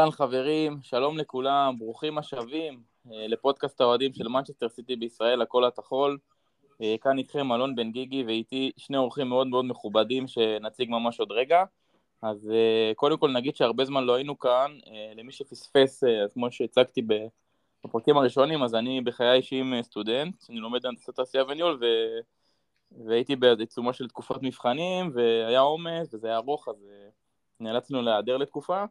אהלן חברים, שלום לכולם, ברוכים השבים לפודקאסט האוהדים של מנצ'סטר סיטי בישראל, הכל התחול. כאן איתכם אלון בן גיגי ואיתי שני אורחים מאוד מאוד מכובדים שנציג ממש עוד רגע. אז קודם כל נגיד שהרבה זמן לא היינו כאן, למי שפספס, כמו שהצגתי בפרקים הראשונים, אז אני בחיי אישיים סטודנט, אני לומד הנדסת תעשייה וניהול, והייתי בעיצומה של תקופת מבחנים, והיה עומס וזה היה ארוך, אז נאלצנו להיעדר לתקופה.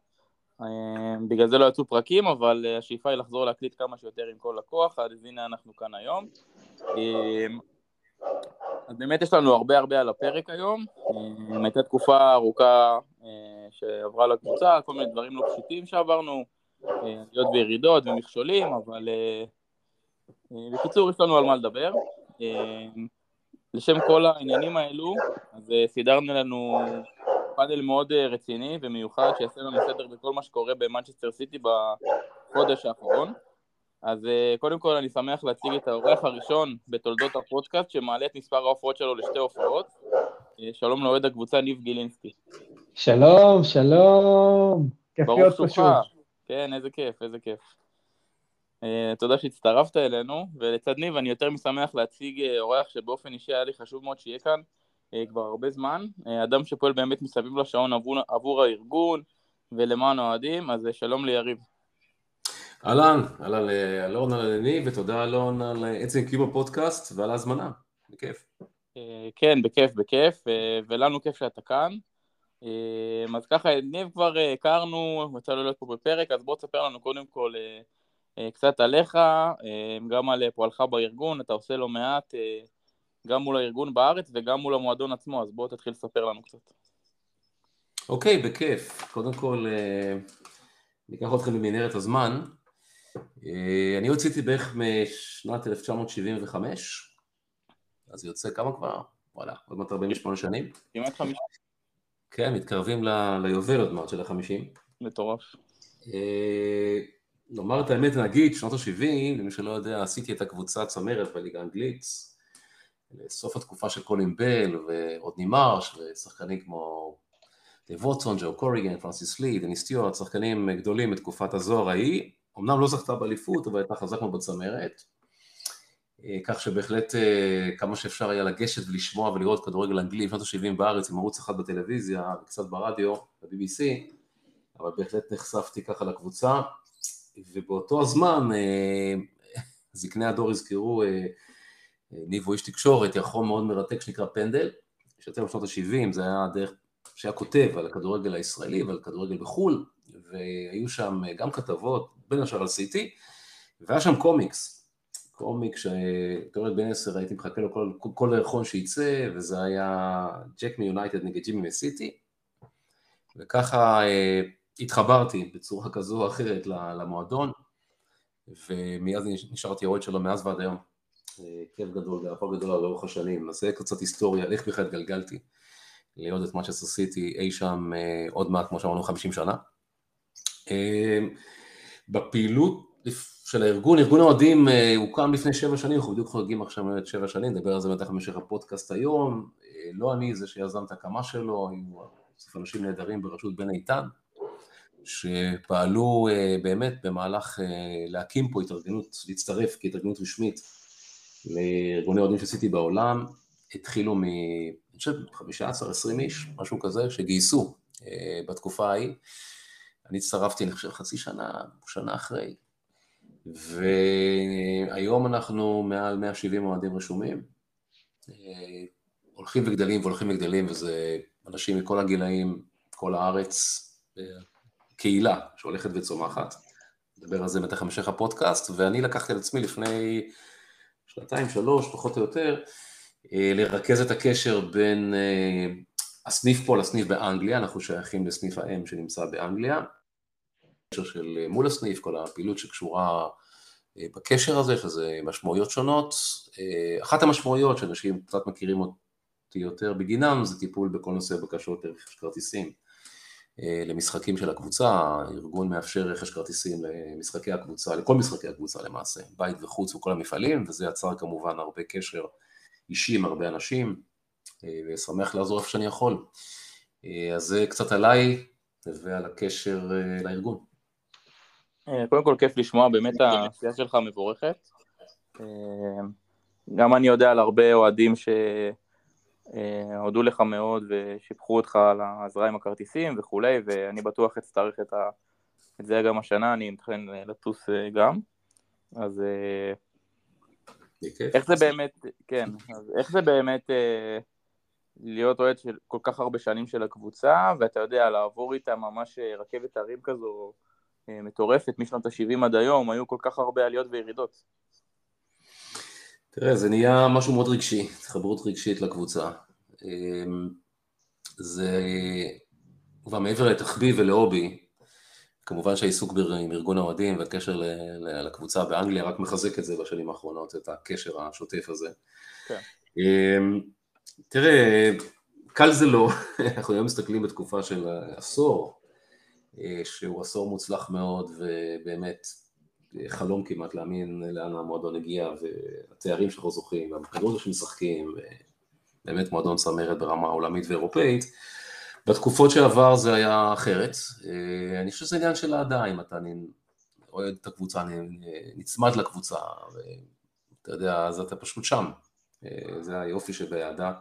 בגלל זה לא יצאו פרקים, אבל השאיפה היא לחזור להקליט כמה שיותר עם כל לקוח, אז הנה אנחנו כאן היום. אז באמת יש לנו הרבה על הפרק היום, הייתה תקופה ארוכה שעברה לקבוצה, כל מיני דברים לא פשוטים שעברנו, עליות וירידות ומכשולים, אבל בקיצור יש לנו על מה לדבר. לשם כל העניינים האלו, אז סידרנו לנו פאנל מאוד רציני ומיוחד שיעשה לנו סדר בכל מה שקורה במנצ'סטר סיטי בחודש האחרון. אז קודם כל אני שמח להציג את האורח הראשון בתולדות הפודקאסט שמעלה את מספר ההופעות שלו לשתי הופעות. שלום לאוהד הקבוצה ניב גילינסקי. שלום. כיף להיות פשוט. כן, איזה כיף. תודה שהצטרפת אלינו, ולצד ניב אני יותר משמח להציג אורח שבאופן אישי היה לי חשוב מאוד שיהיה כאן כבר הרבה זמן, אדם שפועל באמת מסביב לשעון עבור הארגון ולמען אוהדים, אז שלום ליריב. אהלן אלון, אלני, ותודה אלון על עצם קיום הפודקאסט ועל ההזמנה, בכיף. כן, בכיף, ולנו כיף שאתה כאן. אז ככה, ניב כבר הכרנו, יצא לו להיות פה בפרק, אז בוא תספר לנו קודם כל קצת עליך, גם על פועלך בארגון, אתה עושה לו מעט, גם מול הארגון בארץ וגם מול המועדון עצמו, אז בואו תתחיל לספר לנו קצת. אוקיי, בכיף. קודם כל, ניקח אתכם במנהרת הזמן. אני הוצאתי בערך משנת 1975, אז יוצא כמה כבר? וואלה, עוד מעט 48 שנים. כמעט 50. כן, מתקרבים ליובל עוד מעט של ה-50. מטורף. נאמר את האמת, נגיד, שנות ה-70, למי שלא יודע, עשיתי את הקבוצה הצמרת בליגה האנגלית, לסוף התקופה של קולין בל ועודני מרש ושחקנים כמו ווטסון, ג'ו קוריגן, פרנסיס לי, דני סטיוארט, שחקנים גדולים בתקופת הזוהר ההיא, אמנם לא זכתה באליפות אבל הייתה חזקנו בצמרת, כך שבהחלט כמה שאפשר היה לגשת ולשמוע ולראות כדורגל אנגלי בשנות ה-70 בארץ עם ערוץ אחד בטלוויזיה וקצת ברדיו, ב-BBC, אבל בהחלט נחשפתי ככה לקבוצה, ובאותו הזמן זקני הדור הזכירו ניבו איש תקשורת, ירחום מאוד מרתק שנקרא פנדל, שיצא בשנות ה-70, זה היה דרך שהיה כותב על הכדורגל הישראלי ועל כדורגל בחול, והיו שם גם כתבות, בין השאר על סיטי, והיה שם קומיקס שתורת בן 10 הייתי מחכה לו כל הרחון שייצא, וזה היה ג'ק מיונייטד נגד ג'ימי מסיטי, וככה התחברתי בצורה כזו או אחרת למועדון, ומאז נשארתי אוהד שלו מאז ועד היום. כיף גדול, גרפה גדולה לאורך השנים, אז זה קצת היסטוריה, איך בכלל התגלגלתי להיות את מנצ'סטר סיטי אי שם עוד מעט, כמו שאמרנו, 50 שנה. בפעילות של הארגון, ארגון האוהדים הוקם לפני 7 שנים, אנחנו בדיוק חוגגים עכשיו את 7 שנים, נדבר על זה בטח במשך הפודקאסט היום, לא אני זה שיזם את הקמה שלו, היו אנשים נהדרים בראשות בן איתן, שפעלו באמת במהלך להקים פה התארגנות, להצטרף כהתארגנות רשמית, לארגוני אוהדים שעשיתי בעולם, התחילו מ-15-20 איש, משהו כזה, שגייסו בתקופה ההיא. אני הצטרפתי, אני חושב, חצי שנה אחרי, והיום אנחנו מעל 170 אוהדים רשומים, הולכים וגדלים, וזה אנשים מכל הגילאים, כל הארץ, קהילה שהולכת וצומחת. נדבר על זה מתח המשך הפודקאסט, ואני לקחתי על עצמי לפני 2-3, פחות או יותר, לרכז את הקשר בין הסניף פה לסניף באנגליה, אנחנו שייכים לסניף האם שנמצא באנגליה, קשר של מול הסניף, כל הפעילות שקשורה בקשר הזה, שזה משמעויות שונות, אחת המשמעויות שאנשים קצת מכירים אותי יותר בגינם, זה טיפול בכל נושא בקשות לרכש כרטיסים, למשחקים של הקבוצה, הארגון מאפשר רכש כרטיסים למשחקי הקבוצה, לכל משחקי הקבוצה למעשה, בית וחוץ וכל המפעלים, וזה יצר כמובן הרבה קשר אישי עם הרבה אנשים, ושמח לעזור איפה שאני יכול. אז זה קצת עליי ועל הקשר לארגון. קודם כל כיף לשמוע, באמת העשייה שלך מבורכת. גם אני יודע על הרבה אוהדים שהודו לך מאוד ושיפחו אותך על העזרה עם הכרטיסים וכולי, ואני בטוח אצטרך את זה גם השנה, אני מתכן לטוס גם. אז איך זה באמת, כן, אז איך זה באמת להיות אוהד של כל כך הרבה שנים של הקבוצה, ואתה יודע, לעבור איתה ממש רכבת הרים כזו מטורפת, משנות ה-70 עד היום, היו כל כך הרבה עליות וירידות. תראה, זה נהיה משהו מאוד רגשי, חברות רגשית לקבוצה. זה כבר מעבר לתחביב ולהובי, כמובן שהעיסוק עם ארגון האוהדים והקשר לקבוצה באנגליה רק מחזק את זה בשנים האחרונות, את הקשר השוטף הזה. כן. תראה, קל זה לא, אנחנו היום מסתכלים בתקופה של עשור, שהוא עשור מוצלח מאוד, ובאמת חלום כמעט להאמין לאן המועדון הגיע, והתארים שלך זוכים, והמחדות שמשחקים, באמת מועדון צמרת ברמה עולמית ואירופאית. בתקופות שעבר זה היה אחרת, אני חושב שזה עניין של העדה, אם אתה אוהד את הקבוצה, נצמד לקבוצה, ואתה יודע, אז אתה פשוט שם. זה היופי שבעדה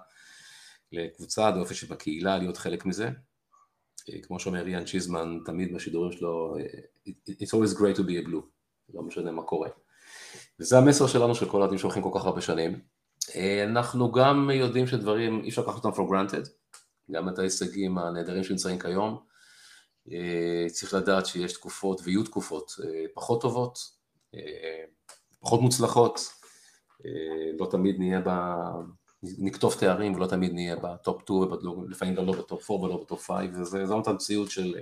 לקבוצה, זה היופי שבקהילה להיות חלק מזה. כמו שאומר איאן צ'יזמן, תמיד בשידורים שלו, it's always great to be a blue, לא משנה מה קורה. וזה המסר שלנו של כל העדים שהולכים כל כך הרבה שנים. אנחנו גם יודעים שדברים, אי אפשר לקחת אותם for granted, גם את ההישגים הנהדרים שנמצאים כיום, צריך לדעת שיש תקופות ויהיו תקופות פחות טובות, פחות מוצלחות, לא תמיד נהיה נקטוף תארים ולא תמיד נהיה בטופ 2, לפעמים גם לא בטופ 4 ולא בטופ 5, וזו אותה מציאות של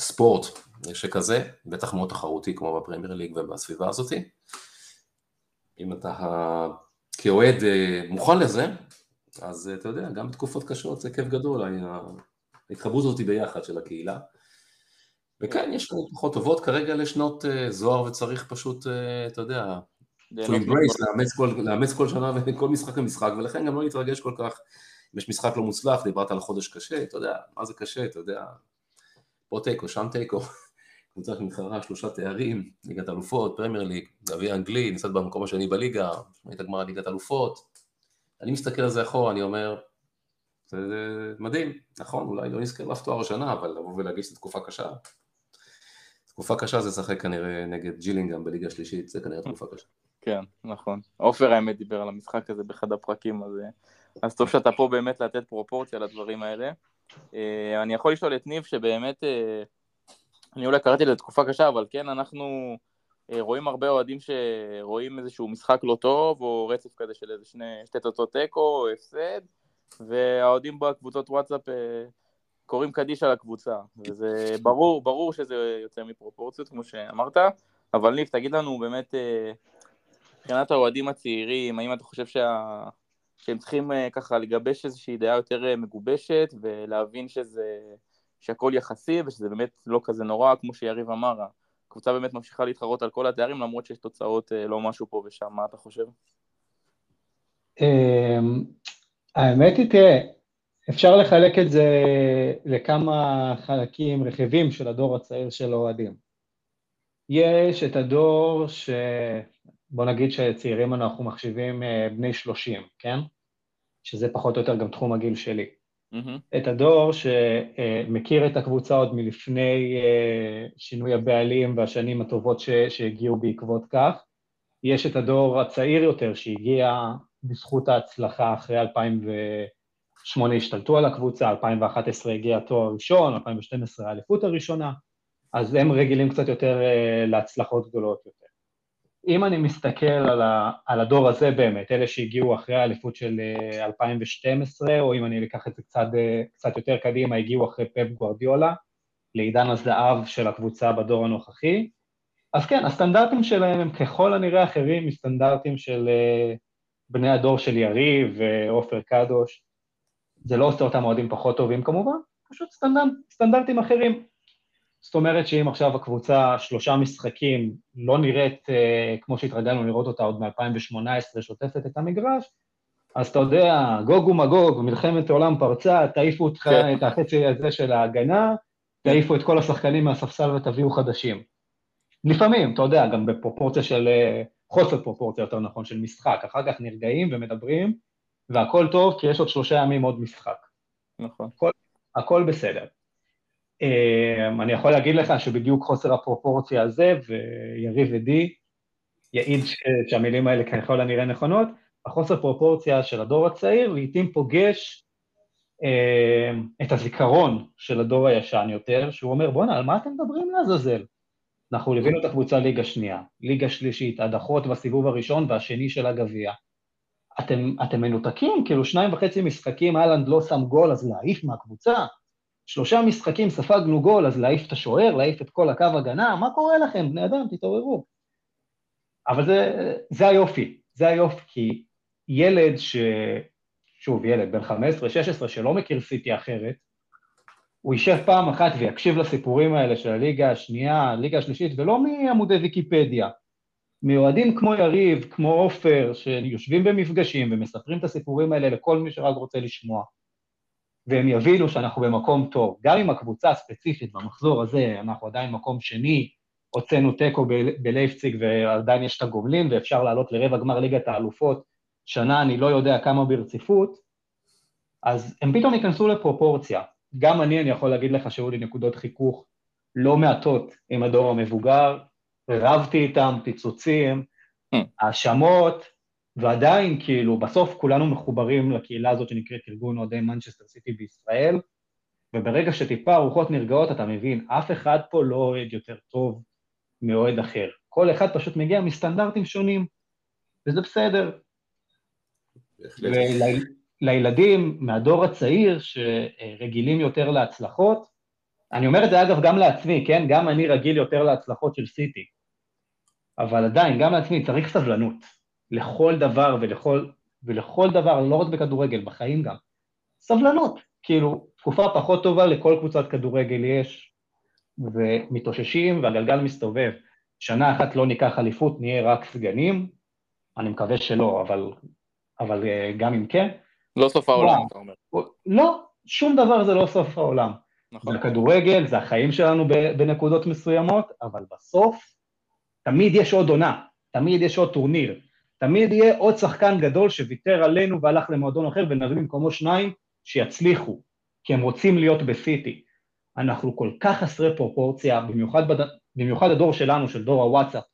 ספורט שכזה, בטח מאוד תחרותי כמו בפרמייר ליג ובסביבה הזאת. אם אתה כאוהד מוכן לזה, אז אתה יודע, גם בתקופות קשות זה כיף גדול, ההתחברות אותי ביחד של הקהילה. וכן, יש לנו פחות טובות כרגע לשנות זוהר וצריך פשוט, אתה יודע, לאמץ כל שנה וכל משחק למשחק, ולכן גם לא להתרגש כל כך, אם יש משחק לא מוצלח, דיברת על חודש קשה, אתה יודע, מה זה קשה, אתה יודע, פה טייקו, שם טייקו, קבוצה שמתחרה 3 תארים, ליגת אלופות, פרמייר ליג, גביע אנגלי, נמצאת במקום השני בליגה, הייתה גמר ליגת אלופות, אני מסתכל על זה אחורה, אני אומר, זה מדהים, נכון, אולי לא נזכר לאף תואר השנה, אבל לבוא ולהגיש את תקופה קשה. תקופה קשה זה שחק כנראה נגד ג'ילינגהאם בליגה השלישית, זה כנראה תקופה קשה. כן, נכון. עופר האמת דיבר על המשחק הזה באחד הפרקים, אז טוב שאתה פה באמת לתת פרופורציה לדברים האלה. אני יכול לשאול את ניב שבאמת, אני אולי קראתי לזה תקופה קשה, אבל כן, אנחנו רואים הרבה אוהדים שרואים איזשהו משחק לא טוב, או רצף כזה של איזה שתי תוצאות תיקו, או הפסד, והאוהדים בקבוצות וואטסאפ קוראים קדיש על הקבוצה, וזה ברור שזה יוצא מפרופורציות, כמו שאמרת, אבל ניב, תגיד לנו באמת, מבחינת האוהדים הצעירים, האם אתה חושב שהם צריכים ככה לגבש איזושהי דעה יותר מגובשת, ולהבין שהכל יחסי, ושזה באמת לא כזה נורא, כמו שיריב אמר, הקבוצה באמת ממשיכה להתחרות על כל התארים, למרות שיש תוצאות לא משהו פה ושם, מה אתה חושב? האמת היא, תראה, אפשר לחלק את זה לכמה חלקים רחבים של הדור הצעיר של האוהדים. יש את הדור בוא נגיד שצעירים אנחנו מחשיבים בני 30, כן? שזה פחות או יותר גם תחום הגיל שלי. את הדור שמכיר את הקבוצה עוד מלפני שינוי הבעלים והשנים הטובות שהגיעו בעקבות כך. יש את הדור הצעיר יותר שהגיע בזכות ההצלחה אחרי 2008 השתלטו על הקבוצה, 2011 הגיע תואר ראשון, 2012 האליפות הראשונה, אז הם רגילים קצת יותר להצלחות גדולות יותר. אם אני מסתכל על הדור הזה באמת, אלה שהגיעו אחרי האליפות של 2012, או אם אני אקח את זה קצת יותר קדימה, הגיעו אחרי פפ גוארדיולה, לעידן הזהב של הקבוצה בדור הנוכחי, אז כן, הסטנדרטים שלהם הם ככל הנראה אחרים מסטנדרטים של בני הדור של יריב ועופר קדוש, זה לא עושה אותם אוהדים פחות טובים כמובן, פשוט סטנדרטים אחרים. זאת אומרת שאם עכשיו הקבוצה 3 משחקים לא נראית כמו שהתרגלנו לראות אותה עוד מ-2018 שוטפת את המגרש, אז אתה יודע, גוג ומגוג, מלחמת העולם פרצה, תעיפו אותך את החצי הזה של ההגנה, תעיפו את כל השחקנים מהספסל ותביאו חדשים. לפעמים, אתה יודע, גם בפרופורציה של, חוסר פרופורציה יותר נכון, של משחק. אחר כך נרגעים ומדברים, והכל טוב, כי יש עוד 3 ימים עוד משחק. נכון. הכל בסדר. אני יכול להגיד לך שבדיוק חוסר הפרופורציה הזה, ויריב ודי, יעיד שהמילים האלה ככל הנראה נכונות, החוסר פרופורציה של הדור הצעיר, לעתים פוגש את הזיכרון של הדור הישן יותר, שהוא אומר, בוא'נה, על מה אתם מדברים לעזאזל? אנחנו לבינו את הקבוצה ליגה שנייה, ליגה שלישית, הדחות בסיבוב הראשון והשני של הגביע. אתם מנותקים, כאילו 2.5 משחקים, אילנד לא שם גול, אז להעיף מהקבוצה. 3 משחקים ספגנו גול, אז להעיף את השוער, להעיף את כל הקו הגנה, מה קורה לכם? בני אדם, תתעוררו. אבל זה היופי, זה היופי, כי ילד שוב, ילד בן 15-16 שלא מכיר סיטי אחרת, הוא יישב פעם אחת ויקשיב לסיפורים האלה של הליגה השנייה, הליגה השלישית, ולא מעמודי ויקיפדיה. מיועדים כמו יריב, כמו אופר, שיושבים במפגשים ומספרים את הסיפורים האלה לכל מי שרק רוצה לשמוע. והם יבינו שאנחנו במקום טוב. גם עם הקבוצה הספציפית במחזור הזה, אנחנו עדיין מקום שני, הוצאנו טקו בלייפציג ועדיין יש את הגומלין, ואפשר לעלות לרבע גמר ליגת האלופות, שנה אני לא יודע כמה ברציפות, אז הם פתאום ייכנסו לפרופורציה. גם אני יכול להגיד לך שהיו לי נקודות חיכוך לא מעטות עם הדור המבוגר, רבתי איתם, פיצוצים, האשמות, ועדיין כאילו בסוף כולנו מחוברים לקהילה הזאת שנקראת ארגון אוהדי מנצ'סטר סיטי בישראל, וברגע שטיפה רוחות נרגעות אתה מבין, אף אחד פה לא אוהד יותר טוב מאוהד אחר. כל אחד פשוט מגיע מסטנדרטים שונים, וזה בסדר. ולילדים מהדור הצעיר שרגילים יותר להצלחות, אני אומר את זה אגב גם לעצמי, כן? גם אני רגיל יותר להצלחות של סיטי, אבל עדיין גם לעצמי צריך סבלנות, לכל דבר ולכל דבר, לא רק בכדורגל, בחיים גם, סבלנות, כאילו תקופה פחות טובה לכל קבוצת כדורגל יש, ומתאוששים והגלגל מסתובב, שנה אחת לא ניקח אליפות, נהיה רק סגנים, אני מקווה שלא, אבל גם אם כן. לא סוף העולם, אתה אומר. לא, שום דבר זה לא סוף העולם. זה כדורגל, זה החיים שלנו בנקודות מסוימות, אבל בסוף תמיד יש עוד עונה, תמיד יש עוד טורניר, תמיד יהיה עוד שחקן גדול שוויתר עלינו והלך למועדון אחר, ונביא במקומו 2 שיצליחו, כי הם רוצים להיות בסיטי. אנחנו כל כך חסרי פרופורציה, במיוחד הדור שלנו, של דור הוואטסאפ,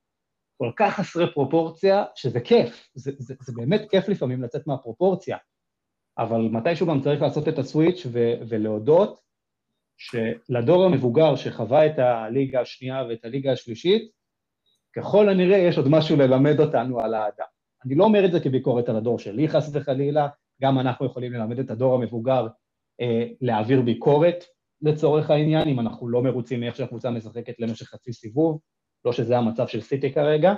כל כך חסרי פרופורציה, שזה כיף, זה באמת כיף לפעמים לצאת מהפרופורציה, אבל מתישהו גם צריך לעשות את הסוויץ' ולהודות שלדור המבוגר שחווה את הליגה השנייה ואת הליגה השלישית, ככל הנראה יש עוד משהו ללמד אותנו על האדם. אני לא אומר את זה כביקורת על הדור שלי, חס וחלילה, גם אנחנו יכולים ללמד את הדור המבוגר להעביר ביקורת לצורך העניין, אם אנחנו לא מרוצים מאיך שהקבוצה משחקת למשך חצי סיבוב, לא שזה המצב של סיטי כרגע,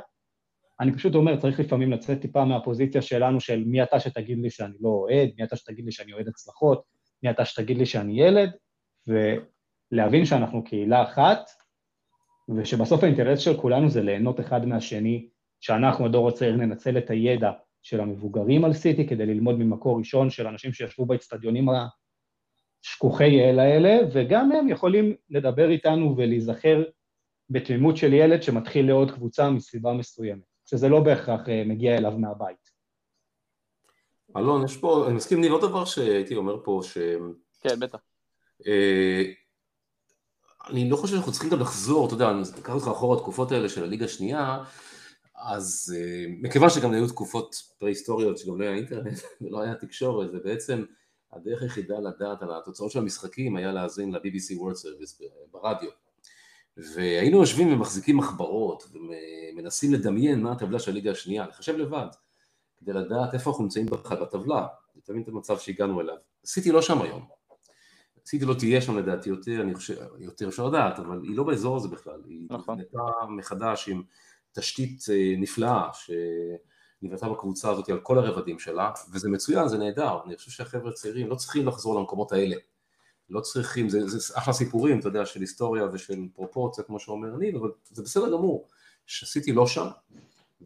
אני פשוט אומר, צריך לפעמים לצאת טיפה מהפוזיציה שלנו, של מי אתה שתגיד לי שאני לא אוהד, מי אתה שתגיד לי שאני אוהד הצלחות, מי אתה שתגיד לי שאני ילד, ולהבין שאנחנו קהילה אחת, ושבסוף האינטרס של כולנו זה ליהנות אחד מהשני, שאנחנו הדור הצעיר ננצל את הידע של המבוגרים על סיטי, כדי ללמוד ממקור ראשון של אנשים שישבו באצטדיונים השכוחי האלה, וגם הם יכולים לדבר איתנו ולהיזכר, בתמימות של ילד שמתחיל לעוד קבוצה מסביבה מסוימת, שזה לא בהכרח מגיע אליו מהבית. אלון, יש פה, אני מסכים, לא דבר שהייתי אומר פה ש... כן, בטח. אני לא חושב שאנחנו צריכים גם לחזור, אתה יודע, אני אקח אותך אחורה התקופות האלה של הליגה השנייה, אז מכיוון שגם היו תקופות פרה-היסטוריות שגם לא היה אינטרנט ולא היה תקשורת, ובעצם הדרך היחידה לדעת על התוצאות של המשחקים היה להאזין ל-BBC World Service ברדיו. והיינו יושבים ומחזיקים מחברות ומנסים לדמיין מה הטבלה של הליגה השנייה, לחשב לבד, כדי לדעת איפה אנחנו נמצאים בטבלה, לתמיד את המצב שהגענו אליו. סיטי לא שם היום. סיטי לא תהיה שם לדעתי יותר, אני חושב, יותר אפשר לדעת, אבל היא לא באזור הזה בכלל. היא נבנתה מחדש עם תשתית נפלאה שנבנתה בקבוצה הזאת על כל הרבדים שלה, וזה מצוין, זה נהדר. אני חושב שהחבר'ה צעירים לא צריכים לחזור למקומות האלה. לא צריכים, זה אחלה סיפורים, אתה יודע, של היסטוריה ושל פרופורציה, כמו שאומר ניב, אבל זה בסדר גמור, שעשיתי לא שם,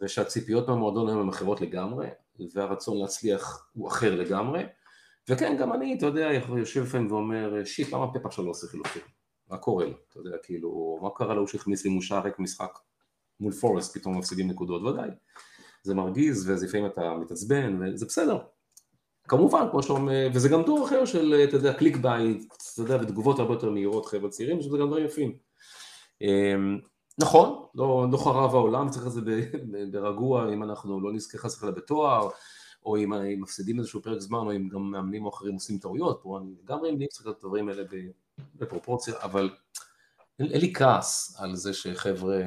ושהציפיות מהמועדון היום הן אחרות לגמרי, והרצון להצליח הוא אחר לגמרי, וכן, גם אני, אתה יודע, יושב לפעמים ואומר, שיט, למה פפק שלא עושה חילופים? מה קורה לו? אתה יודע, כאילו, מה קרה לו שהכניס לי מושע רק משחק מול פורסט, פתאום מפסידים נקודות, ודאי. זה מרגיז, ואז לפעמים אתה מתעצבן, וזה בסדר. כמובן, כמו שאומר, וזה גם דור אחר של, אתה יודע, קליק בייט, אתה יודע, ותגובות הרבה יותר מהירות, חבר'ה צעירים, שזה גם דברים יפים. נכון, לא חרב העולם, צריך לזה ברגוע, אם אנחנו לא נזכה חסך לה בתואר, או אם מפסידים איזשהו פרק זמן, או אם גם מאמנים או אחרים עושים טעויות, פה אני גם מאמנים, צריך את הדברים האלה בפרופורציה, אבל אין לי כעס על זה שחבר'ה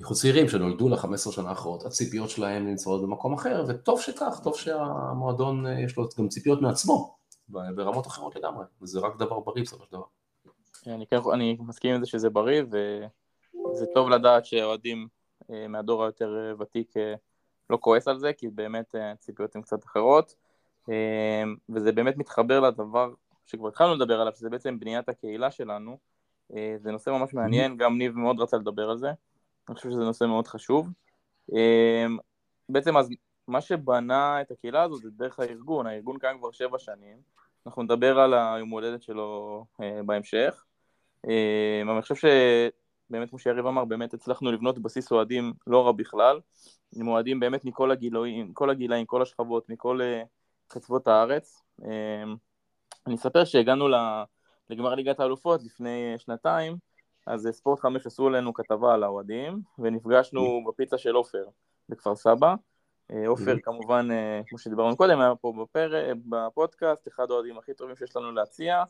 מחוץ צעירים שנולדו ל-15 שנה אחרות, הציפיות שלהם נמצאות במקום אחר, וטוב שכך, טוב שהמועדון יש לו גם ציפיות מעצמו, ברמות אחרות לגמרי, וזה רק דבר בריא, בסדר דבר. אני מסכים עם זה שזה בריא, וזה טוב לדעת שאוהדים מהדור היותר ותיק לא כועס על זה, כי באמת הציפיות הן קצת אחרות, וזה באמת מתחבר לדבר שכבר התחלנו לדבר עליו, שזה בעצם בניית הקהילה שלנו, זה נושא ממש מעניין, גם ניב מאוד רצה לדבר על זה, אני חושב שזה נושא מאוד חשוב. בעצם אז מה שבנה את הקהילה הזאת זה דרך הארגון, הארגון כאן כבר 7 שנים, אנחנו נדבר על היום הולדת שלו בהמשך, אני חושב שבאמת כמו שיריב אמר, באמת הצלחנו לבנות בסיס אוהדים לא רע בכלל, עם אוהדים באמת מכל הגילאים, כל השכבות, מכל חצבות הארץ. אני אספר שהגענו לגמר ליגת האלופות לפני 2 שנים, אז ספורט 5 עשו לנו כתבה על האוהדים, ונפגשנו בפיצה של אופר בכפר סבא. אופר כמובן, כמו שדיברנו קודם, היה פה בפודקאסט, אחד האוהדים הכי טובים שיש לנו להציע,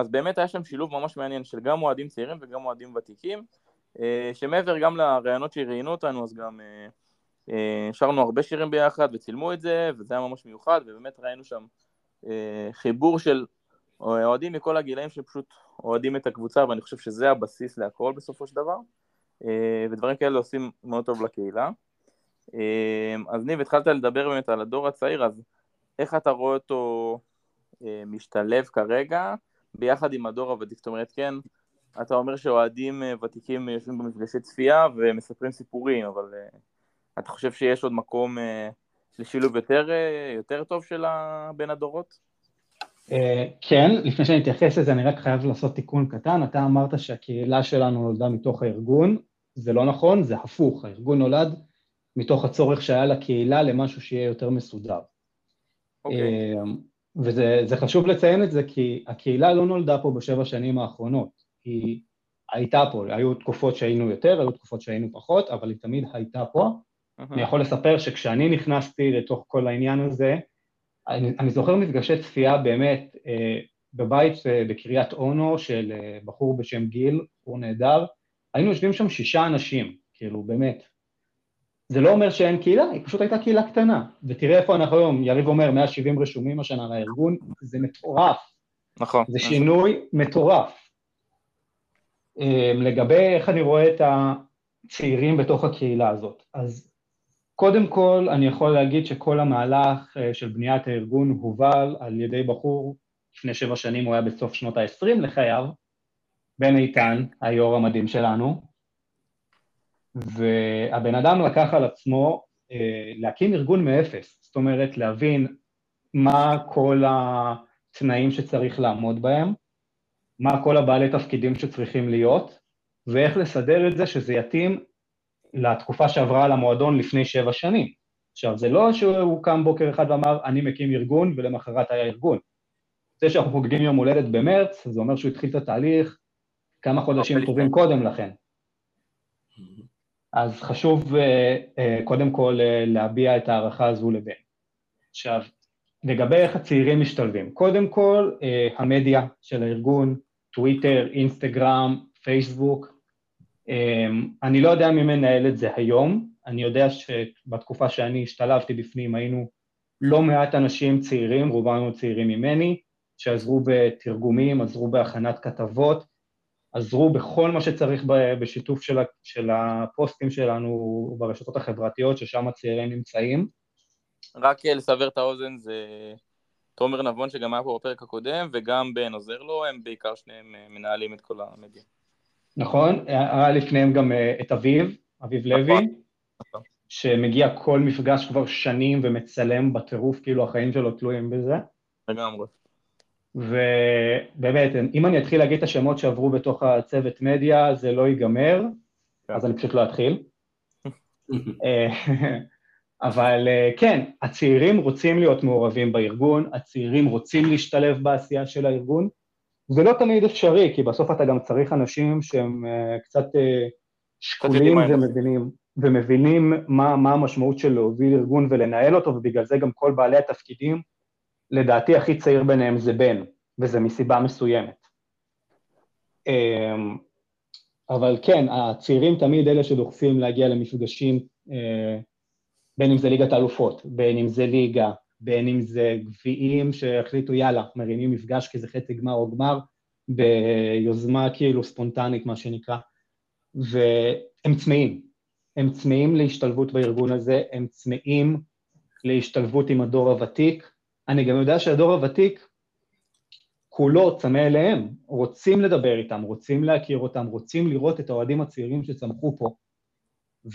אז באמת היה שם שילוב ממש מעניין של גם אוהדים צעירים וגם אוהדים ותיקים, שמעבר גם לרעיונות שראיינו אותנו, אז גם שרנו הרבה שירים ביחד וצילמו את זה, וזה היה ממש מיוחד, ובאמת ראינו שם חיבור של אוהדים מכל הגילאים שפשוט אוהדים את הקבוצה, ואני חושב שזה הבסיס להכל בסופו של דבר, ודברים כאלה עושים מאוד טוב לקהילה. אז ניב, התחלת לדבר באמת על הדור הצעיר, אז איך אתה רואה אותו משתלב כרגע ביחד עם הדור הוותיק? זאת אומרת, כן, אתה אומר שאוהדים ותיקים יושבים במפגשי צפייה ומספרים סיפורים, אבל אתה חושב שיש עוד מקום לשילוב יותר טוב של בין הדורות? כן, לפני שאני אתייחס לזה, אני רק חייב לעשות תיקון קטן. אתה אמרת שהקהילה שלנו נולדה מתוך הארגון, זה לא נכון, זה הפוך. הארגון נולד מתוך הצורך שהיה לקהילה למשהו שיהיה יותר מסודר. וזה חשוב לציין את זה, כי הקהילה לא נולדה פה ב7 שנים האחרונות. היא הייתה פה, היו תקופות שהיינו יותר, היו תקופות שהיינו פחות, אבל היא תמיד הייתה פה. אני יכול לספר שכשאני נכנסתי לתוך כל העניין הזה, אני זוכר מפגשי צפייה באמת בבית בקריית אונו של בחור בשם גיל, בחור נהדר, היינו יושבים שם 6 אנשים, כאילו באמת. זה לא אומר שאין קהילה, היא פשוט הייתה קהילה קטנה, ותראה איפה אנחנו היום, יריב אומר 170 רשומים השנה לארגון, זה מטורף. נכון. זה שינוי מטורף. לגבי איך אני רואה את הצעירים בתוך הקהילה הזאת, אז קודם כל, אני יכול להגיד שכל המהלך של בניית הארגון הובל על ידי בחור, לפני 7 שנים הוא היה בסוף שנות ה-20 לחייו, בן איתן, היו"ר המדהים שלנו, והבן אדם לקח על עצמו להקים ארגון מאפס, זאת אומרת להבין מה כל התנאים שצריך לעמוד בהם, מה כל הבעלי תפקידים שצריכים להיות, ואיך לסדר את זה שזה יתאים לתקופה שעברה על המועדון לפני 7 שנים. עכשיו, זה לא שהוא קם בוקר אחד ואמר, אני מקים ארגון, ולמחרת היה ארגון. זה שאנחנו חוגגים יום הולדת במרץ, זה אומר שהוא התחיל את התהליך כמה חודשים טובים קודם לכן. אז חשוב קודם כל להביע את הערכה הזו לבן. עכשיו, לגבי איך הצעירים משתלבים. קודם כל, המדיה של הארגון, טוויטר, אינסטגרם, פייסבוק, אני לא יודע מי מנהל את זה היום, אני יודע שבתקופה שאני השתלבתי בפנים היינו לא מעט אנשים צעירים, רובנו צעירים ממני, שעזרו בתרגומים, עזרו בהכנת כתבות, עזרו בכל מה שצריך בשיתוף של הפוסטים שלנו ברשתות החברתיות, ששם הצעירים נמצאים. רק לסבר את האוזן, זה תומר נבון שגם היה פה בפרק הקודם, וגם בן עוזר לו, הם בעיקר שניהם מנהלים את כל המדיה. נכון, היה לפניהם גם את אביב לוי, שמגיע כל מפגש כבר שנים ומצלם בטירוף, כאילו החיים שלו תלויים בזה. לגמרי. ובאמת, אם אני אתחיל להגיד את השמות שעברו בתוך הצוות מדיה, זה לא ייגמר, אז אני פשוט לא אתחיל. אבל כן, הצעירים רוצים להיות מעורבים בארגון, הצעירים רוצים להשתלב בעשייה של הארגון, זה לא תמיד אפשרי, כי בסוף אתה גם צריך אנשים שהם קצת שקולים ומבינים מה המשמעות של להוביל ארגון ולנהל אותו, ובגלל זה גם כל בעלי התפקידים, לדעתי הכי צעיר ביניהם זה בן, וזה מסיבה מסוימת. אבל כן, הצעירים תמיד אלה שדוחפים להגיע למפגשים, בין אם זה ליגת האלופות, בין אם זה ליגה, בין אם זה גביעים שהחליטו יאללה, מרימים מפגש כי זה חצי גמר או גמר, ביוזמה כאילו ספונטנית מה שנקרא, והם צמאים, הם צמאים להשתלבות בארגון הזה, הם צמאים להשתלבות עם הדור הוותיק, אני גם יודע שהדור הוותיק כולו צמא אליהם, רוצים לדבר איתם, רוצים להכיר אותם, רוצים לראות את האוהדים הצעירים שצמחו פה,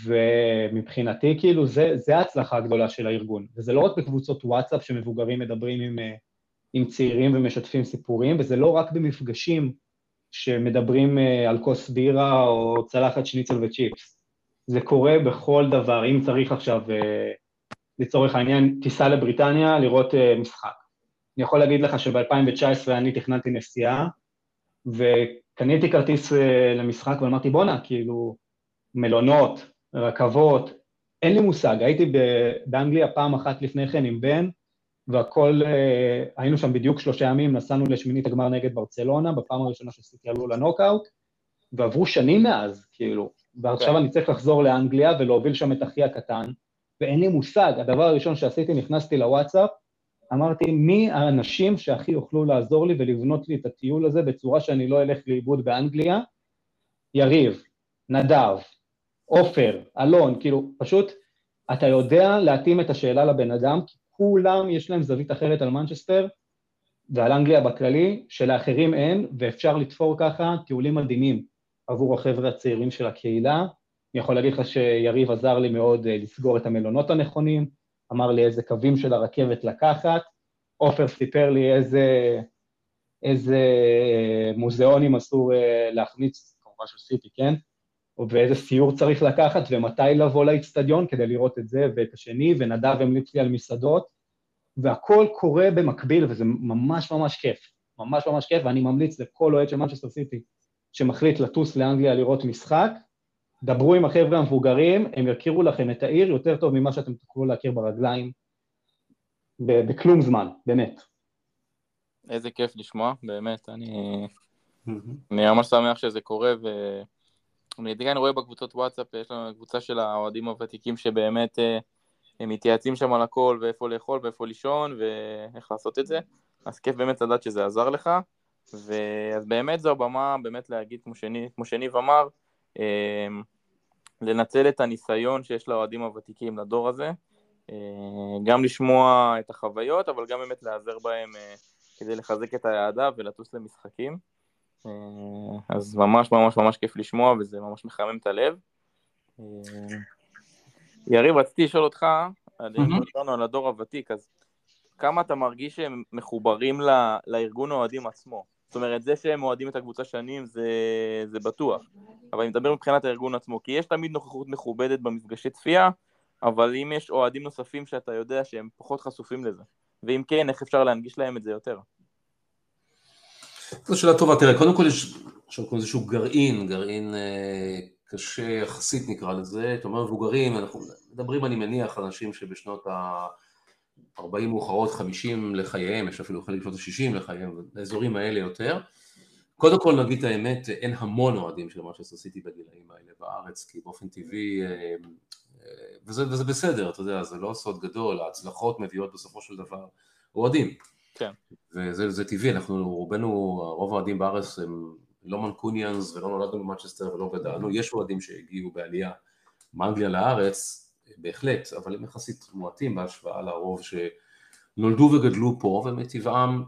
ומבחינתי כאילו זה ההצלחה הגדולה של הארגון, וזה לא רק בקבוצות וואטסאפ שמבוגרים מדברים עם צעירים ומשתפים סיפורים, וזה לא רק במפגשים שמדברים על כוס בירה או צלחת שניצל וצ'יפס, זה קורה בכל דבר, אם צריך עכשיו לצורך העניין טיסה לבריטניה לראות משחק. אני יכול להגיד לך שב-2019 אני תכננתי נסיעה, וקניתי כרטיס למשחק ואמרתי בונה, כאילו מלונות, רכבות, אין לי מושג, הייתי באנגליה פעם אחת לפני כן עם בן, והכל, היינו שם בדיוק 3 ימים, נסענו לשמינית הגמר נגד ברצלונה, בפעם הראשונה שעשיתי עלו לנוקאוט, ועברו שנים מאז, כאילו, ועכשיו אני צריך לחזור לאנגליה ולהוביל שם את אחי הקטן, ואין לי מושג, הדבר הראשון שעשיתי, נכנסתי לוואטסאפ, אמרתי, מי האנשים שהכי יוכלו לעזור לי ולבנות לי את הטיול הזה, בצורה שאני לא אלך לאיבוד באנגליה? יריב, נדב, עופר, אלון, כאילו, פשוט, אתה יודע להתאים את השאלה לבן אדם, כי כולם יש להם זווית אחרת על מנצ'סטר, ועל אנגליה בכללי, שלאחרים אין, ואפשר לתפור ככה טיולים מדהימים עבור החבר'ה הצעירים של הקהילה. אני יכול להגיד לך שיריב עזר לי מאוד לסגור את המלונות הנכונים, אמר לי איזה קווים של הרכבת לקחת, עופר סיפר לי איזה מוזיאונים אסור להכניס, כמובן של סיטי, כן? ואיזה סיור צריך לקחת, ומתי לבוא לאצטדיון כדי לראות את זה ואת השני, ונדב המליץ לי על מסעדות, והכל קורה במקביל, וזה ממש ממש כיף, ממש ממש כיף, ואני ממליץ לכל אוהד של מנצ'סטר סיטי, שמחליט לטוס לאנגליה לראות משחק, דברו עם החבר'ה המבוגרים, הם יכירו לכם את העיר יותר טוב ממה שאתם תוכלו להכיר ברגליים, בכלום זמן, באמת. איזה כיף לשמוע, באמת, אני ממש שמח שזה קורה, אני רואה בקבוצות וואטסאפ, יש לנו קבוצה של האוהדים הוותיקים שבאמת הם מתייעצים שם על הכל, ואיפה לאכול, ואיפה לישון, ואיך לעשות את זה. אז כיף באמת לדעת שזה עזר לך, ואז באמת זו הבמה, באמת להגיד כמו שניב אמר, לנצל את הניסיון שיש לאוהדים הוותיקים לדור הזה, גם לשמוע את החוויות, אבל גם באמת לעזר בהם כדי לחזק את היעדה ולטוס למשחקים. אז ממש ממש ממש כיף לשמוע, וזה ממש מחמם את הלב. יריב, רציתי לשאול אותך, על הדור הוותיק, אז כמה אתה מרגיש שהם מחוברים לארגון האוהדים עצמו? זאת אומרת, זה שהם אוהדים את הקבוצה שנים, זה בטוח. אבל אני מדבר מבחינת הארגון עצמו, כי יש תמיד נוכחות מכובדת במפגשי צפייה, אבל אם יש אוהדים נוספים שאתה יודע שהם פחות חשופים לזה, ואם כן, איך אפשר להנגיש להם את זה יותר? זו שאלה טובה, תראה, קודם כל יש איזשהו גרעין קשה יחסית נקרא לזה, כלומר מבוגרים, אנחנו מדברים אני מניח אנשים שבשנות ה-40 מאוחרות, 50 לחייהם, יש אפילו חלק בשנות ה-60 לחייהם, האזורים האלה יותר. קודם כל נגיד את האמת, אין המון אוהדים של מנצ'סטר סיטי בגילאים האלה בארץ, כי באופן טבעי, וזה בסדר, אתה יודע, זה לא סוד גדול, ההצלחות מביאות בסופו של דבר אוהדים. כן. וזה טבעי, אנחנו רובנו, רוב האוהדים בארץ הם לא מנקוניאנס ולא נולדנו במנצ'סטר ולא גדלנו, יש אוהדים שהגיעו בעלייה מאנגליה לארץ, בהחלט, אבל הם יחסית מועטים בהשוואה לרוב שנולדו וגדלו פה, ומטבעם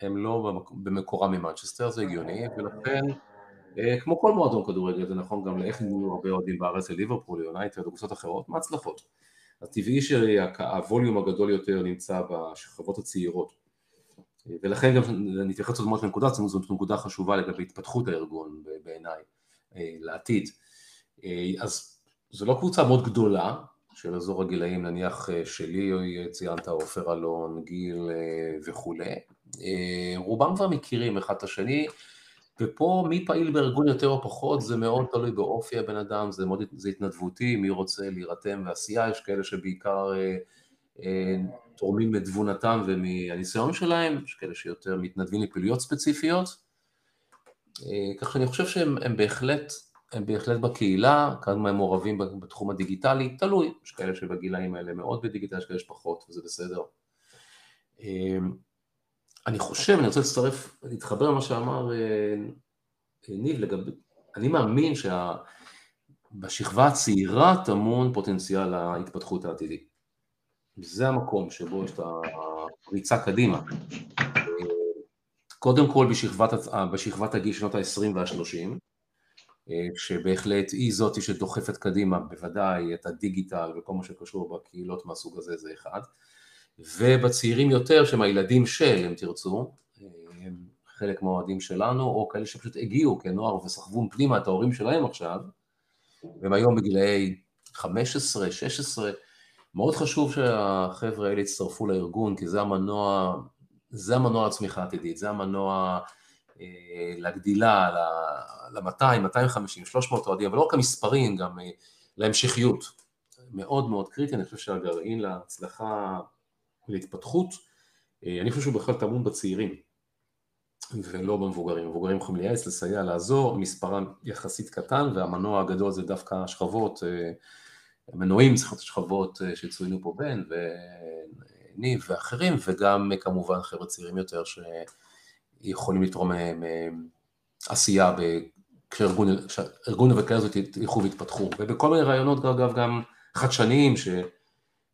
הם לא במקורם ממנצ'סטר, זה הגיוני, ולכן, כמו כל מועדון כדורגל, זה נכון גם לאיך נהיו הרבה אוהדים בארץ לליברפול, יונייטד וקבוצות אחרות, מה הצלחות? הטבעי שהווליום הגדול יותר נמצא בשכבות הצעירות. ולכן גם אני אתייחס עוד מאוד לנקודה, זו נקודה חשובה לגבי התפתחות הארגון בעיניי לעתיד. אז זו לא קבוצה מאוד גדולה של אזור הגילאים, נניח שלי, ציינת עופר אלון, גיל וכו'. רובם כבר מכירים אחד את השני, ופה מי פעיל בארגון יותר או פחות, זה מאוד תלוי באופי הבן אדם, זה התנדבותי, מי רוצה להירתם ועשייה, יש כאלה שבעיקר תורמים מתבונתם ומהניסיון שלהם, יש כאלה שיותר מתנדבים לפעילויות ספציפיות, כך שאני חושב שהם בהחלט בקהילה, כמה הם מעורבים בתחום הדיגיטלי, תלוי, יש כאלה שבגילאים האלה מאוד בדיגיטל, יש כאלה שפחות, וזה בסדר. אני חושב, אני רוצה להתחבר למה שאמר ניב, אני מאמין שבשכבה הצעירה טמון פוטנציאל ההתפתחות העתידית. זה המקום שבו יש את הפריצה קדימה. קודם כל בשכבת הגיל שנות ה-20 וה-30, שבהחלט היא זאת שדוחפת קדימה, בוודאי את הדיגיטל וכל מה שקשור בקהילות מהסוג הזה, זה אחד. ובצעירים יותר, שהם הילדים של, אם תרצו, הם חלק מהאוהדים שלנו, או כאלה שפשוט הגיעו כנוער וסחבו פנימה את ההורים שלהם עכשיו, והם היום בגילאי 15, 16, מאוד חשוב שהחבר'ה האלה יצטרפו לארגון, כי זה המנוע לצמיחה עתידית, זה המנוע לגדילה, ל-200, 250, 300 אוהדים, אבל לא רק המספרים, גם להמשכיות. מאוד מאוד קריטי, אני חושב שהגרעין להצלחה, להתפתחות, אני חושב שהוא בכלל טמון בצעירים, ולא במבוגרים. המבוגרים יכולים לייעץ, לסייע, לעזור, מספרם יחסית קטן, והמנוע הגדול זה דווקא השכבות, המנועים צריכים להיות השכבות שצוינו פה בן, וניב ואחרים, וגם כמובן חבר'ה צעירים יותר, שיכולים לתרום עשייה, כשארגון וכאלה זאת ילכו והתפתחו, ובכל מיני רעיונות אגב גם חדשניים,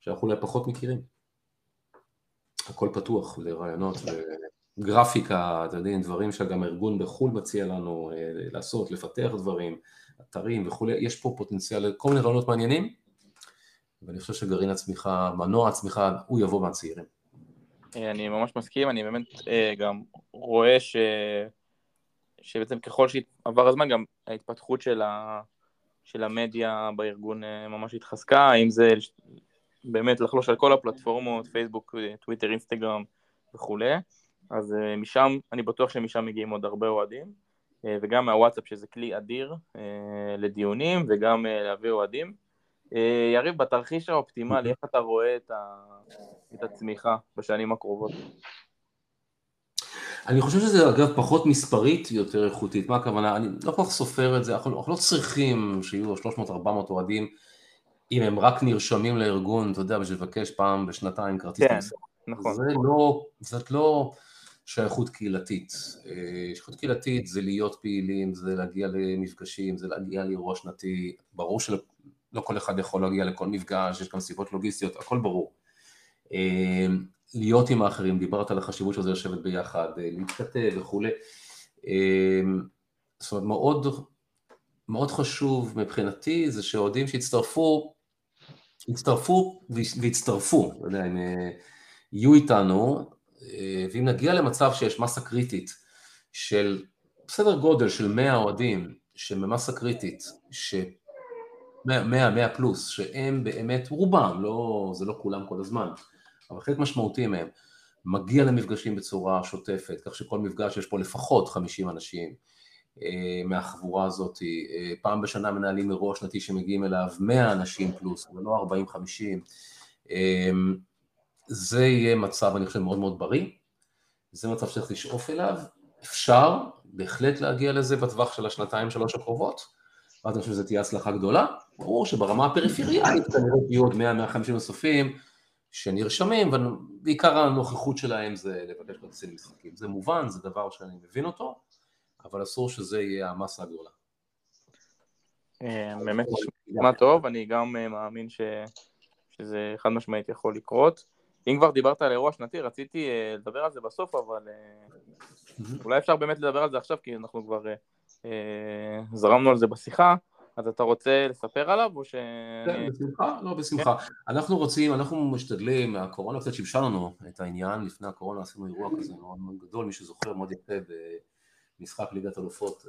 שאנחנו אולי פחות מכירים. הכל פתוח לרעיונות, גרפיקה, אתה יודעים, דברים שגם הארגון בחול מציע לנו לעשות, לפתח דברים, אתרים וכו'. יש פה פוטנציאל לכל מיני רעיונות מעניינים, ואני חושב שגרעין הצמיחה, מנוע הצמיחה, הוא יבוא מהצעירים. אני ממש מסכים, אני באמת גם רואה שבעצם ככל שעבר הזמן, גם ההתפתחות של המדיה בארגון ממש התחזקה, אם זה באמת לחלוש על כל הפלטפורמות, פייסבוק, טוויטר, אינסטגרם וכו'. אז משם, אני בטוח שמשם מגיעים עוד הרבה אוהדים, וגם מהוואטסאפ שזה כלי אדיר לדיונים, וגם להביא אוהדים. יריב, בתרחיש האופטימלי, איך אתה רואה את הצמיחה בשנים הקרובות? אני חושב שזה אגב פחות מספרית, יותר איכותית. מה הכוונה? אני לא כל כך סופר את זה, אנחנו לא צריכים שיהיו 300-400 אוהדים, אם הם רק נרשמים לארגון, אתה יודע, בשביל לבקש פעם בשנתיים כרטיס מסוים. נכון. זאת לא שייכות קהילתית. שייכות קהילתית זה להיות פעילים, זה להגיע למפגשים, זה להגיע לאירוע שנתי. ברור שלא כל אחד יכול להגיע לכל מפגש, יש גם סיבות לוגיסטיות, הכל ברור. להיות עם האחרים, דיברת על החשיבות שזה לשבת ביחד, להתכתב וכו'. זאת אומרת, מאוד חשוב מבחינתי, זה שהאוהדים שהצטרפו, הם יהיו איתנו, ואם נגיע למצב שיש מסה קריטית של בסדר גודל של 100 אוהדים, שממסה קריטית, 100 פלוס, שהם באמת רובם, זה לא כולם כל הזמן, אבל חלק משמעותי מהם, מגיע למפגשים בצורה שוטפת, כך שכל מפגש יש פה לפחות 50 אנשים, מהחבורה הזאת, פעם בשנה מנהלים אירוע שנתי שמגיעים אליו 100 אנשים פלוס, ולא 40-50, זה יהיה מצב, אני חושב, מאוד מאוד בריא, זה מצב שצריך לשאוף אליו, אפשר בהחלט להגיע לזה בטווח של השנתיים-3 הקרובות, ואני חושב שזה תהיה הצלחה גדולה, ברור שברמה הפריפריאלית כנראה יהיו עוד 100-150 נוספים שנרשמים, ובעיקר הנוכחות שלהם זה לבקש כרטיסים למשחקים, זה מובן, זה דבר שאני מבין אותו, אבל אסור שזה יהיה המסה הגדולה. באמת נשמע טוב, אני גם מאמין שזה חד משמעית יכול לקרות. אם כבר דיברת על אירוע שנתי, רציתי לדבר על זה בסוף, אבל אולי אפשר באמת לדבר על זה עכשיו, כי אנחנו כבר זרמנו על זה בשיחה, אז אתה רוצה לספר עליו או ש... כן, בשמחה, לא בשמחה. אנחנו רוצים, אנחנו משתדלים, הקורונה קצת שיבשה לנו את העניין, לפני הקורונה עשינו אירוע כזה מאוד גדול, מי שזוכר מאוד יפה במשחק ליגת אלופות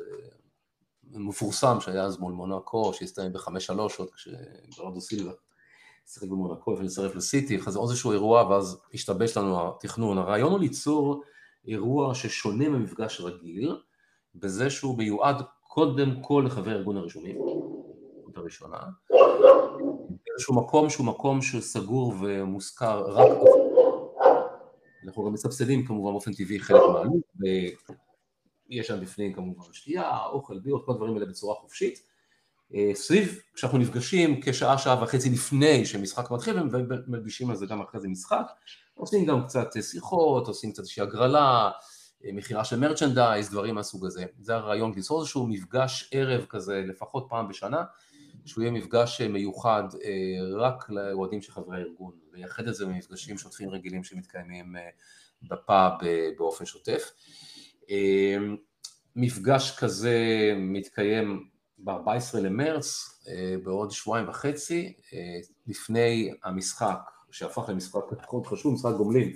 מפורסם שהיה אז מול מונאקו, שהסתיים ב-5-3 עוד כשגרדו סילבה שיחק במונאקו, לפני לצרף לסיטי, אז זה עוד איזשהו אירוע ואז השתבש לנו התכנון. הרעיון הוא ליצור אירוע ששונה ממפגש רגיל, בזה שהוא מיועד קודם כל לחבר ארגון הראשונים, הראשונה, שהוא מקום שסגור ומוזכר רק אנחנו גם מסבסדים כמובן באופן טבעי חלק מהעלות, ויש שם בפנים כמובן שתייה, אוכל, בירות, כל הדברים האלה בצורה חופשית, סביב כשאנחנו נפגשים כשעה, שעה וחצי לפני שמשחק מתחיל, ומלבישים על זה גם אחרי זה משחק, עושים גם קצת שיחות, עושים קצת איזושהי הגרלה, מחירה של מרצ'נדייז, דברים מהסוג הזה. זה הרעיון ליצור איזשהו מפגש ערב כזה, לפחות פעם בשנה, שהוא יהיה מפגש מיוחד רק לאוהדים של חברי הארגון, לייחד את זה במפגשים שוטפים רגילים שמתקיימים בפאב באופן שוטף. מפגש כזה מתקיים ב-14 למרץ, בעוד שבועיים וחצי, לפני המשחק, שהפך למשחק מאוד חשוב, משחק גומלין,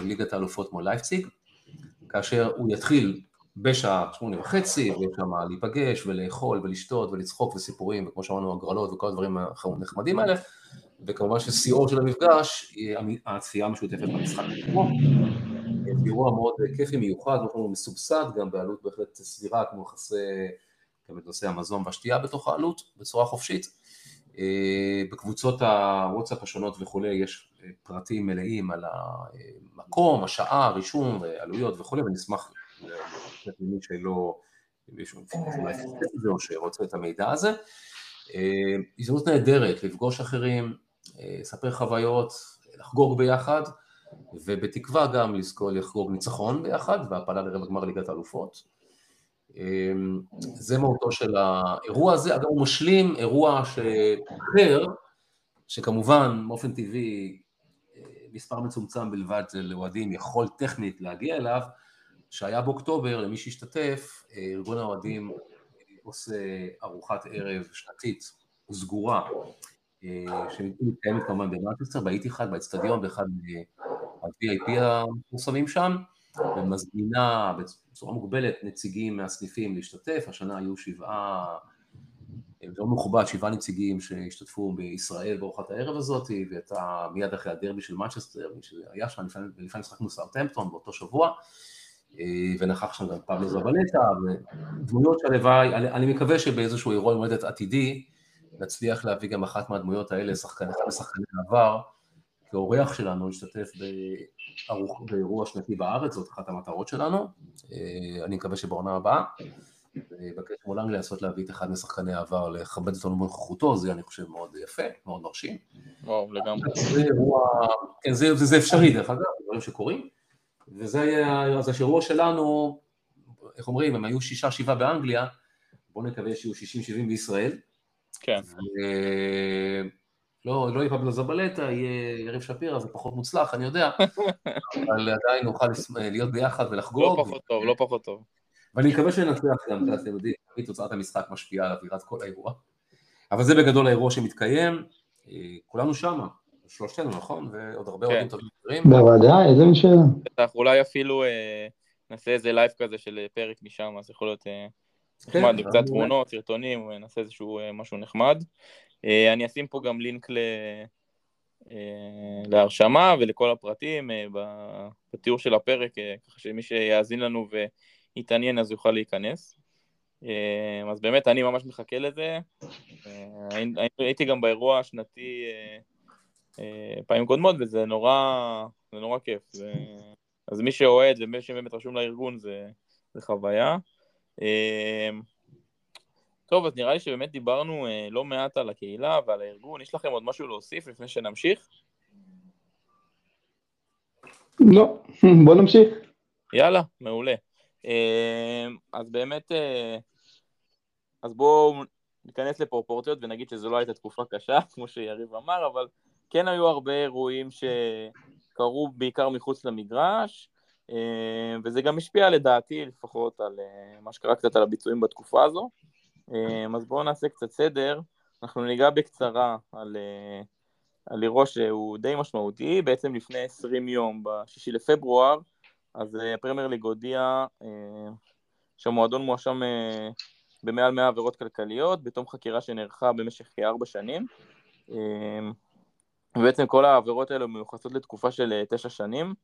בליגת האלופות מול לייפציג, כאשר הוא יתחיל בשעה 8:30, וכמה להיפגש ולאכול ולשתות ולצחוק וסיפורים, וכמו שאמרנו, הגרלות וכל הדברים הנחמדים האלה, וכמובן שסיור של המפגש היא הצפייה המשותפת במשחק. אירוע מאוד כיפי מיוחד, הוא מסובסד גם בעלות בהחלט סבירה, כמו חסה גם את נושא המזון והשתייה בתוך העלות, בצורה חופשית. בקבוצות הוואטסאפ השונות וכו' יש פרטים מלאים על המקום, השעה, רישום, עלויות וכו', ונשמח לתת למי שלא, או שרוצה את המידע הזה. הזדמנות נהדרת, לפגוש אחרים, לספר חוויות, לחגוג ביחד, ובתקווה גם לזכור לחגוג ניצחון ביחד, והפעלה לרבע גמר ליגת האלופות. זה מהותו של האירוע הזה, אגב הוא משלים אירוע אחר, שכמובן באופן טבעי מספר מצומצם בלבד לאוהדים יכול טכנית להגיע אליו, שהיה באוקטובר למי שהשתתף, ארגון האוהדים עושה ארוחת ערב שנתית וסגורה, שמתקיימת כמובן במנצ'סטר, באיט אחד, באצטדיון, באחד ה-VIP המפורסמים שם, ומזמינה בצורה מוגבלת נציגים מהסניפים להשתתף, השנה היו 7 נציגים שהשתתפו בישראל בארוחת הערב הזאת, והייתה מיד אחרי הדרבי של מנצ'סטר, שהיה שם לפני משחק מול סאות'המפטון באותו שבוע, ונכח שם גם פאבלו זבלטה, ודמויות שהלוואי, אני מקווה שבאיזשהו אירוע יום הולדת עתידי, נצליח להביא גם אחת מהדמויות האלה, שחקני העבר, כאורח שלנו להשתתף באירוע שנתי בארץ, זאת אחת המטרות שלנו, אני מקווה שבעונה הבאה, ובקשר מול אנגליה לעשות להביא את אחד משחקני העבר, לכבד אותנו בנוכחותו, זה אני חושב מאוד יפה, מאוד מרשים. וואו, לגמרי. זה אירוע, כן, זה אפשרי דרך אגב, דברים שקורים, וזה האירוע שלנו, איך אומרים, הם היו 6-7 באנגליה, בואו נקווה שיהיו 60-70 בישראל. כן. לא יהיה פאבלו זבלטה, יהיה יריב שפירא, זה פחות מוצלח, אני יודע, אבל עדיין נוכל להיות ביחד ולחגוג. לא פחות טוב. ואני מקווה שנצליח גם, אתם יודעים, תוצאת המשחק משפיעה על אווירת כל האירוע. אבל זה בגדול האירוע שמתקיים, כולנו שם, שלושתנו, נכון? ועוד הרבה אוהדים טובים אחרים. בוודאי, איזה משאלה. אנחנו אולי אפילו נעשה איזה לייב כזה של פרק משם, אז יכול להיות נחמד, קצת תמונות, סרטונים, נעשה איזשהו משהו נחמד. אני אשים פה גם לינק להרשמה ולכל הפרטים בתיאור של הפרק, ככה שמי שיאזין לנו ויתעניין אז יוכל להיכנס. אז באמת אני ממש מחכה לזה, הייתי גם באירוע השנתי פעמים קודמות וזה נורא כיף, אז מי שאוהד ומי שבאמת רשום לארגון זה חוויה. טוב, אז נראה לי שבאמת דיברנו לא מעט על הקהילה ועל הארגון. יש לכם עוד משהו להוסיף לפני שנמשיך? לא, בוא נמשיך. יאללה, מעולה. אז באמת, אז בואו ניכנס לפרופורציות ונגיד שזו לא הייתה תקופה קשה, כמו שיריב אמר, אבל כן היו הרבה אירועים שקרו בעיקר מחוץ למגרש, וזה גם השפיע לדעתי לפחות על מה שקרה קצת על הביצועים בתקופה הזו. אז בואו נעשה קצת סדר. אנחנו ניגע בקצרה על אירוע שהוא די משמעותי, בעצם לפני 20 יום, ב-6 לפברואר, אז הפרמייר ליג הודיע שהמועדון מואשם במעל 100 עבירות כלכליות, בתום חקירה שנערכה במשך כ-4 שנים. ובעצם כל העבירות האלו מיוחסות לתקופה של 9 שנים,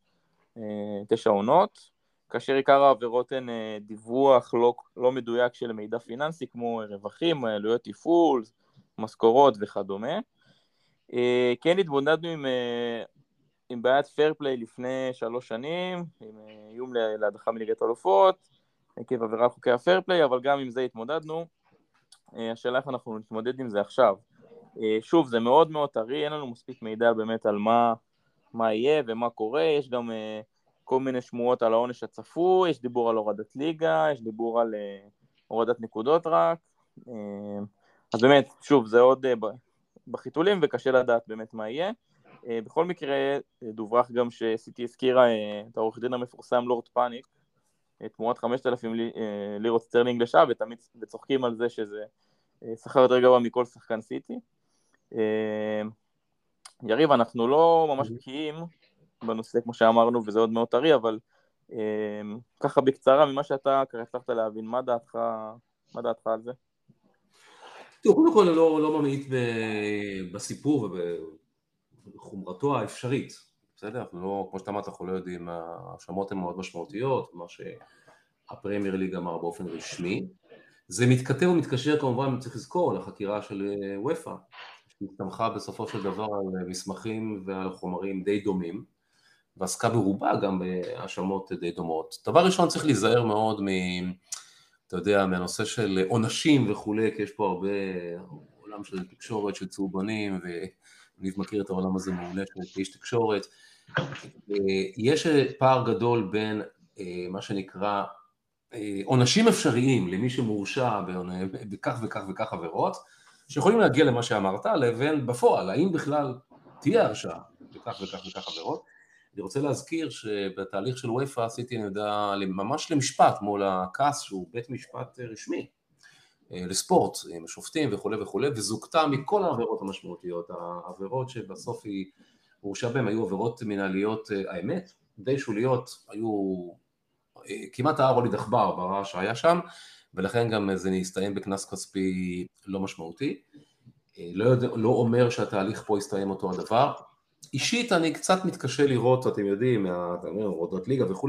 9 עונות, כאשר עיקר העבירות הן דיווח לא מדויק של מידע פיננסי, כמו רווחים, עלויות תפעול, משכורות וכדומה. כן התבונדנו עם בעיית פייר פליי לפני 3 שנים, עם איום להדחה מליגת אלופות, עקב עבירה על חוקי הפייר פליי, אבל גם עם זה התמודדנו. השאלה איך אנחנו נתמודד עם זה עכשיו. שוב, זה מאוד מאוד טרי, אין לנו מספיק מידע באמת על מה יהיה ומה קורה, יש גם כל מיני שמועות על העונש הצפוי, יש דיבור על הורדת ליגה, יש דיבור על הורדת נקודות רק, אז באמת, שוב, זה עוד בחיתולים וקשה לדעת באמת מה יהיה. בכל מקרה, דוברח גם שסיטי הזכירה את העורך דין המפורסם לורד פאניק, תמורת 5,000 לירות סטרלינג לשעה, ותמיד צוחקים על זה שזה שכר יותר גבוה מכל שחקן סיטי. יריב, אנחנו לא ממש בקיאים בנושא כמו שאמרנו, וזה עוד מאוד טרי, אבל ככה בקצרה ממה שאתה ככה הצלחת להבין, מה דעתך על זה? תראו, קודם כל אני לא ממעיט בסיפור ובחומרתו האפשרית, בסדר? אנחנו לא, כמו שאתה אמרת, אנחנו לא יודעים, השמות הן מאוד משמעותיות, מה שהפרמייר ליג אמר באופן רשמי, זה מתכתב ומתקשר כמובן, צריך לזכור, לחקירה של וופה, שהתמחה בסופו של דבר על מסמכים ועל חומרים די דומים, ועסקה ברובה גם בהאשמות די דומות. דבר ראשון, צריך להיזהר מאוד אתה יודע, מהנושא של עונשים וכולי, כי יש פה הרבה עולם של תקשורת, של צהובנים, ואני מכיר את העולם הזה מעולה של איש תקשורת. יש פער גדול בין מה שנקרא עונשים אפשריים למי שמורשע בכך וכך וכך עבירות, שיכולים להגיע למה שאמרת, לבין בפועל, האם בכלל תהיה הרשעה בכך וכך וכך עבירות. אני רוצה להזכיר שבתהליך של וויפה עשיתי נדע ממש למשפט מול הקאס שהוא בית משפט רשמי לספורט, שופטים וכו' וכו', וזוכתה מכל העבירות המשמעותיות, העבירות שבסוף היא הורשע בהם, היו עבירות מנהליות, האמת, די שוליות, היו כמעט הער או לדחבר ברע שהיה שם, ולכן גם זה נסתיים בקנס כספי לא משמעותי, לא אומר שהתהליך פה יסתיים אותו הדבר, אישית אני קצת מתקשה לראות, אתם יודעים, הורדות ליגה וכו',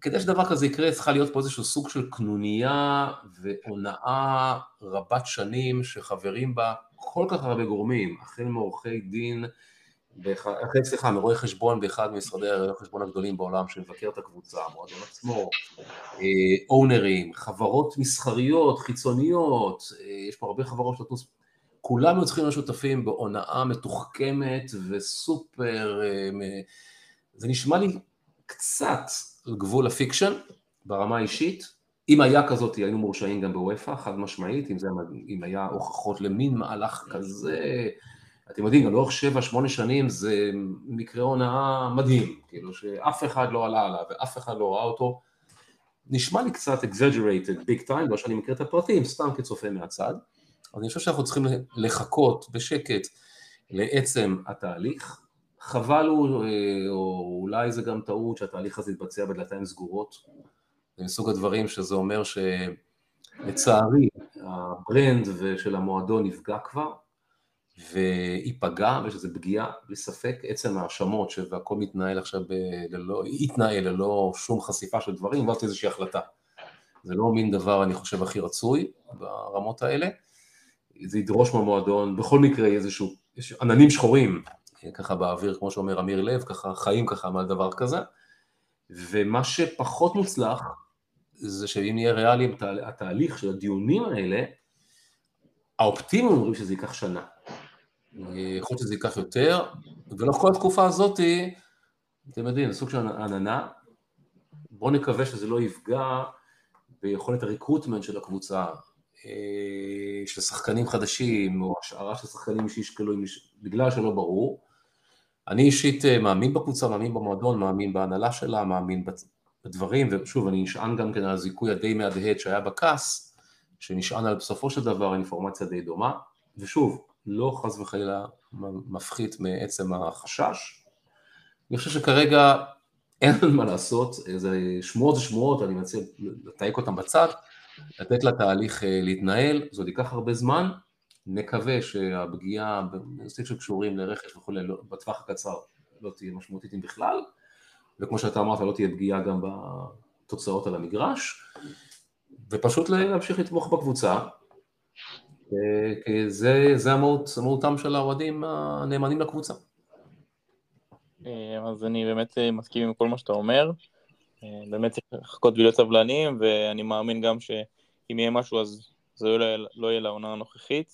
כדי שדבר כזה יקרה, צריכה להיות פה איזשהו סוג של קנוניה והונאה רבת שנים, שחברים בה כל כך הרבה גורמים, החל מעורכי דין, מרואי חשבון באחד ממשרדי החשבון הגדולים בעולם, שמבקר את הקבוצה, מועדון עצמו, אונרים, חברות מסחריות, חיצוניות, יש פה הרבה חברות של תנוס, כולם יוצאים לשותפים בהונאה מתוחכמת וסופר, זה נשמע לי קצת על גבול הפיקשן ברמה האישית, אם היה כזאת היינו מורשעים גם בוויפה, חד משמעית, אם היה הוכחות למין מהלך כזה, אתם יודעים, לאורך 7-8 שנים זה מקרה הונאה מדהים, כאילו שאף אחד לא עלה עליו ואף אחד לא ראה אותו, נשמע לי קצת exaggerated big time, לא שאני מכיר את הפרטים, סתם כצופה מהצד, אז אני חושב שאנחנו צריכים לחכות בשקט לעצם התהליך, חבל הוא, או אולי זה גם טעות שהתהליך הזה יתבצע בדלתיים סגורות, זה מסוג הדברים שזה אומר שלצערי הברנד של המועדון נפגע כבר, וייפגע, ושזה פגיעה, בלי ספק, עצם ההאשמות שהכל מתנהל עכשיו, יתנהל ללא שום חשיפה של דברים, ואז איזושהי החלטה. זה לא מין דבר, אני חושב, הכי רצוי ברמות האלה, זה ידרוש מהמועדון, בכל מקרה איזשהו עננים שחורים, ככה באוויר, כמו שאומר אמיר לב, ככה חיים ככה מעל דבר כזה, ומה שפחות מוצלח, זה שאם נהיה ריאלי, התהליך של הדיונים האלה, האופטימים אומרים שזה ייקח שנה, יכול להיות שזה ייקח יותר, ולאורך כל התקופה הזאת, אתם יודעים, זה סוג של עננה, בואו נקווה שזה לא יפגע ביכולת הריקרוטמנט של הקבוצה, של שחקנים חדשים, או השערה של שחקנים שישקלו, בגלל שלא ברור. אני אישית מאמין בקבוצה, מאמין במועדון, מאמין בהנהלה שלה, מאמין בדברים, ושוב, אני נשען גם כן על הזיכוי הדי מהדהד שהיה בקאס, שנשען על בסופו של דבר אינפורמציה די דומה, ושוב, לא חס וחלילה מפחית מעצם החשש. אני חושב שכרגע אין מה לעשות, שמועות זה שמועות, אני מציע לתייק אותם בצד, לתת לתהליך להתנהל, זה עוד ייקח הרבה זמן, נקווה שהפגיעה בנושאים שקשורים לרכש וכו' בטווח הקצר לא תהיה משמעותית אם בכלל, וכמו שאתה אמרת לא תהיה פגיעה גם בתוצאות על המגרש, ופשוט להמשיך לתמוך בקבוצה, כי זה המהותם של האוהדים הנאמנים לקבוצה. אז אני באמת מסכים עם כל מה שאתה אומר, באמת צריך לחכות ולהיות סבלנים, ואני מאמין גם שאם יהיה משהו אז זה לא יהיה לעונה הנוכחית.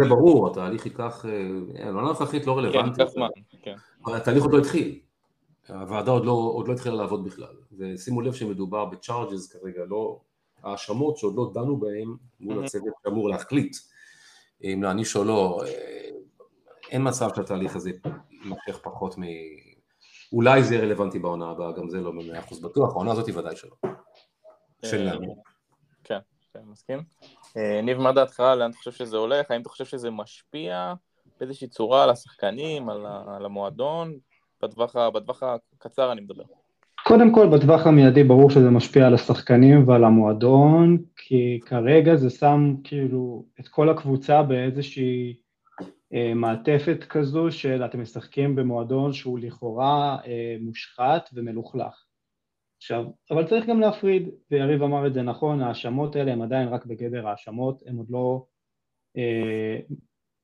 זה ברור, התהליך ייקח, העונה הנוכחית לא רלוונטית. התהליך עוד לא התחיל, הוועדה עוד לא התחילה לעבוד בכלל, ושימו לב שמדובר בצ'ארג'ז כרגע, לא האשמות שעוד לא דנו בהן מול הצוות שאמור להחליט, אם להעניש או לא, אין מצב שהתהליך הזה יימשך פחות מ... אולי זה רלוונטי בעונה הבאה, גם זה לא ב-100% בטוח, העונה הזאת היא ודאי שלא. כן, מסכים. ניב, מה דעתך, לאן אתה חושב שזה הולך? האם אתה חושב שזה משפיע באיזושהי צורה על השחקנים, על המועדון? בטווח הקצר אני מדבר. קודם כל, בטווח המיידי ברור שזה משפיע על השחקנים ועל המועדון, כי כרגע זה שם כאילו את כל הקבוצה באיזושהי מעטפת כזו של אתם משחקים במועדון שהוא לכאורה מושחת ומלוכלך. עכשיו, אבל צריך גם להפריד, ויריב אמר את זה נכון, ההאשמות האלה הם עדיין רק בגדר ההאשמות, הם עוד לא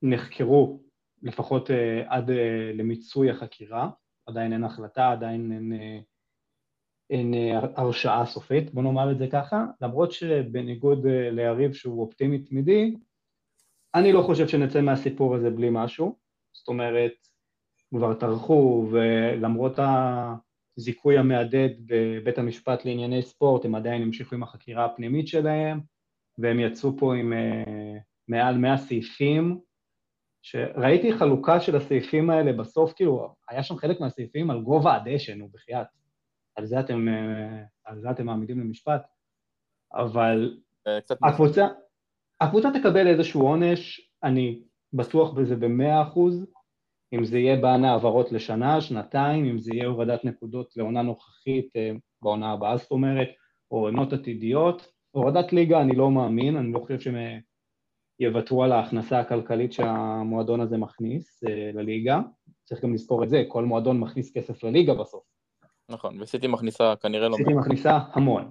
נחקרו, לפחות עד למיצוי החקירה, עדיין אין החלטה, עדיין אין הרשעה סופית, בוא נאמר את זה ככה, למרות שבניגוד ליריב שהוא אופטימי תמידי, אני לא חושב שנצא מהסיפור הזה בלי משהו, זאת אומרת, כבר תרחו, ולמרות הזיכוי המעדד בבית המשפט לענייני ספורט, הם עדיין המשיכו עם החקירה הפנימית שלהם, והם יצאו פה עם מעל 100 סעיפים, שראיתי חלוקה של הסעיפים האלה בסוף, כאילו, היה שם חלק מהסעיפים על גובה הדשן, הוא בחייאת, על זה אתם מעמידים למשפט, אבל הקבוצה תקבל איזשהו עונש, אני בטוח בזה ב-100%, אם זה יהיה בעונה העברות לשנה, שנתיים, אם זה יהיה הורדת נקודות לעונה נוכחית בעונה הבאה, זאת אומרת, או עונות עתידיות, הורדת ליגה אני לא מאמין, אני לא חושב שהם יוותרו על ההכנסה הכלכלית שהמועדון הזה מכניס לליגה, צריך גם לזכור את זה, כל מועדון מכניס כסף לליגה בסוף. נכון, וסיטי מכניסה כנראה לא... סיטי מכניסה המון.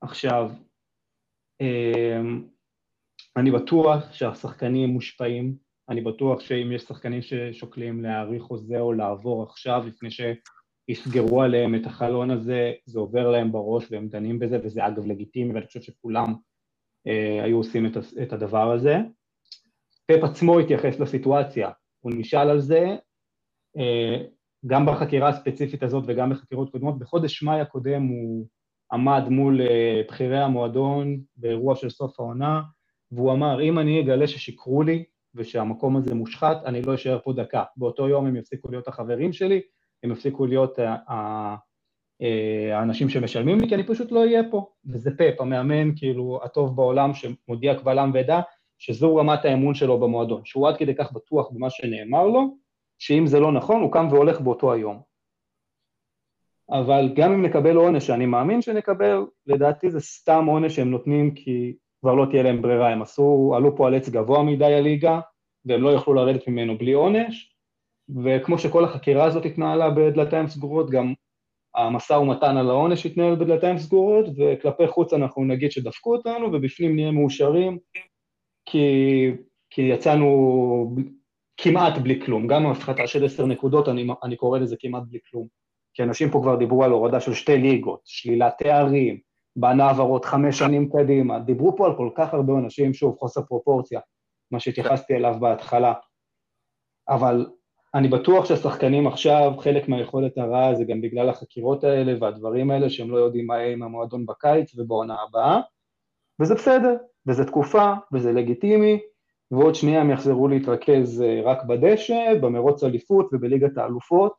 עכשיו, אני בטוח שהשחקנים מושפעים, אני בטוח שאם יש שחקנים ששוקלים להאריך חוזה או לעבור עכשיו, לפני שיסגרו עליהם את החלון הזה, זה עובר להם בראש והם דנים בזה, וזה אגב לגיטימי, ואני חושב שכולם היו עושים את הדבר הזה. פפ עצמו התייחס לסיטואציה, הוא נשאל על זה, גם בחקירה הספציפית הזאת וגם בחקירות קודמות, בחודש מאי הקודם הוא עמד מול בחירי המועדון באירוע של סוף העונה, והוא אמר, אם אני אגלה ששיקרו לי ושהמקום הזה מושחת, אני לא אשאר פה דקה. באותו יום הם יפסיקו להיות החברים שלי, הם יפסיקו להיות האנשים שמשלמים לי, כי אני פשוט לא אהיה פה. וזה פפ, המאמן כאילו הטוב בעולם שמודיע קבל עם ועדה, שזו רמת האמון שלו במועדון, שהוא עד כדי כך בטוח במה שנאמר לו, שאם זה לא נכון, הוא קם והולך באותו היום. אבל גם אם נקבל עונש, שאני מאמין שנקבל, לדעתי זה סתם עונש שהם נותנים, כי כבר לא תהיה להם ברירה, הם עלו פה על עץ גבוה מדי הליגה, והם לא יוכלו לרדת ממנו בלי עונש, וכמו שכל החקירה הזאת התנהלה בדלתיים סגורות, גם המסע ומתן על העונש התנהל בדלתיים סגורות, וכלפי חוץ אנחנו נגיד שדפקו אותנו, ובפנים נהיה מאושרים, כי יצאנו... כמעט בלי כלום, גם ההפחתה של 10 נקודות, אני קורא לזה כמעט בלי כלום, כי אנשים פה כבר דיברו על הורדה של 2 ליגות, שלילת תארים, בעונה עברות 5 שנים קדימה, דיברו פה על כל כך הרבה אנשים, שוב, חוסר פרופורציה, מה שהתייחסתי אליו בהתחלה, אבל אני בטוח שהשחקנים עכשיו, חלק מהיכולת הרעה, זה גם בגלל החקירות האלה והדברים האלה, שהם לא יודעים מה יהיה עם המועדון בקיץ ובעונה הבאה, וזה בסדר, וזה תקופה, וזה לגיטימי, ועוד שנייה הם יחזרו להתרכז רק בדשא, במרוץ אליפות ובליגת האלופות,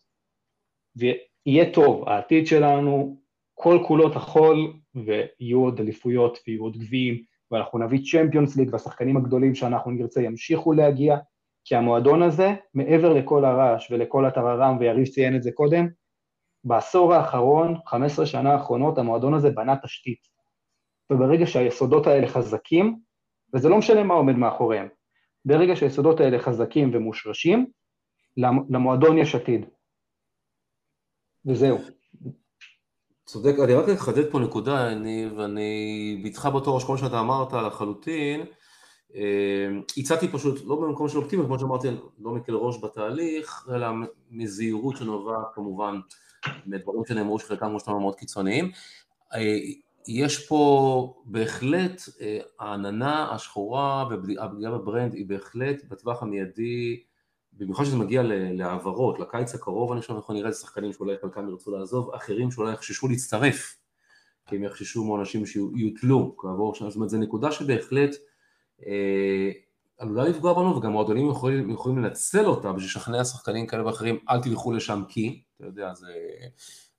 ויהיה טוב, העתיד שלנו, כל כולו תחול, ויהיו עוד אליפויות ויהיו עוד גביעים, ואנחנו נביא צ'מפיונס ליג, והשחקנים הגדולים שאנחנו נרצה ימשיכו להגיע, כי המועדון הזה, מעבר לכל הרעש ולכל הטררם, ויריב ציין את זה קודם, בעשור האחרון, 15 שנה האחרונות, המועדון הזה בנה תשתית. וברגע שהיסודות האלה חזקים, וזה לא משנה מה עומד מאחוריהם, ברגע שהיסודות האלה חזקים ומושרשים, למועדון יש עתיד. וזהו. צודק, אני רק אחדד פה נקודה, ואני ביטחה בתור השכון שאתה אמרת לחלוטין, הצעתי פשוט, לא במקום של אופטימי, כמו שאמרתי, לא מקל ראש בתהליך, אלא מזהירות שנובעת כמובן, מדברים שנאמרו שחלקם כמו שאתה אומר מאוד קיצוניים, יש פה בהחלט, העננה השחורה והפגיעה בברנד היא בהחלט בטווח המיידי, במיוחד שזה מגיע להעברות, לקיץ הקרוב, אני חושב אנחנו נראה את השחקנים שאולי חלקם ירצו לעזוב, אחרים שאולי יחששו להצטרף, כי הם יחששו מאנשים שיוטלו כעבור שנה, זאת אומרת, זו נקודה שבהחלט עלולה לפגוע בנו, וגם מועדונים יכולים לנצל אותה, בשביל לשכנע השחקנים כאלה ואחרים, אל תלכו לשם כי, אתה יודע, זה,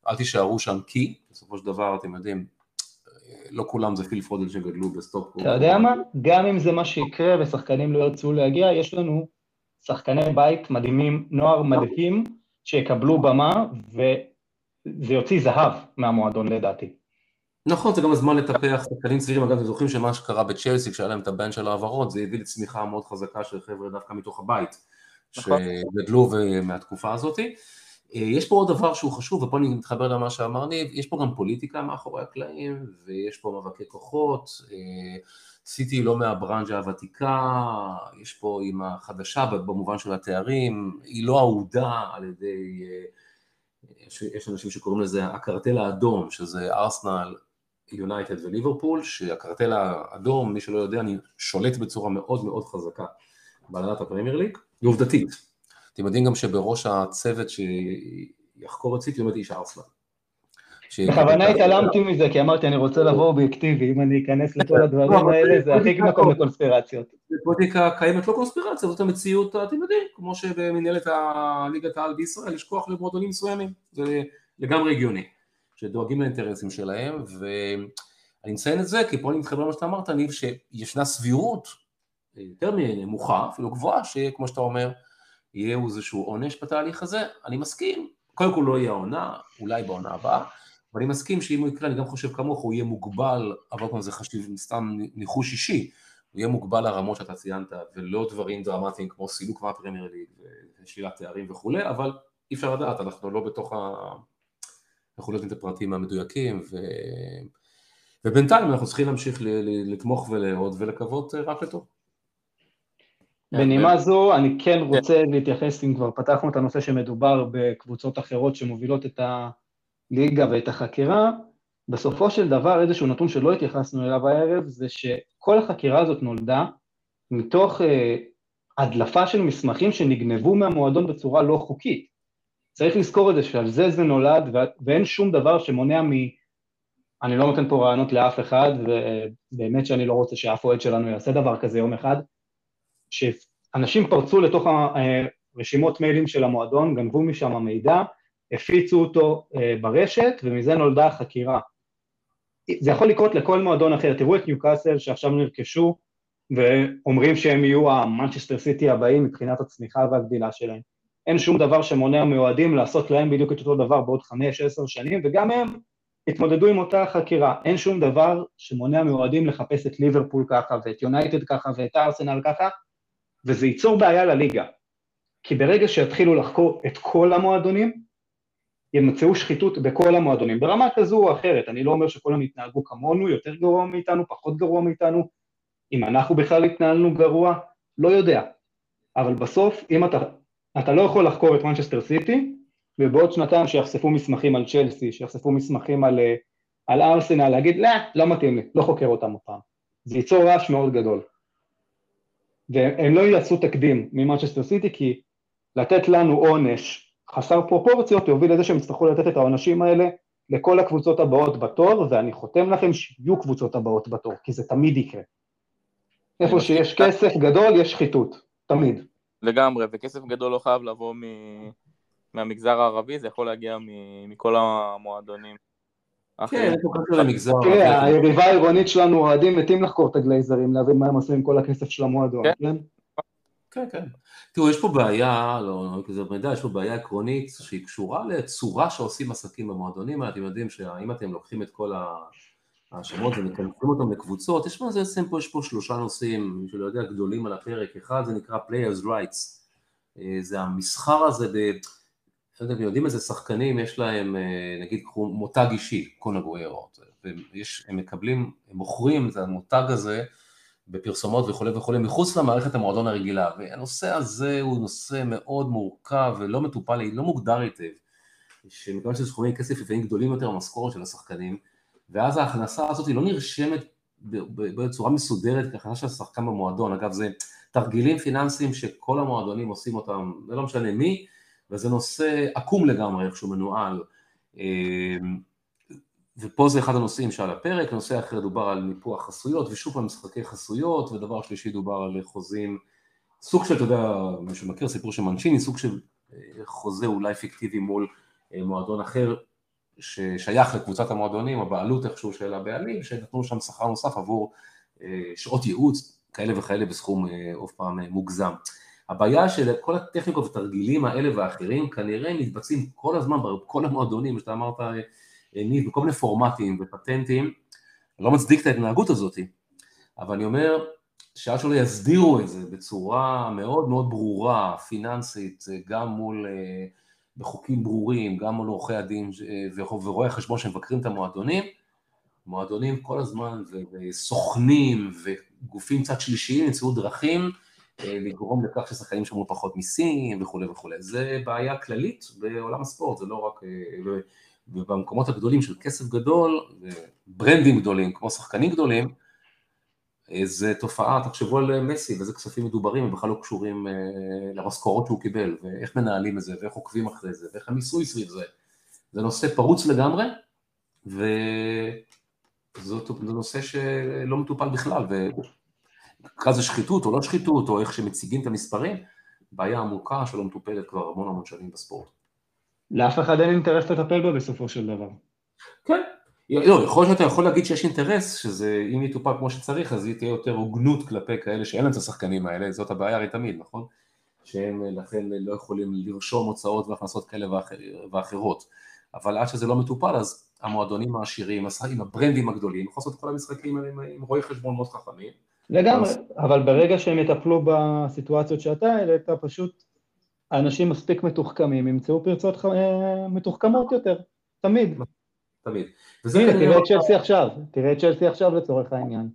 אל תישארו שם כי, בסופו של דבר, אתם יודעים, לא כולם זה פיל פרודל שגדלו בסטופ. אתה יודע מה? גם אם זה מה שיקרה, ושחקנים לא ירצו להגיע, יש לנו שחקני בית מדהימים, נוער מדהים, שיקבלו במה, וזה יוציא זהב מהמועדון לדעתי. נכון, זה גם הזמן לטפח שחקנים צעירים, אגב, אתם זוכרים שמה שקרה בצ'לסי, כשהיה להם את הבן של העברות, זה הביא לצמיחה מאוד חזקה של חבר'ה דווקא מתוך הבית, שגדלו מהתקופה הזאת. יש פה עוד דבר שהוא חשוב, ופה אני מתחבר למה שאמר ניב, יש פה גם פוליטיקה מאחורי הקלעים, ויש פה מאבקי כוחות, סיטי לא מהברנז'ה הוותיקה, יש פה עם החדשה במובן של התארים, היא לא עודה על ידי, יש אנשים שקוראים לזה הקרטל האדום, שזה ארסנל, יונייטד וליברפול, שהקרטל האדום, מי שלא יודע, אני שולט בצורה מאוד מאוד חזקה בהנהלת הפרמייר ליג, היא עובדתית. אתם יודעים גם שבראש הצוות שיחקור את סיטי, זאת אומרת איש ארסנל. בכוונה התעלמתי מזה, כי אמרתי, אני רוצה לבוא אובייקטיבי, אם אני אכנס לכל הדברים האלה, זה הכי מקום לקונספירציות. פוליטיקה קיימת לא קונספירציה, זאת המציאות, אתם יודעים, כמו שבמנהלת הליגת העל בישראל, יש כוח למועדונים מסוימים, זה לגמרי הגיוני, שדואגים לאינטרסים שלהם, ואני מציין את זה, כי פה אני מתחבר למה שאתה אמרת, ניב, שישנה סבירות, יותר נמוכה, אפילו גבוהה, שכמו שאתה אומר, יהיה איזשהו עונש בתהליך הזה, אני מסכים, קודם כל לא יהיה העונה, אולי בעונה הבאה, אבל אני מסכים שאם הוא יקרה, אני גם חושב כמוך, הוא יהיה מוגבל, אבל כמו זה חשיב סתם ניחוש אישי, הוא יהיה מוגבל לרמות שאתה ציינת, ולא דברים דרמטיים כמו סילוק מהפרמייר ליג, ושלילת תארים וכו', אבל אי אפשר לדעת, אנחנו לא בתוך היכולות הפרטיים המדויקים, ובינתיים אנחנו צריכים להמשיך לתמוך ולהעוד ולקוות רק לטוב. בנימה זו, אני כן רוצה להתייחס, אם כבר פתחנו את הנושא שמדובר בקבוצות אחרות שמובילות את הליגה ואת החקירה, בסופו של דבר איזשהו נתון שלא התייחסנו אליו הערב, זה שכל החקירה הזאת נולדה מתוך הדלפה של מסמכים שנגנבו מהמועדון בצורה לא חוקית. צריך לזכור את זה, שעל זה זה נולד, ואין שום דבר שמונע אני לא נותן פה רעיונות לאף אחד, ובאמת שאני לא רוצה שאף אוהד שלנו יעשה דבר כזה יום אחד, שאנשים פרצו לתוך הרשימות מיילים של המועדון, גנבו משם המידע, הפיצו אותו ברשת, ומזה נולדה החקירה. זה יכול לקרות לכל מועדון אחר, תראו את ניוקאסל שעכשיו נרכשו, ואומרים שהם יהיו המנצ'סטר סיטי הבאים מבחינת הצמיחה והגדילה שלהם. אין שום דבר שמונע מיועדים לעשות להם בדיוק את אותו דבר בעוד 5-10 שנים, וגם הם התמודדו עם אותה החקירה. אין שום דבר שמונע מיועדים לחפש את ליברפול ככה, ואת יונייטד ככה, ואת ארסנל ככה, וזה ייצור בעיה לליגה, כי ברגע שיתחילו לחקור את כל המועדונים, ימצאו שחיתות בכל המועדונים, ברמה כזו או אחרת, אני לא אומר שכולם יתנהגו כמונו, יותר גרוע מאיתנו, פחות גרוע מאיתנו, אם אנחנו בכלל התנהלנו גרוע, לא יודע, אבל בסוף, אם אתה לא יכול לחקור את מנצ'סטר סיטי, ובעוד שנתיים שיחשפו מסמכים על צ'לסי, שיחשפו מסמכים על ארסנל, להגיד, לא, לא מתאים לי, לא חוקר אותם הפעם, זה ייצור רעש מאוד גדול. והם לא יעשו תקדים ממנצ'סטר סיטי, כי לתת לנו עונש חסר פרופורציות, יוביל לזה שהם יצטרכו לתת את העונשים האלה לכל הקבוצות הבאות בתור, ואני חותם לכם שיהיו קבוצות הבאות בתור, כי זה תמיד יקרה. איפה שיש כסף גדול, יש שחיתות, תמיד. לגמרי, וכסף גדול לא חייב לבוא מהמגזר הערבי, זה יכול להגיע מכל המועדונים. כן, היריבה העירונית שלנו אוהדים מתים לחקור את הגלייזרים, להבין מה הם עשו עם כל הכסף של המועדון, כן? כן, כן. תראו, יש פה בעיה, לא כזה מידע, יש פה בעיה עקרונית שהיא קשורה לצורה שעושים עסקים במועדונים, אתם יודעים שאם אתם לוקחים את כל השמות ומכנסים אותם לקבוצות, יש פה שלושה נושאים, שלא יודע, גדולים על הפרק, אחד זה נקרא Players' Rights, זה המסחר הזה אתם יודעים איזה שחקנים, יש להם, נגיד, מותג אישי, קונגוירות, והם מקבלים, הם מוכרים את המותג הזה בפרסומות וכו', מחוץ למערכת המועדון הרגילה, והנושא הזה הוא נושא מאוד מורכב ולא מטופל, לא מוגדר היטב, שמכיוון שזה סכומי כסף לפעמים גדולים יותר במשכורת של השחקנים, ואז ההכנסה הזאת היא לא נרשמת בצורה מסודרת כהכנסה של השחקן במועדון, אגב זה תרגילים פיננסיים שכל המועדונים עושים אותם, ולא משנה מי, וזה נושא עקום לגמרי, איך שהוא מנועל, ופה זה אחד הנושאים שעל הפרק, נושא אחר דובר על ניפוח חסויות, ושוב על משחקי חסויות, ודבר שלישי דובר על חוזים, סוג של, אתה יודע, מי שמכיר סיפור של מנצ'יני, סוג של חוזה אולי פיקטיבי מול מועדון אחר, ששייך לקבוצת המועדונים, הבעלות איכשהו של הבעלים, שנתנו שם שכר נוסף עבור שעות ייעוץ, כאלה וכאלה בסכום אוף פעם מוגזם. הבעיה של כל הטכניקות ותרגילים האלה והאחרים, כנראה מתבצעים כל הזמן, בכל המועדונים, שאתה אמרת, בכל מיני פורמטים ופטנטים, לא מצדיק את ההתנהגות הזאת, אבל אני אומר, שעד שלא יסדירו את זה בצורה מאוד מאוד ברורה, פיננסית, גם מול, בחוקים ברורים, גם מול עורכי הדין ורואי החשבון שמבקרים את המועדונים, מועדונים כל הזמן, וסוכנים וגופים צד שלישיים, ימצאו דרכים, לגרום לכך ששחקנים שמרו פחות מיסים וכו' וכו'. זה בעיה כללית בעולם הספורט, זה לא רק, ובמקומות הגדולים של כסף גדול, ברנדים גדולים, כמו שחקנים גדולים, זה תופעה, תחשבו על מסי, וזה כספים מדוברים, הם בכלל לא קשורים למשכורות שהוא קיבל, ואיך מנהלים את זה, ואיך עוקבים אחרי זה, ואיך המיסוי סביב זה. זה נושא פרוץ לגמרי, וזה נושא שלא מטופל בכלל, כזה שחיתות או לא שחיתות, או איך שמציגים את המספרים, בעיה עמוקה שלא מטופלת כבר המון המון שנים בספורט. לאף אחד אין אינטרס לטפל בה בסופו של דבר. כן, לא, יכול להיות שאתה יכול להגיד שיש אינטרס, שזה אם יטופל כמו שצריך, אז היא תהיה יותר הוגנות כלפי כאלה שאין להם את השחקנים האלה, זאת הבעיה הרי תמיד, נכון? שהם לכן לא יכולים לרשום הוצאות והכנסות כאלה ואחרות. אבל עד שזה לא מטופל, אז המועדונים העשירים, עם הברנדים הגדולים, יכול לעשות כל המשחקים עם רואי חשבון מאוד חכמים. לגמרי, אבל ברגע שהם יטפלו בסיטואציות שאתה העלית, פשוט אנשים מספיק מתוחכמים, ימצאו פרצות מתוחכמות יותר, תמיד. תמיד. תראה את צ'לסי עכשיו, תראה את צ'לסי עכשיו לצורך העניין.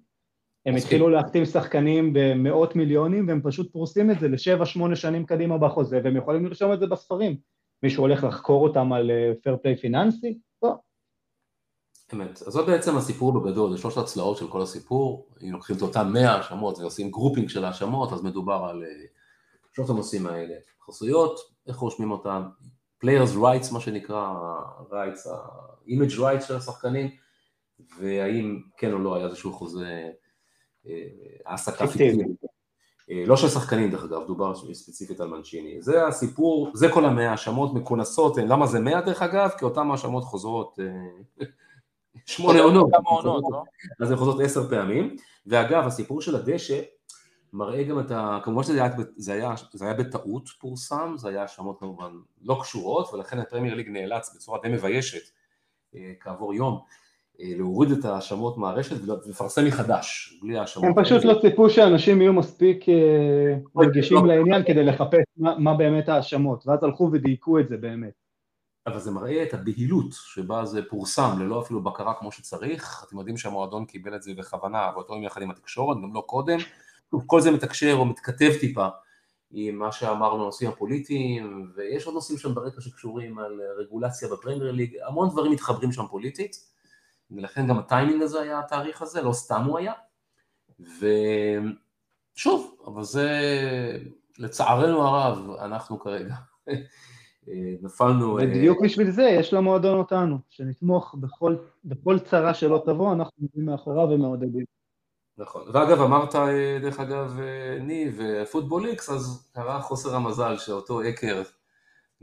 הם התחילו להחתים שחקנים במאות מיליונים, והם פשוט פורסים את זה ל7-8 שנים קדימה בחוזה, והם יכולים לרשום את זה בספרים. מישהו הולך לחקור אותם על פייר פליי פיננסי? לא. אמת, אז זאת בעצם הסיפור בגדול, זה שלושת הצלעות של כל הסיפור, אם לוקחים את אותם 100 האשמות, ועושים גרופינג של האשמות, אז מדובר על שלושת הנושאים האלה, חסויות, איך רושמים אותם, players rights, מה שנקרא, rights, image rights של השחקנים, והאם כן או לא היה איזשהו חוזה, העסקה פיקטיבית, לא של שחקנים דרך אגב, דובר ספציפית על מנצ'יני, זה הסיפור, זה כל 100 האשמות מכונסות, למה זה 100 דרך אגב? כי אותם האשמות חוזרות, 8 עונות, אז הן חוזרות 10 פעמים, ואגב, הסיפור של הדשא מראה גם את ה... כמובן שזה היה בטעות פורסם, זה היה שמות כמובן לא קשורות, ולכן הפרמייר ליג נאלץ בצורה די מביישת, כעבור יום, להוריד את השמות מהרשת ולפרסם מחדש, בלי השמות. הם פשוט לא ציפו שאנשים יהיו מספיק רגישים לעניין כדי לחפש מה באמת ההשמות, ואז הלכו ודייקו את זה באמת. אבל זה מראה את הבהילות שבה זה פורסם, ללא אפילו בקרה כמו שצריך, אתם יודעים שהמועדון קיבל את זה בכוונה, אבל אותו עם יחד עם התקשורת, גם לא קודם, כל זה מתקשר או מתכתב טיפה עם מה שאמרנו נושאים הפוליטיים, ויש עוד נושאים שם ברקע שקשורים על רגולציה בפרמייר ליג, המון דברים מתחברים שם פוליטית, ולכן גם הטיימינג הזה היה התאריך הזה, לא סתם הוא היה, ושוב, אבל זה לצערנו הרב, אנחנו כרגע... נפלנו... בדיוק בשביל זה, יש למועדון אותנו, שנתמוך בכל צרה שלא תבוא, אנחנו נמצאים מאחורה ומעודדים. נכון, ואגב, אמרת, דרך אגב, ניב, פוטבוליקס, אז קרה חוסר המזל שאותו עקר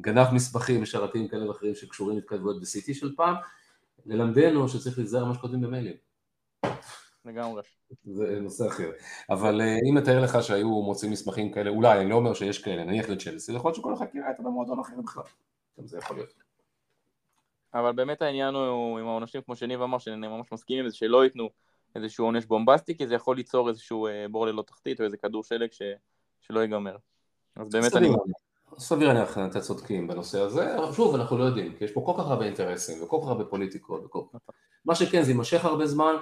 גנב מסמכים, משרתים כאלה ואחרים שקשורים להתכתבויות בסיטי של פעם, ללמדנו שצריך להיזהר מה שכותבים במיילים. לגמרי. זה נושא אחר. אבל אם נתאר לך שהיו מוצאים מסמכים כאלה, אולי, אני לא אומר שיש כאלה, נניח לצ'לסי, יכול להיות שכל החקירה הייתה במועדון אחר בכלל. גם זה יכול להיות. אבל באמת העניין הוא עם העונשים, כמו שניב אמר, שאני ממש מסכים עם זה, שלא ייתנו איזשהו עונש בומבסטי, כי זה יכול ליצור איזשהו בור ללא תחתית, או איזה כדור שלג שלא ייגמר. אז באמת אני... סביר להניח אתם צודקים בנושא הזה, שוב אנחנו לא יודעים, כי יש פה כל כך הרבה אינטרסים וכל כך הרבה פוליטיקות וכל כך. מה שכן, זה יימשך הרבה זמן,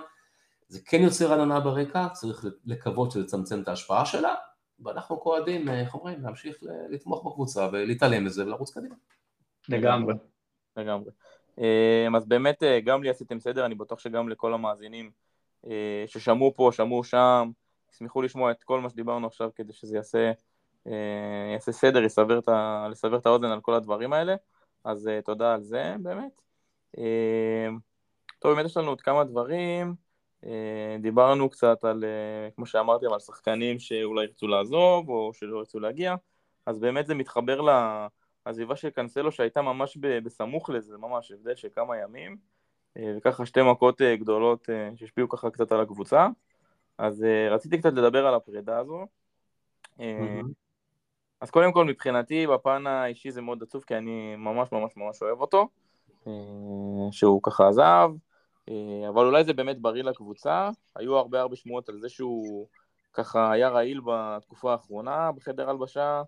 זה כן יוצר עננה ברקע, צריך לקוות שלצמצם את ההשפעה שלה, ואנחנו כועדים, איך אומרים, להמשיך לתמוך בקבוצה ולהתעלם לזה ולרוץ קדימה. לגמרי. לגמרי. אז באמת גם לי עשיתם סדר, אני בטוח שגם לכל המאזינים ששמעו פה, שמעו שם, ישמחו לשמוע את כל מה שדיברנו עכשיו כדי שזה יעשה סדר, לסבר את האוזן על כל הדברים האלה, אז תודה על זה, באמת. טוב, באמת יש לנו עוד כמה דברים, דיברנו קצת על, כמו שאמרתי, על שחקנים שאולי ירצו לעזוב, או שלא ירצו להגיע, אז באמת זה מתחבר לעזיבה של קנסלו, שהייתה ממש בסמוך לזה, ממש הבדל של כמה ימים, וככה שתי מכות גדולות שהשפיעו ככה קצת על הקבוצה, אז רציתי קצת לדבר על הפרידה הזו, אז קודם כל מבחינתי בפן האישי זה מאוד עצוב כי אני ממש ממש ממש אוהב אותו שהוא ככה עזב, אבל אולי זה באמת בריא לקבוצה. היו הרבה שמועות על זה שהוא ככה היה רעיל בתקופה האחרונה בחדר הלבשה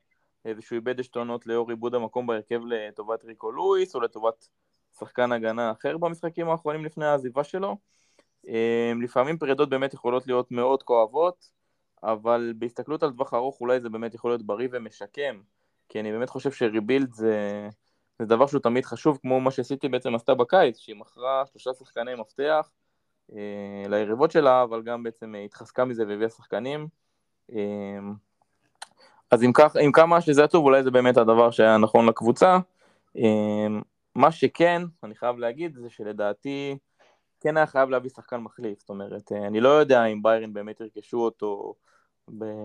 ושהוא איבד עשתונות לאור עיבוד המקום בהרכב לטובת ריקו לואיס או לטובת שחקן הגנה אחר במשחקים האחרונים לפני העזיבה שלו. לפעמים פרידות באמת יכולות להיות מאוד כואבות, אבל בהסתכלות על דווח ארוך אולי זה באמת יכול להיות בריא ומשקם, כי אני באמת חושב שריבילד זה דבר שהוא תמיד חשוב, כמו מה שסיטי בעצם עשתה בקיץ, שהיא מכרה 3 שחקני מפתח ליריבות שלה, אבל גם בעצם התחזקה מזה והביאה שחקנים. אז אם כמה שזה עצוב, אולי זה באמת הדבר שהיה נכון לקבוצה. מה שכן, אני חייב להגיד, זה שלדעתי, כן היה חייב להביא שחקן מחליף, זאת אומרת, אני לא יודע אם ביירן באמת ירכשו אותו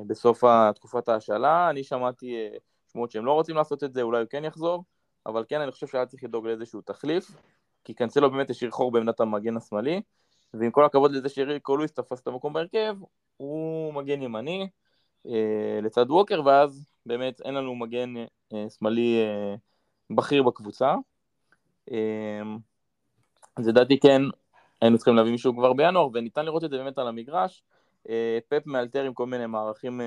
בסוף תקופת ההשאלה, אני שמעתי שמות שהם לא רוצים לעשות את זה, אולי הוא כן יחזור, אבל כן, אני חושב שהיה צריך לדאוג לאיזשהו תחליף, כי קנסלו באמת השאיר חור בעמדת המגן השמאלי, ועם כל הכבוד לזה שריקו לואיס תפס את המקום בהרכב, הוא מגן ימני לצד ווקר, ואז באמת אין לנו מגן שמאלי בכיר בקבוצה, אז לדעתי כן, היינו צריכים להביא מישהו כבר בינואר, וניתן לראות את זה באמת על המגרש. פאפ מאלתר עם כל מיני מערכים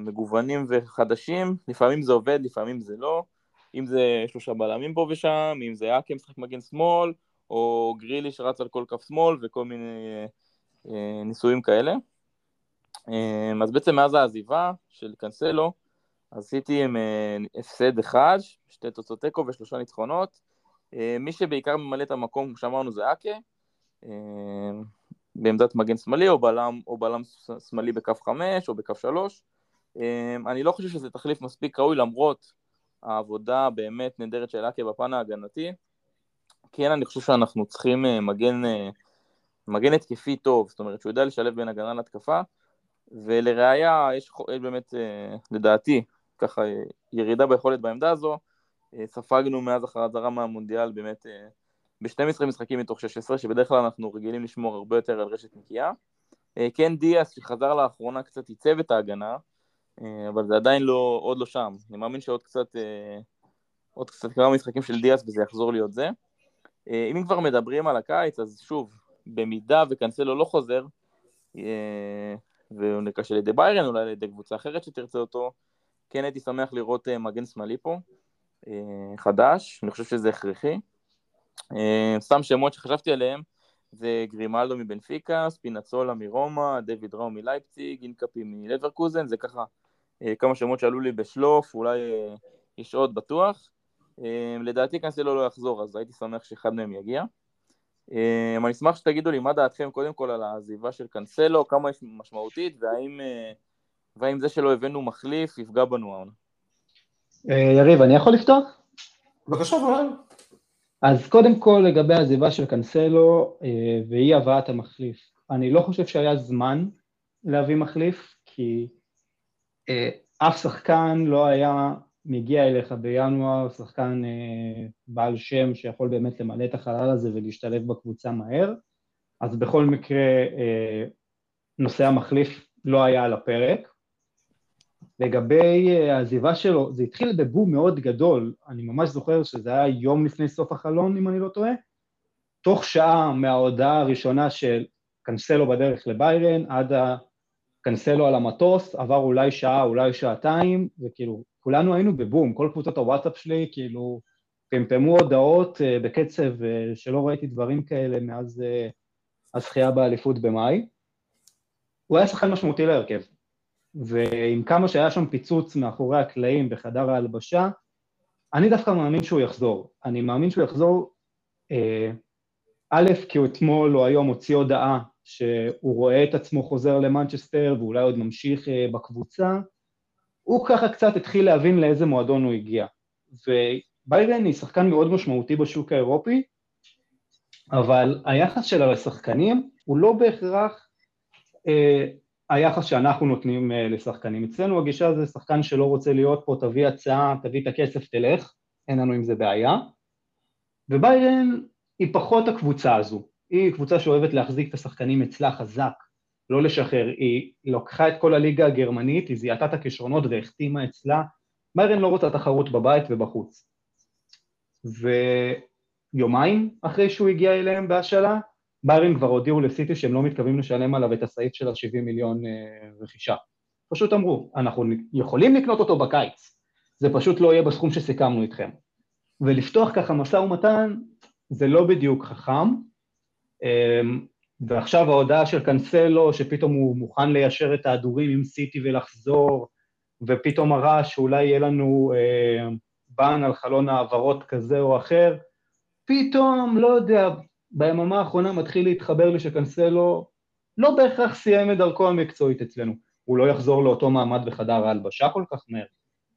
מגוונים וחדשים, לפעמים זה עובד, לפעמים זה לא, אם זה 3 בלמים פה ושם, אם זה אקם שחק מגן שמאל, או גרילי שרץ על כל כף שמאל, וכל מיני ניסויים כאלה. אז בעצם מאז העזיבה של קנסלו, עשיתי עם הפסד אחד, 2 תוצאות תיקו ו3 ניצחונות, מי שבעיקר ממלא את המקום, כמו שאמרנו, זה אקה, בעמדת מגן שמאלי, או בלם שמאלי בקו 5, או בקו 3. אני לא חושב שזה תחליף מספיק ראוי, למרות העבודה באמת נדרת של אקה בפן ההגנתי. כן, אני חושב שאנחנו צריכים מגן התקפי טוב, זאת אומרת, שהוא יודע לשלב בין הגנה להתקפה, ולראיה, יש באמת, לדעתי, ככה, ירידה ביכולת בעמדה הזו, ספגנו מאז אחר הזרה מהמונדיאל באמת ב-12 משחקים מתוך 16, שבדרך כלל אנחנו רגילים לשמור הרבה יותר על רשת נקייה. כן, דיאס שחזר לאחרונה קצת עיצב את ההגנה, אבל זה עדיין עוד לא שם. אני מאמין שעוד קצת כמה משחקים של דיאס וזה יחזור להיות זה. אם כבר מדברים על הקיץ, אז שוב, במידה וקנסלו לא חוזר, והוא נקשה לידי ביירן, אולי לידי קבוצה אחרת שתרצה אותו, כן הייתי שמח לראות מגן שמאלי פה. חדש, אני חושב שזה הכרחי. סתם שמות שחשבתי עליהם, זה גרימלדו מבנפיקה, ספינצולה מרומא, דויד ראו מלייפציג, אינקאפי מלברקוזן, זה ככה כמה שמות שעלו לי בשלוף, אולי יש עוד בטוח. לדעתי קנסלו לא יחזור, אז הייתי שמח שאחד מהם יגיע. אני אשמח שתגידו לי מה דעתכם קודם כל על העזיבה של קנסלו, כמה היא משמעותית, והאם זה שלא הבאנו מחליף יפגע בנו העונה. יריב, אני יכול לפתוח? בבקשה, אבל. אז קודם כל, לגבי העזיבה של קנסלו, והיא הבאת המחליף. אני לא חושב שהיה זמן להביא מחליף, כי אף שחקן לא היה מגיע אליך בינואר, שחקן בעל שם שיכול באמת למלא את החלל הזה ולהשתלב בקבוצה מהר, אז בכל מקרה נושא המחליף לא היה על הפרק. לגבי העזיבה שלו, זה התחיל בבום מאוד גדול, אני ממש זוכר שזה היה יום לפני סוף החלון, אם אני לא טועה, תוך שעה מההודעה הראשונה של קנסלו בדרך לביירן, עד הקנסלו על המטוס, עבר אולי שעה, אולי שעתיים, וכאילו, כולנו היינו בבום, כל קבוצות הוואטסאפ שלי, כאילו, פמפמו הודעות בקצב שלא ראיתי דברים כאלה מאז הזכייה באליפות במאי. הוא היה שחקן משמעותי להרכב, ועם כמה שהיה שם פיצוץ מאחורי הקלעים בחדר ההלבשה, אני דווקא מאמין שהוא יחזור. אני מאמין שהוא יחזור, א', כי הוא אתמול או היום הוציא הודעה שהוא רואה את עצמו חוזר למנצ'סטר, ואולי עוד ממשיך בקבוצה. הוא ככה קצת התחיל להבין לאיזה מועדון הוא הגיע. וביירן היא שחקן מאוד משמעותי בשוק האירופי, אבל היחס שלה לשחקנים הוא לא בהכרח היחס שאנחנו נותנים לשחקנים. אצלנו הגישה זה שחקן שלא רוצה להיות פה, תביא הצעה, תביא את הכסף, תלך, אין לנו עם זה בעיה. וביירן היא פחות הקבוצה הזו, היא קבוצה שאוהבת להחזיק את השחקנים אצלה חזק, לא לשחרר, היא לוקחה את כל הליגה הגרמנית, היא זיהתה את הכישרונות והחתימה אצלה, ביירן לא רוצה תחרות בבית ובחוץ. ויומיים אחרי שהוא הגיע אליהם בהשאלה, ביירן כבר הודיעו לסיטי שהם לא מתכוונים לשלם עליו את הסעיף של ה-70 מיליון רכישה. פשוט אמרו, אנחנו יכולים לקנות אותו בקיץ, זה פשוט לא יהיה בסכום שסיכמנו איתכם. ולפתוח ככה משא ומתן, זה לא בדיוק חכם, ועכשיו ההודעה של קנסלו, שפתאום הוא מוכן ליישר את ההדורים עם סיטי ולחזור, ופתאום הרע שאולי יהיה לנו בן על חלון העברות כזה או אחר, פתאום, לא יודע, ביממה האחרונה מתחיל להתחבר לי שקנסלו לא בהכרח סיים את דרכו המקצועית אצלנו, הוא לא יחזור לאותו מעמד בחדר ההלבשה כל כך מהר,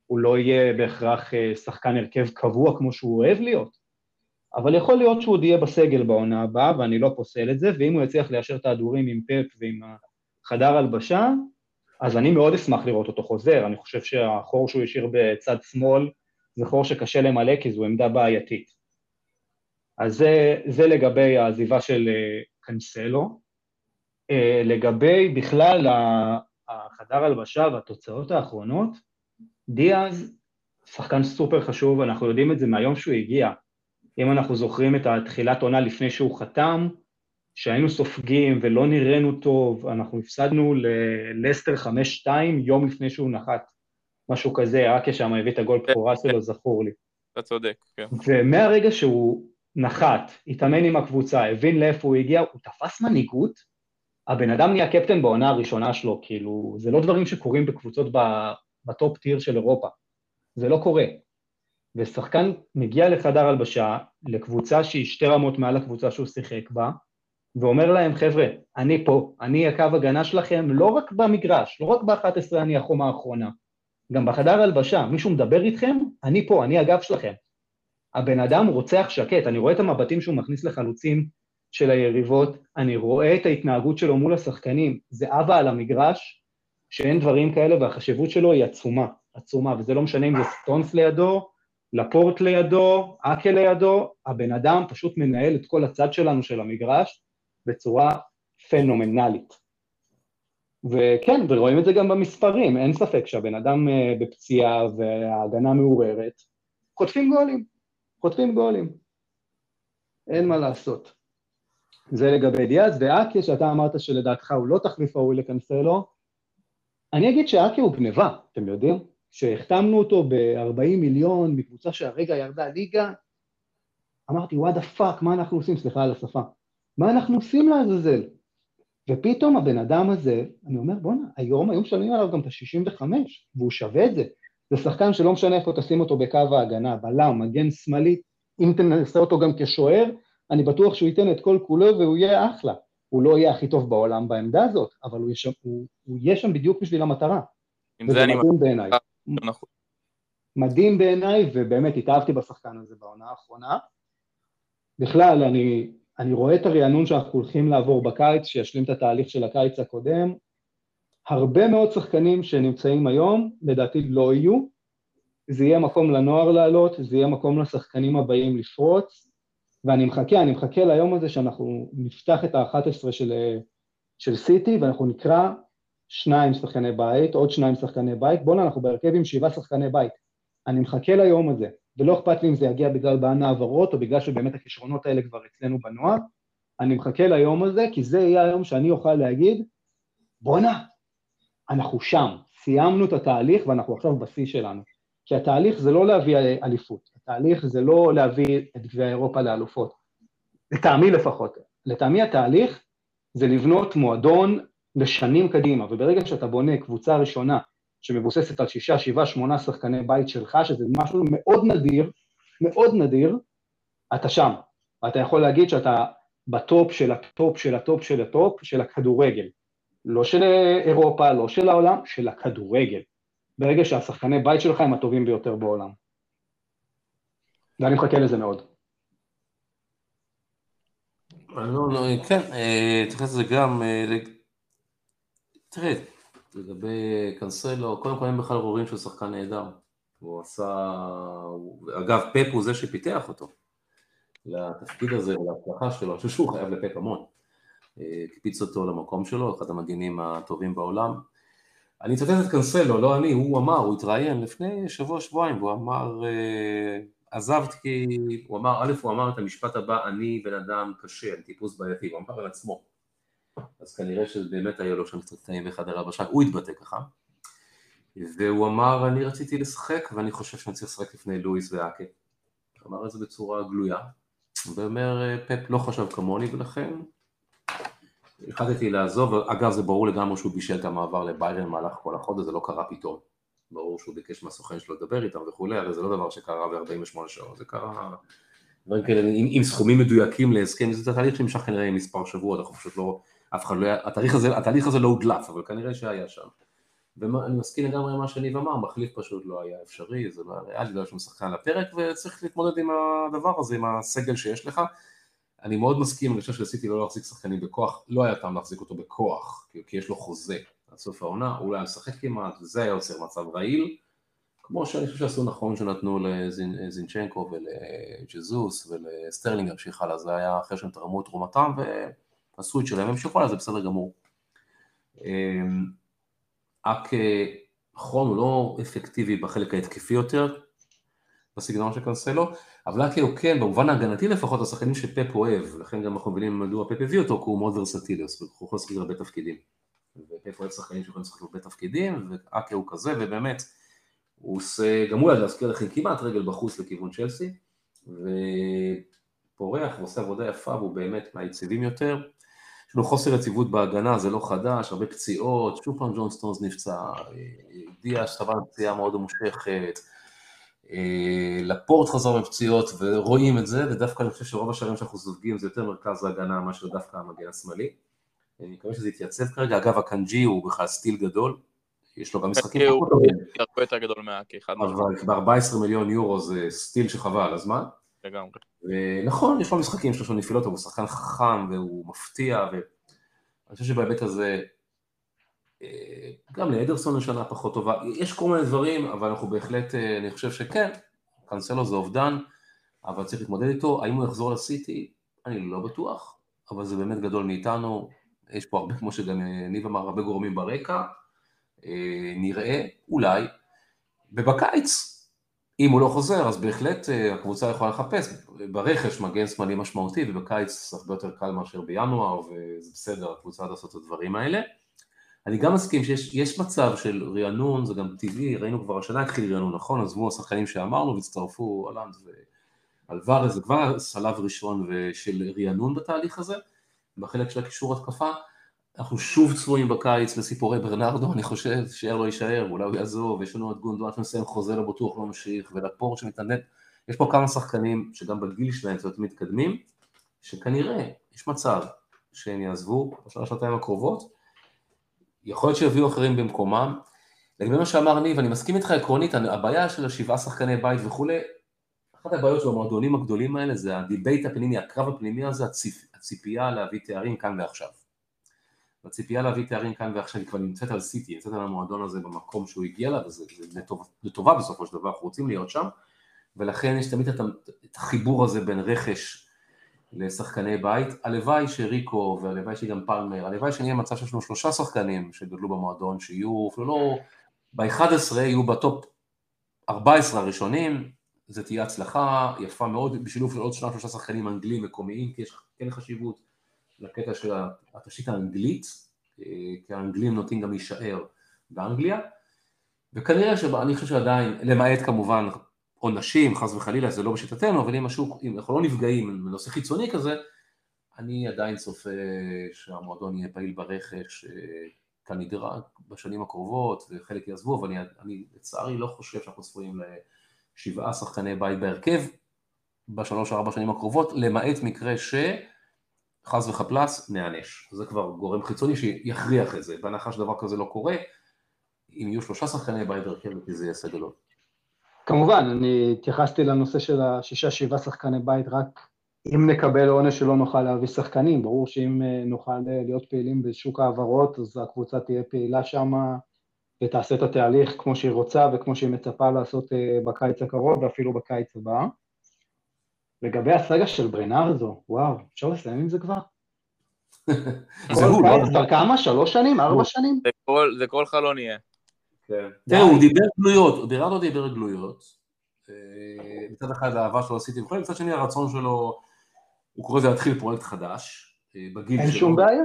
הוא לא יהיה בהכרח שחקן הרכב קבוע כמו שהוא אוהב להיות, אבל יכול להיות שהוא עוד יהיה בסגל בעונה הבאה, ואני לא פוסל את זה, ואם הוא יצליח ליישר את ההדורים עם פפ ועם חדר הלבשה, אז אני מאוד אשמח לראות אותו חוזר, אני חושב שהחור שהוא ישיר בצד שמאל, זה חור שקשה למלא, כי זו עמדה בעייתית. אז זה לגבי העזיבה של קנסלו, לגבי בכלל החדר הלבשה והתוצאות האחרונות, דיאז, שחקן סופר חשוב, אנחנו יודעים את זה מהיום שהוא הגיע, אם אנחנו זוכרים את התחילת עונה לפני שהוא חתם, שהיינו סופגים ולא נראינו טוב, אנחנו הפסדנו ללסטר 5-2 יום לפני שהוא נחת, משהו כזה, רק כשם הביא את הגול פורה שלו, זכור לי. אתה צודק, כן. ומהרגע שהוא נחת, התאמן עם הקבוצה, הבין לאיפה הוא הגיע, הוא תפס מנהיגות, הבן אדם נהיה קפטן בעונה הראשונה שלו, כאילו, זה לא דברים שקורים בקבוצות בטופ טיר של אירופה, זה לא קורה. ושחקן מגיע לחדר הלבשה, לקבוצה שהיא שתי רמות מעל הקבוצה שהוא שיחק בה, ואומר להם, חבר'ה, אני פה, אני הקו הגנה שלכם, לא רק במגרש, לא רק ב-11 אני החומה האחרונה, גם בחדר הלבשה, מישהו מדבר איתכם, אני פה, אני הגב שלכם. הבן אדם רוצח שקט, אני רואה את המבטים שהוא מכניס לחלוצים של היריבות, אני רואה את ההתנהגות שלו מול השחקנים, זה אבא על המגרש, שאין דברים כאלה, והחשיבות שלו היא עצומה, עצומה, וזה לא משנה אם זה סטונס לידו, לפורט לידו, אקה לידו, הבן אדם פשוט מנהל את כל הצד שלנו של המגרש בצורה פנומנלית. וכן, ורואים את זה גם במספרים, אין ספק שהבן אדם בפציעה וההגנה מעוררת, חוטפים גולים, חוטפים גולים. אין מה לעשות. זה לגבי דיאז, ואקה שאתה אמרת שלדעתך הוא לא תחליף ראוי לקנסלו, אני אגיד שאקה הוא גניבה, אתם יודעים? שהחתמנו אותו ב-40 מיליון, מקבוצה שהרגע ירדה ליגה, אמרתי, what the fuck, מה אנחנו עושים? סליחה על השפה. מה אנחנו עושים לעזאזל? ופתאום הבן אדם הזה, אני אומר, בוא'נה, היום משלמים עליו גם את ה-65, והוא שווה את זה. זה שחקן שלא משנה איפה תשים אותו בקו ההגנה, בלם, מגן שמאלי, אם תנסה אותו גם כשוער, אני בטוח שהוא ייתן את כל כולו והוא יהיה אחלה. הוא לא יהיה הכי טוב בעולם בעמדה הזאת, אבל הוא יהיה שם בדיוק בשביל המטרה. וזה מדהים בעיניי. מדהים בעיניי, ובאמת התאהבתי בשחקן הזה בעונה האחרונה. בכלל, אני רואה את הרענון שאנחנו הולכים לעבור בקיץ, שישלים את התהליך של הקיץ הקודם. הרבה מאוד שחקנים שנמצאים היום, לדעתי לא יהיו, זה יהיה מקום לנוער לעלות, זה יהיה מקום לשחקנים הבאים לפרוץ, ואני מחכה, ליום הזה שאנחנו נפתח את ה-11 של סיטי, ואנחנו נקרא 2 שחקני בית, עוד 2 שחקני בית, בואו אנחנו בהרכב עם 7 שחקני בית, אני מחכה ליום הזה, ולא אכפת לי אם זה יגיע בגלל בען העברות, או בגלל שבאמת הכישרונות האלה כבר אצלנו בנוער, אני מחכה ליום הזה, כי זה יהיה היום שאני אוכל להגיד, בונה, אנחנו שם, סיימנו את התהליך, ואנחנו עכשיו בשיא שלנו. כי התהליך זה לא להביא אליפות, התהליך זה לא להביא את גביע אירופה לאלופות, לטעמי לפחות. לטעמי התהליך זה לבנות מועדון לשנים קדימה, וברגע שאתה בונה קבוצה ראשונה, שמבוססת על 6, 7, 8 שחקני בית שלך, שזה משהו מאוד נדיר, אתה שם, ואתה יכול להגיד שאתה בטופ של הטופ של הטופ של הטופ של הכדורגל, לא של אירופה, לא של העולם, של הכדורגל. ברגע שהשחקני בית שלך הם הטובים ביותר בעולם. ואני מחכה לזה מאוד. לא, כן, תכף זה גם, תראה, לגבי קנסלו, קודם כל הם בכלל רואים שהוא שחקן נהדר. הוא עשה, אגב, פפ הוא זה שפיתח אותו. לתפקיד הזה, להצלחה שלו, שהוא חייב לפפ המון. קפיץ אותו למקום שלו, אחד המגנים הטובים בעולם. אני אצטט את קנסלו, לא אני, הוא אמר, הוא התראיין לפני שבוע-שבועיים, והוא אמר, עזבת כי, הוא אמר, א', הוא אמר את המשפט הבא, אני בן אדם קשה, טיפוס בעייתי, הוא אמר על עצמו. אז כנראה שבאמת היה לו שם קצת קטעים בחדר הבשה, הוא התבטא ככה. והוא אמר, אני רציתי לשחק, ואני חושב שאני צריך לשחק לפני לואיס ואקה. הוא אמר את זה בצורה גלויה, ואומר, פפ לא חשב כמוני, ולכן, החלטתי לעזוב, אגב זה ברור לגמרי שהוא בישל את המעבר לביירן מהלך כל החודש, זה לא קרה פתאום, ברור שהוא ביקש מהסוכן שלו לדבר איתם וכולי, אבל זה לא דבר שקרה ב-48 שעות, זה קרה עם סכומים מדויקים להסכם, זה תהליך שנמשך כנראה עם מספר שבועות, אנחנו פשוט לא, אף אחד לא היה, התהליך הזה לא הודלף, אבל כנראה שהיה שם, ואני מסכים לגמרי מה שאני ואמר, מחליף פשוט לא היה אפשרי, זה לא ריאלי, לא היה שם שחקן לפרק, וצריך להתמודד עם הדבר הזה, עם הסגל שיש לך, אני מאוד מסכים, אני חושב שסיטי לא להחזיק שחקנים בכוח, לא היה טעם להחזיק אותו בכוח, כי יש לו חוזה עד סוף העונה, אולי היה משחק כמעט, וזה היה יוצר מצב רעיל, כמו שאני חושב שעשו נכון שנתנו לזינצ'נקו ולג'זוס ולסטרלינג להמשיך הלאה, זה היה אחרי שהם תרמו את תרומתם, ועשו את שלהם, המשיכו הלאה, זה בסדר גמור. רק חון הוא לא אפקטיבי בחלק ההתקפי יותר, בסגנון שקנסלו, אבל אקה הוא כן, במובן ההגנתי לפחות, השחקנים שפפ אוהב, לכן גם אנחנו מבינים מדוע פפ הביא אותו, כי הוא מאוד ורסטילי, הוא יכול לשחק הרבה תפקידים, ופפ אוהב שחקנים שיכולים לשחק הרבה תפקידים, ואקה הוא כזה, ובאמת, הוא עושה, גם הוא להזכיר לכם כמעט רגל בחוץ לכיוון צ'לסי, ופורח, ועושה עבודה יפה, והוא באמת מהיציבים יותר, יש לו חוסר יציבות בהגנה, זה לא חדש, הרבה פציעות, שוב פעם ג'ון סטונס נפצע, דיאש טבע פציעה מאוד מושכת, לפורט חזר מפציעות ורואים את זה, ודווקא אני חושב שרוב השערים שאנחנו סופגים זה יותר מרכז ההגנה מאשר דווקא המגן השמאלי. אני מקווה שזה יתייצב כרגע, אגב הקנג'י הוא בכלל סטיל גדול, יש לו גם משחקים פחות טובים. הרבה יותר גדול מהכאחד. אבל ב-14 מיליון יורו זה סטיל שחבל, אז מה? לגמרי. נכון, יש לו משחקים, יש לו נפילות, הוא שחקן חכם והוא מפתיע, ואני חושב שבהיבט הזה, גם לאדרסון לשנה פחות טובה, יש כל מיני דברים, אבל אנחנו בהחלט, אני חושב שכן, קנסלו זה אובדן, אבל צריך להתמודד איתו, האם הוא יחזור לסיטי? אני לא בטוח, אבל זה באמת גדול מאיתנו, יש פה הרבה, כמו שגם ניב אמר, הרבה גורמים ברקע, נראה, אולי, ובקיץ, אם הוא לא חוזר, אז בהחלט הקבוצה יכולה לחפש, ברכש מגן שמאלי משמעותי, ובקיץ הרבה יותר קל מאשר בינואר, וזה בסדר, הקבוצה לעשות את הדברים האלה, אני גם מסכים שיש מצב של רענון, זה גם טבעי, ראינו כבר השנה התחיל רענון, נכון? עזבו השחקנים שאמרנו והצטרפו הולנד ואלוורז, זה כבר סלב ראשון של רענון בתהליך הזה, בחלק של הקישור התקפה, אנחנו שוב צבועים בקיץ לסיפורי ברנרדו, אני חושב שאיר לא יישאר, אולי הוא יעזוב, יש לנו את גונדואן שמסיים חוזה לא בטוח, לא ממשיך, ולפורט שמתענד, יש פה כמה שחקנים שגם בגיל שלהם זאת מתקדמים, שכנראה יש מצב שהם יעזבו בשנה-שנתיים הקרובות, יכול להיות שיביאו אחרים במקומם, לגבי מה שאמר ניב, אני מסכים איתך עקרונית, הבעיה של 7 שחקני בית וכולי, אחת הבעיות של המועדונים הגדולים האלה, זה הדיבייט הפנימי, הקרב הפנימי הזה, הציפייה להביא תארים כאן ועכשיו. והציפייה להביא תארים כאן ועכשיו היא כבר נמצאת על סיטי, נמצאת על המועדון הזה במקום שהוא הגיע לה, וזה לטובה בסופו של דבר, אנחנו רוצים להיות שם, ולכן יש תמיד את החיבור הזה בין רכש לשחקני בית. הלוואי שריקו והלוואי שגם פלמר, הלוואי שנהיה מצב שיש לנו 3 שחקנים שגדלו במועדון, שיהיו אפילו לא, ב-11 יהיו בטופ 14 הראשונים, זה תהיה הצלחה יפה מאוד, בשילוב לעוד 2-3 שחקנים אנגלים מקומיים, כי יש כן חשיבות לקטע של התשתית האנגלית, כי האנגלים נוטים גם להישאר באנגליה, וכנראה שאני חושב שעדיין, למעט כמובן עונשים, חס וחלילה, זה לא בשיטתנו, אבל אם אנחנו לא נפגעים מנושא חיצוני כזה, אני עדיין צופה שהמועדון יהיה פעיל ברכש כנדרג בשנים הקרובות, וחלק יעזבו, אבל אני לצערי לא חושב שאנחנו צפויים ל7 שחקני בית בהרכב, ב3 או 4 שנים הקרובות, למעט מקרה ש... חס וחפלס, נענש. זה כבר גורם חיצוני שיכריח את זה. בהנחה שדבר כזה לא קורה, אם יהיו 3 שחקני בית הרכבת, זה יעשה גדול. כמובן, אני התייחסתי לנושא של 6-7 שחקני בית, רק אם נקבל עונש שלא נוכל להביא שחקנים. ברור שאם נוכל להיות פעילים בשוק העברות, אז הקבוצה תהיה פעילה שם, ותעשה את התהליך כמו שהיא רוצה, וכמו שהיא מצפה לעשות בקיץ הקרוב, ואפילו בקיץ הבא. לגבי הסגה של ברנרדו, וואו, אפשר לסיים עם זה כבר? זה הוא, לא? כמה? 3 שנים, 4 שנים? זה כל חלון יהיה. תראה, הוא דיבר גלויות, ברנרדו דיבר גלויות, מצד אחד האהבה שלו עשיתי, מצד שני הרצון שלו, הוא קורא זה להתחיל פרויקט חדש, בגיל שלו. אין שום בעיה?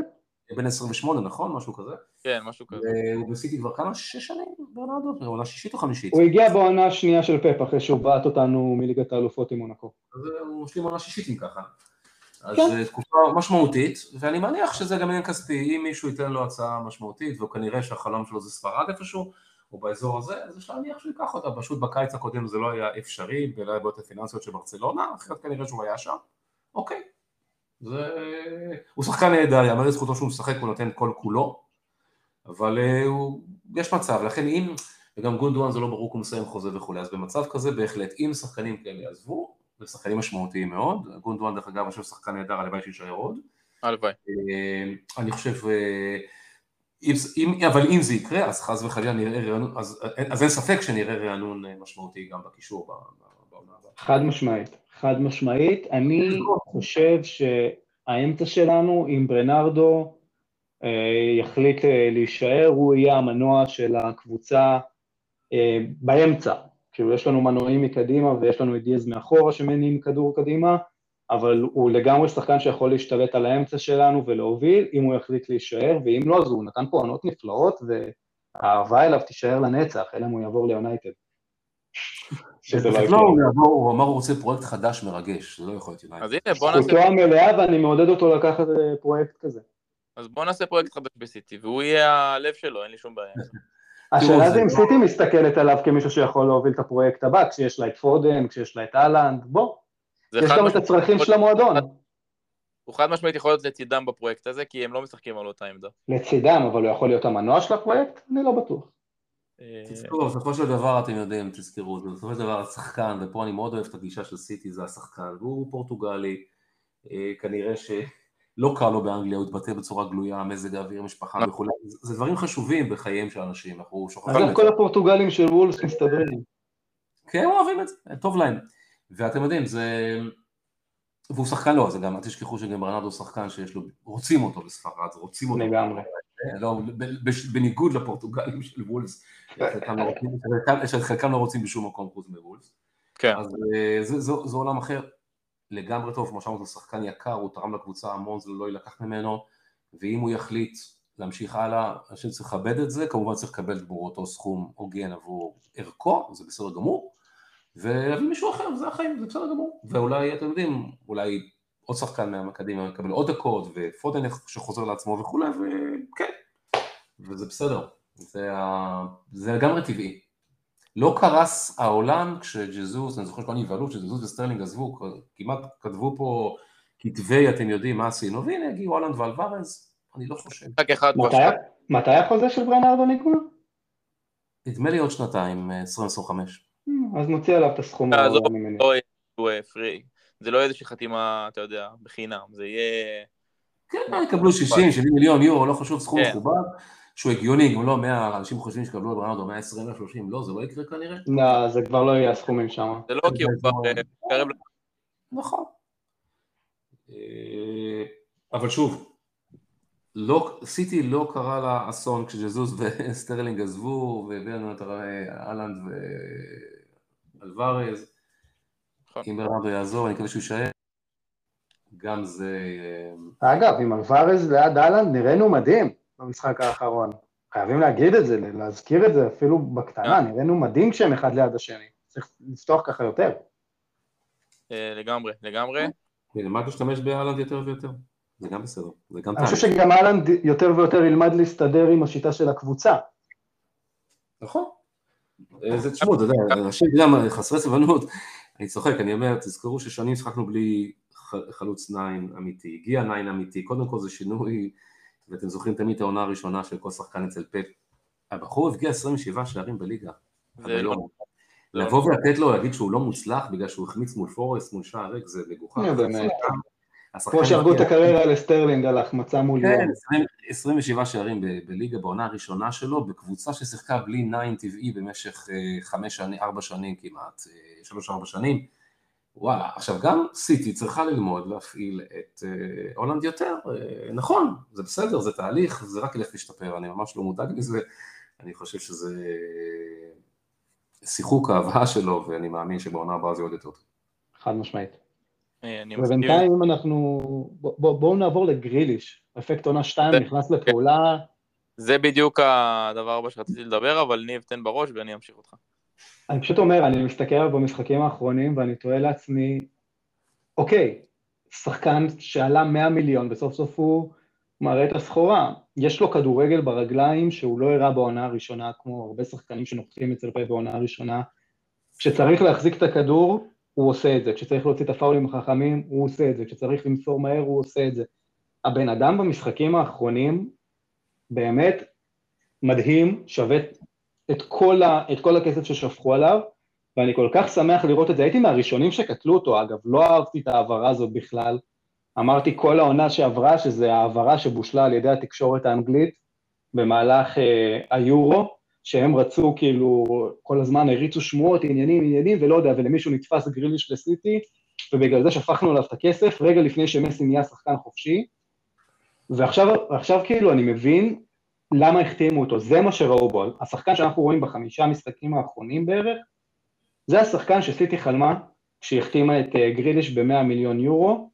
בין 28, נכון? משהו כזה? כן, משהו כזה. הוא בסיטי כבר כמה? 6 שנים, ברנרדו? עונה 6ית או 5ית? הוא הגיע בעונה השנייה של פפ, אחרי שהוא באת אותנו מליגת האלופות עם מונאקו. אז הוא משלים עונה 6ית אם ככה. אז תקופה משמעותית, ואני מניח שזה גם עניין כספי, אם מישהו ייתן לו הצעה משמעותית, וכנראה שהחלום שלו זה ספרד איפשהו, או באזור הזה, אז יש להניח שהוא ייקח אותה. פשוט בקיץ הקודם זה לא היה אפשרי, בגלל בעיות הפיננסיות של ברצלונה, אחרת כנראה שהוא היה שם. אוקיי. הוא שחקן נהדר, יאמר לזכותו שהוא משחק, הוא נותן כל כולו, אבל יש מצב, לכן אם, וגם גונדואן זה לא ברור, הוא מסיים חוזה וכולי, אז במצב כזה בהחלט, אם שחקנים כאלה יעזבו, ושחקנים משמעותיים מאוד, גונדואן דרך אגב, אני חושב שחקן נהדר, הלוואי שישאר עוד. הלוואי. אני חושב, אבל אם זה יקרה, אז חס וחלילה נראה רענון, אז אין ספק שנראה רענון משמעותי גם בקישור, חד משמעית. חד משמעית, אני חושב שהאמצע שלנו עם ברנרדו יחליט להישאר, הוא יהיה המנוע של הקבוצה באמצע, כאילו יש לנו מנועים מקדימה ויש לנו את דיאז מאחורה שמניעים כדור קדימה, אבל הוא לגמרי שחקן שיכול להשתלט על האמצע שלנו ולהוביל, אם הוא יחליט להישאר, ואם לא אז הוא נתן פה עונות נפלאות והאהבה אליו תישאר לנצח, אלא אם הוא יעבור ליונייטד. הוא אמר הוא רוצה פרויקט חדש מרגש, זה לא יכול להיות יונייטד. זכותו המלאה ואני מעודד אותו לקחת פרויקט כזה. אז בוא נעשה פרויקט חדש בסיטי, והוא יהיה הלב שלו, אין לי שום בעיה. השאלה זה אם סיטי מסתכלת עליו כמישהו שיכול להוביל את הפרויקט הבא, כשיש לה את פודן, כשיש לה את אהלנד, בוא. יש גם את הצרכים של המועדון. הוא חד משמעית יכול להיות לצידם בפרויקט הזה, כי הם לא משחקים על אותה עמדה. לצידם, אבל הוא יכול להיות המנוע של הפרויקט? אני לא בטוח. תזכרו, בסופו של דבר אתם יודעים, תזכרו, בסופו של דבר השחקן, ופה אני מאוד אוהב את הגישה של סיטי, זה השחקן, והוא פורטוגלי, כנראה שלא קל לו באנגליה, הוא התבטא בצורה גלויה, מזג האוויר, משפחה וכולי, זה דברים חשובים בחיים של אנשים, אנחנו שוכחים. אז כל הפורטוגלים של וולס מסתדרים. כן, אוהבים את זה, טוב להם. ואתם יודעים, זה... והוא שחקן לא, זה גם, אל תשכחו שגם ברנרדו שחקן שיש לו, רוצים אותו בספרד, רוצים אותו. לגמרי. לא, בניגוד לפורטוגלים של וולס, שחלקם לא רוצים בשום מקום חוץ מוולס, אז זה עולם אחר, לגמרי טוב, כמו שאמרנו, שחקן יקר, הוא תרם לקבוצה המון, זה לא ילקח ממנו, ואם הוא יחליט להמשיך הלאה, אנשים צריך לכבד את זה, כמובן צריך לקבל באותו סכום הוגן עבור ערכו, זה בסדר גמור, ולהביא מישהו אחר, זה החיים, זה בסדר גמור, ואולי, אתם יודעים, אולי עוד שחקן מהאקדמיה מקבל עוד דקות, ופודן שחוזר לעצמו וכו', וכן, וזה בסדר, זה לגמרי טבעי. לא קרס העולם כשג'זוס, אני זוכר שכן יבלו, כשג'זוס וסטרלינג עזבו, כמעט כתבו פה כתבי, אתם יודעים מה עשינו, והנה הגיעו הולנד ואלוורז, אני לא חושב. מתי החוזה של ברנרדו נגמר? נדמה לי עוד שנתיים, 2025. אז נוציא עליו את הסכום. זה לא יהיה פרי. זה לא איזושהי חתימה, אתה יודע, בחינם, זה יהיה כן, יקבלו 60-70 מיליון יורו, לא חשוב סכום מכובד, שהוא הגיוני, גם לא 100, אנשים חושבים שקבלו את ברנרדו 120-130, לא, זה לא יקרה כנראה. לא, זה כבר לא יהיה הסכומים שם. זה לא כי הוא כבר קרב לו. נכון. אבל שוב, סיטי לא קרא לה אסון כשג'זוס וסטרלינג עזבו, וברנו את אלנד ואלוורז, אם ברנרדו יעזור, אני מקווה שהוא יישאר. גם זה... אגב, עם אלוורז ליד אלנד נראינו מדהים במשחק האחרון. חייבים להגיד את זה, להזכיר את זה אפילו בקטנה, נראינו מדהים כשהם אחד ליד השני. צריך לפתוח ככה יותר. לגמרי, לגמרי. ילמד להשתמש באלנד יותר ויותר. זה גם בסדר, זה גם... אני חושב שגם אלנד יותר ויותר ילמד להסתדר עם השיטה של הקבוצה. נכון. זה תשמעו, אתה יודע, אנשים גם חסרי סבלנות. אני צוחק, אני אומר, תזכרו ששנים שחקנו בלי... חלוץ 9 אמיתי, הגיע 9 אמיתי, קודם כל זה שינוי, ואתם זוכרים תמיד את העונה הראשונה של כל שחקן אצל פפ, הבחור הפגיע 27 שערים בליגה, לבוא ולתת לו, להגיד שהוא לא מוצלח, בגלל שהוא החמיץ מול פורס, מול שער ריק, זה מגוחך. פה שהרגו את הקריירה לסטרלינג על החמצה מול יום. כן, 27 שערים בליגה בעונה הראשונה שלו, בקבוצה ששיחקה בלי 9 טבעי במשך 4 שנים כמעט, 3-4 שנים, וואלה, עכשיו גם סיטי צריכה ללמוד להפעיל את הולנד יותר, נכון, זה בסדר, זה תהליך, זה רק ילך להשתפר, אני ממש לא מודאג מזה, אני חושב שזה שיחוק ההבאה שלו, ואני מאמין שבעונה הבאה זה עוד יותר. חד משמעית. ובינתיים אם אנחנו, בואו נעבור לגריליש, אפקט עונה 2 נכנס לפעולה. זה בדיוק הדבר הבא שרציתי לדבר, אבל ניב תן בראש ואני אמשיך אותך. אני פשוט אומר, אני מסתכל במשחקים האחרונים, ואני תוהה לעצמי, אוקיי, שחקן שעלה 100 מיליון, בסוף סוף הוא מראה את הסחורה. יש לו כדורגל ברגליים שהוא לא הראה בעונה הראשונה, כמו הרבה שחקנים שנוחתים אצל פאי בעונה הראשונה. כשצריך להחזיק את הכדור, הוא עושה את זה. כשצריך להוציא את הפאולים החכמים, הוא עושה את זה. כשצריך למסור מהר, הוא עושה את זה. הבן אדם במשחקים האחרונים, באמת מדהים, שווה את כל הכסף ששפכו עליו, ואני כל כך שמח לראות את זה. הייתי מהראשונים שקטלו אותו, אגב, לא אהבתי את העברה הזאת בכלל. אמרתי כל העונה שעברה, שזה העברה שבושלה על ידי התקשורת האנגלית, במהלך היורו, שהם רצו כאילו, כל הזמן הריצו שמועות, עניינים, ולא יודע, ולמישהו נתפס גריליש לסיטי, ובגלל זה שפכנו עליו את הכסף, רגע לפני שמסי נהיה שחקן חופשי, ועכשיו כאילו אני מבין, למה החתימו אותו? זה מה שראו בו. השחקן שאנחנו רואים ב5 המשחקים האחרונים בערך, זה השחקן שסיטי חלמה, שהחתימה את גריליש ב100 מיליון יורו,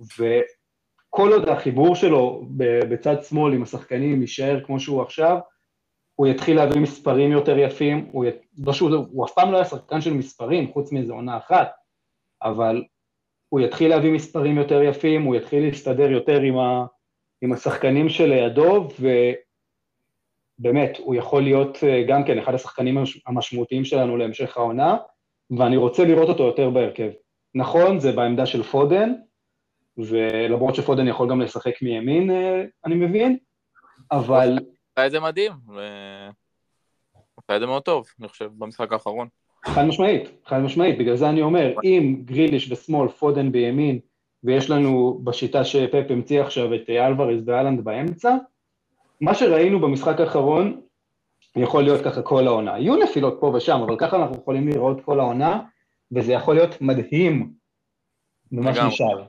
וכל עוד החיבור שלו בצד שמאל עם השחקנים יישאר כמו שהוא עכשיו, הוא יתחיל להביא מספרים יותר יפים, הוא אף פעם לא היה שחקן של מספרים, חוץ מאיזו עונה אחת, אבל הוא יתחיל להביא מספרים יותר יפים, הוא יתחיל להסתדר יותר עם השחקנים שלידו, באמת, הוא יכול להיות גם כן אחד השחקנים המשמעותיים שלנו להמשך העונה, ואני רוצה לראות אותו יותר בהרכב. נכון, זה בעמדה של פודן, ולמרות שפודן יכול גם לשחק מימין, אני מבין, אבל... זה מדהים, זה מאוד טוב, אני חושב, במשחק האחרון. חד משמעית, בגלל זה אני אומר, אם גריליש בשמאל, פודן בימין, ויש לנו בשיטה שפפ המציא עכשיו את אלוורז ואלנד באמצע, מה שראינו במשחק האחרון, יכול להיות ככה כל העונה. יהיו נפילות פה ושם, אבל ככה אנחנו יכולים לראות כל העונה, וזה יכול להיות מדהים ממה שנשאר.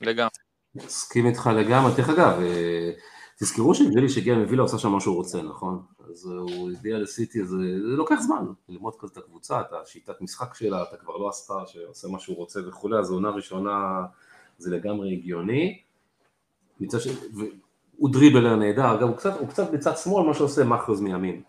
לגמרי. מסכים איתך לגמרי, תכף אגב, תזכרו שגרילי שהגיע מביא לה עושה שם מה שהוא רוצה, נכון? אז הוא הגיע לסיטי, זה לוקח זמן, ללמוד כזה את הקבוצה, את השיטת משחק שלה, אתה כבר לא הסטאר שעושה מה שהוא רוצה וכולי, אז העונה ראשונה זה לגמרי הגיוני. מצד ש... הוא דריבלר נהדר, גם הוא קצת בצד שמאל, מה שעושה מחרוז מימין,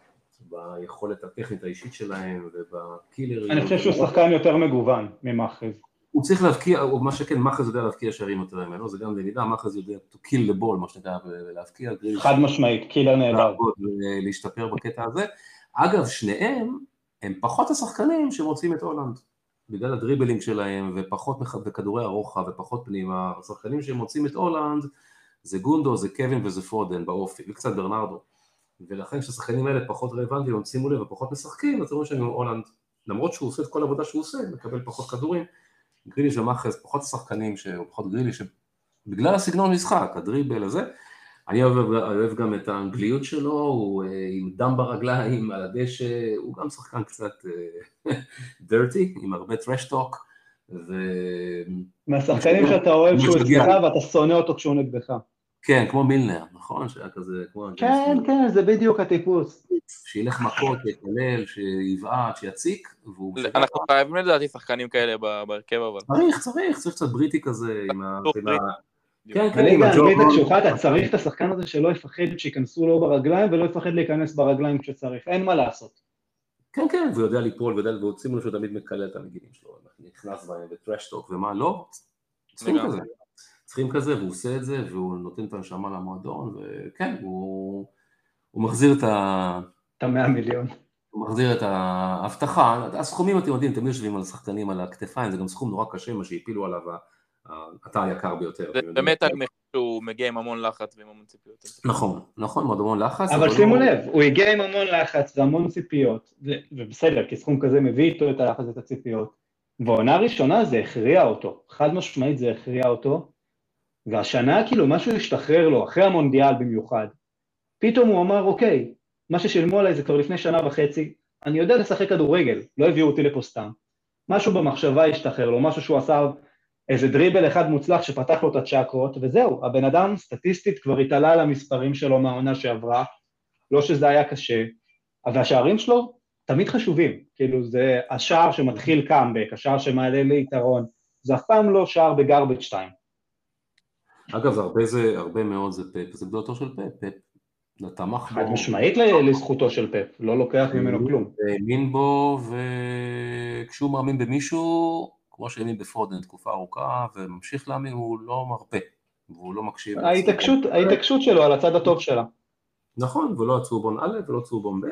ביכולת הטכנית האישית שלהם ובקילרים. אני חושב שהוא שחקן יותר מגוון ממחרוז. הוא צריך להבקיע, או מה שכן, מחרוז יודע להבקיע שערים יותר ממנו, זה גם למידה, מחרוז יודע to kill the ball, מה שנקרא, ולהבקיע. חד משמעית, קילר נהדר. להשתפר בקטע הזה. אגב, שניהם הם פחות השחקנים שמוצאים את הולנד, בגלל הדריבלינג שלהם, ופחות בכדורי הרוחב, ופחות פנימה, השחקנים שמוצאים את הולנד זה גונדו, זה קווין וזה פודן באופי, וקצת ברנרדו. ולכן כשהשחקנים האלה פחות רלוונטיים, הם שימו לב ופחות משחקים, אז רואים שאני הולנד, למרות שהוא עושה את כל העבודה שהוא עושה, מקבל פחות כדורים, גריליש ומחז, פחות השחקנים, או פחות גריליש, בגלל הסגנון משחק, הדריבל הזה. אני אוהב גם את האנגליות שלו, הוא עם דם ברגליים על הדשא, הוא גם שחקן קצת dirty, עם הרבה trash talk. מהשחקנים שאתה אוהב שהוא אצלך ואתה שונא אותו כשהוא נגדך. כן, כמו מילנר, נכון? שהיה כזה כמו... כן, כן, זה בדיוק הטיפוס. שילך מכות, יקלל, שיבעט, שיציק, והוא... אנחנו חייבים לדעתי שחקנים כאלה בהרכב, אבל... צריך קצת בריטי כזה, עם ה... כן, כן, עם הג'ו... אתה צריך את השחקן הזה שלא יפחד שיכנסו לו ברגליים, ולא יפחד להיכנס ברגליים כשצריך, אין מה לעשות. כן, כן, והוא יודע ליפול, ועוצים לו שהוא תמיד מקלל את המגינים שלו, נכנס בהם וטרשטוק ומה לא, צריכים כזה, והוא עושה את זה, והוא נותן את הנשמה למועדון, וכן, הוא מחזיר את ה... את ה100 מיליון. הוא מחזיר את ההבטחה, הסכומים אתם יודעים, תמיד יושבים על שחקנים, על הכתפיים, זה גם סכום נורא קשה, מה שהפילו עליו, אתה היקר ביותר. זה באמת שהוא מגיע עם המון לחץ ועם המון ציפיות. נכון, נכון, המון לחץ. אבל שימו לב, הוא הגיע עם המון לחץ והמון ציפיות, ובסדר, כי סכום כזה מביא איתו את הלחץ ואת הציפיות. בעונה הראשונה זה הכריע אותו, חד משמעית זה הכריע אותו, והשנה כאילו משהו השתחרר לו, אחרי המונדיאל במיוחד, פתאום הוא אמר, אוקיי, מה ששילמו עליי זה כבר לפני 1.5 שנה, אני יודע לשחק כדורגל, לא הביאו אותי לפה סתם. משהו במחשבה השתחרר לו, משהו שהוא עשה איזה דריבל אחד מוצלח שפתח לו את הצ'קרות, וזהו, הבן אדם סטטיסטית כבר התעלה על המספרים שלו מהעונה שעברה, לא שזה היה קשה, אבל השערים שלו תמיד חשובים, כאילו זה השער שמתחיל קאמבק, השער שמעלה ליתרון, זה אף פעם לא שער בגרבג' 2. אגב, הרבה מאוד זה פאפ, זה גדולתו של פאפ, זה תמך בו. משמעית לזכותו של פאפ, לא לוקח ממנו כלום. האמין בו, וכשהוא מאמין במישהו, כמו שהאמין בפרודן תקופה ארוכה, וממשיך להאמין, הוא לא מרפה, והוא לא מקשיב. ההתעקשות שלו על הצד הטוב שלה. נכון, ולא צהובון א', ולא צהובון ב',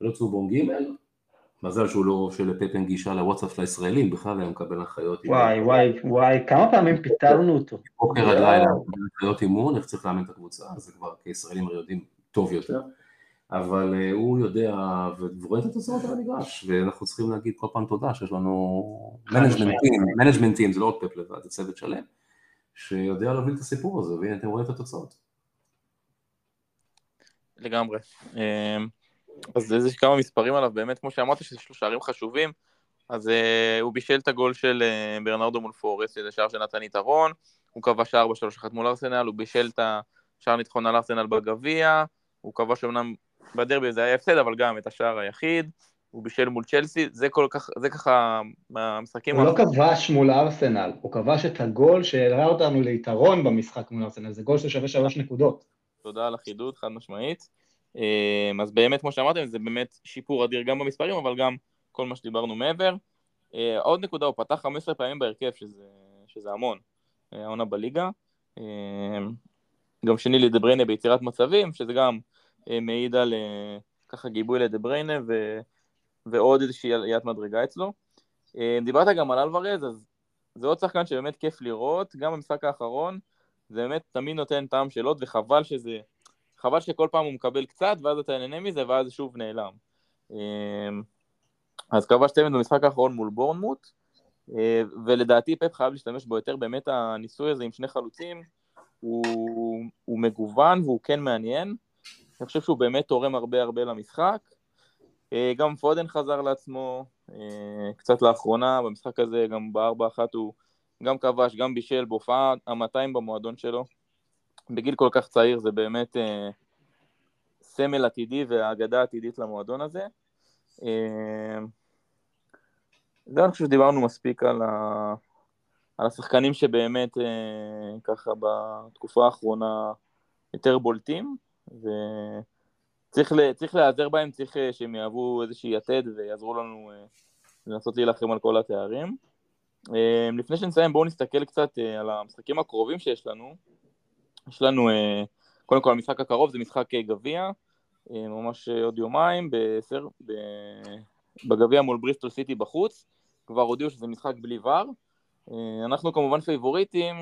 ולא צהובון ג', מזל שהוא לא שלפפן גישה לוואטסאפ לישראלים, בכלל היה מקבל החיות אימון. וואי, וואי, וואי, כמה פעמים פיתרנו אותו. בוקר עד לילה, החיות אימון, איך צריך לאמן את הקבוצה, זה כבר כישראלים יודעים טוב יותר, אבל הוא יודע, ורואה את התוצאות על המגרש, ואנחנו צריכים להגיד כל פעם תודה, שיש לנו מנג'מנטים, זה לא עוד פפ לבד, זה צוות שלם, שיודע להוביל את הסיפור הזה, והנה אתם רואים את התוצאות. לגמרי. אז יש כמה מספרים עליו, באמת, כמו שאמרת, שיש לו שערים חשובים, אז הוא בישל את הגול של ברנרדו מול פורס, שזה שער שנתן יתרון, הוא קבע שער ב3-1 מול ארסנל, הוא בישל את השער ניצחון על ארסנל בגביע, הוא קבע שאומנם בדרבי זה היה הפסד, אבל גם את השער היחיד, הוא בישל מול צ'לסי, זה ככה המשחקים... הוא לא קבש מול ארסנל, הוא קבש את הגול שהעלה אותנו ליתרון במשחק מול ארסנל, זה גול ששווה 3 נקודות. תודה על החידוד, חד משמעית. אז באמת, כמו שאמרתם, זה באמת שיפור אדיר גם במספרים, אבל גם כל מה שדיברנו מעבר. עוד נקודה, הוא פתח 15 פעמים בהרכב, שזה המון, העונה בליגה. גם שני לדבריינה ביצירת מצבים, שזה גם מעיד על ככה גיבוי לדבריינה, ועוד איזושהי עליית מדרגה אצלו. דיברת גם על אלוורז, אז זה עוד שחקן שבאמת כיף לראות, גם במשחק האחרון, זה באמת תמיד נותן טעם שאלות, וחבל שזה... חבל שכל פעם הוא מקבל קצת, ואז אתה נהנה מזה, ואז שוב נעלם. אז כבש צמד במשחק האחרון מול בורנמוט, ולדעתי פפ חייב להשתמש בו יותר, באמת הניסוי הזה עם 2 חלוצים, הוא מגוון והוא כן מעניין, אני חושב שהוא באמת תורם הרבה הרבה למשחק, גם פודן חזר לעצמו, קצת לאחרונה, במשחק הזה גם ב4-1 הוא גם כבש, גם בישל בהופעה, 200 במועדון שלו, בגיל כל כך צעיר זה באמת סמל עתידי והאגדה העתידית למועדון הזה. זה אני חושב שדיברנו מספיק על השחקנים שבאמת ככה בתקופה האחרונה יותר בולטים, וצריך להיעזר בהם, צריך שהם יעברו איזושהי יתד ויעזרו לנו לנסות להילחם על כל התארים. לפני שנסיים בואו נסתכל קצת על המשחקים הקרובים שיש לנו. יש לנו, קודם כל, המשחק הקרוב זה משחק גביע, ממש עוד יומיים, בגביע מול בריסטול סיטי בחוץ, כבר הודיעו שזה משחק בלי ור, אנחנו כמובן פייבוריטים,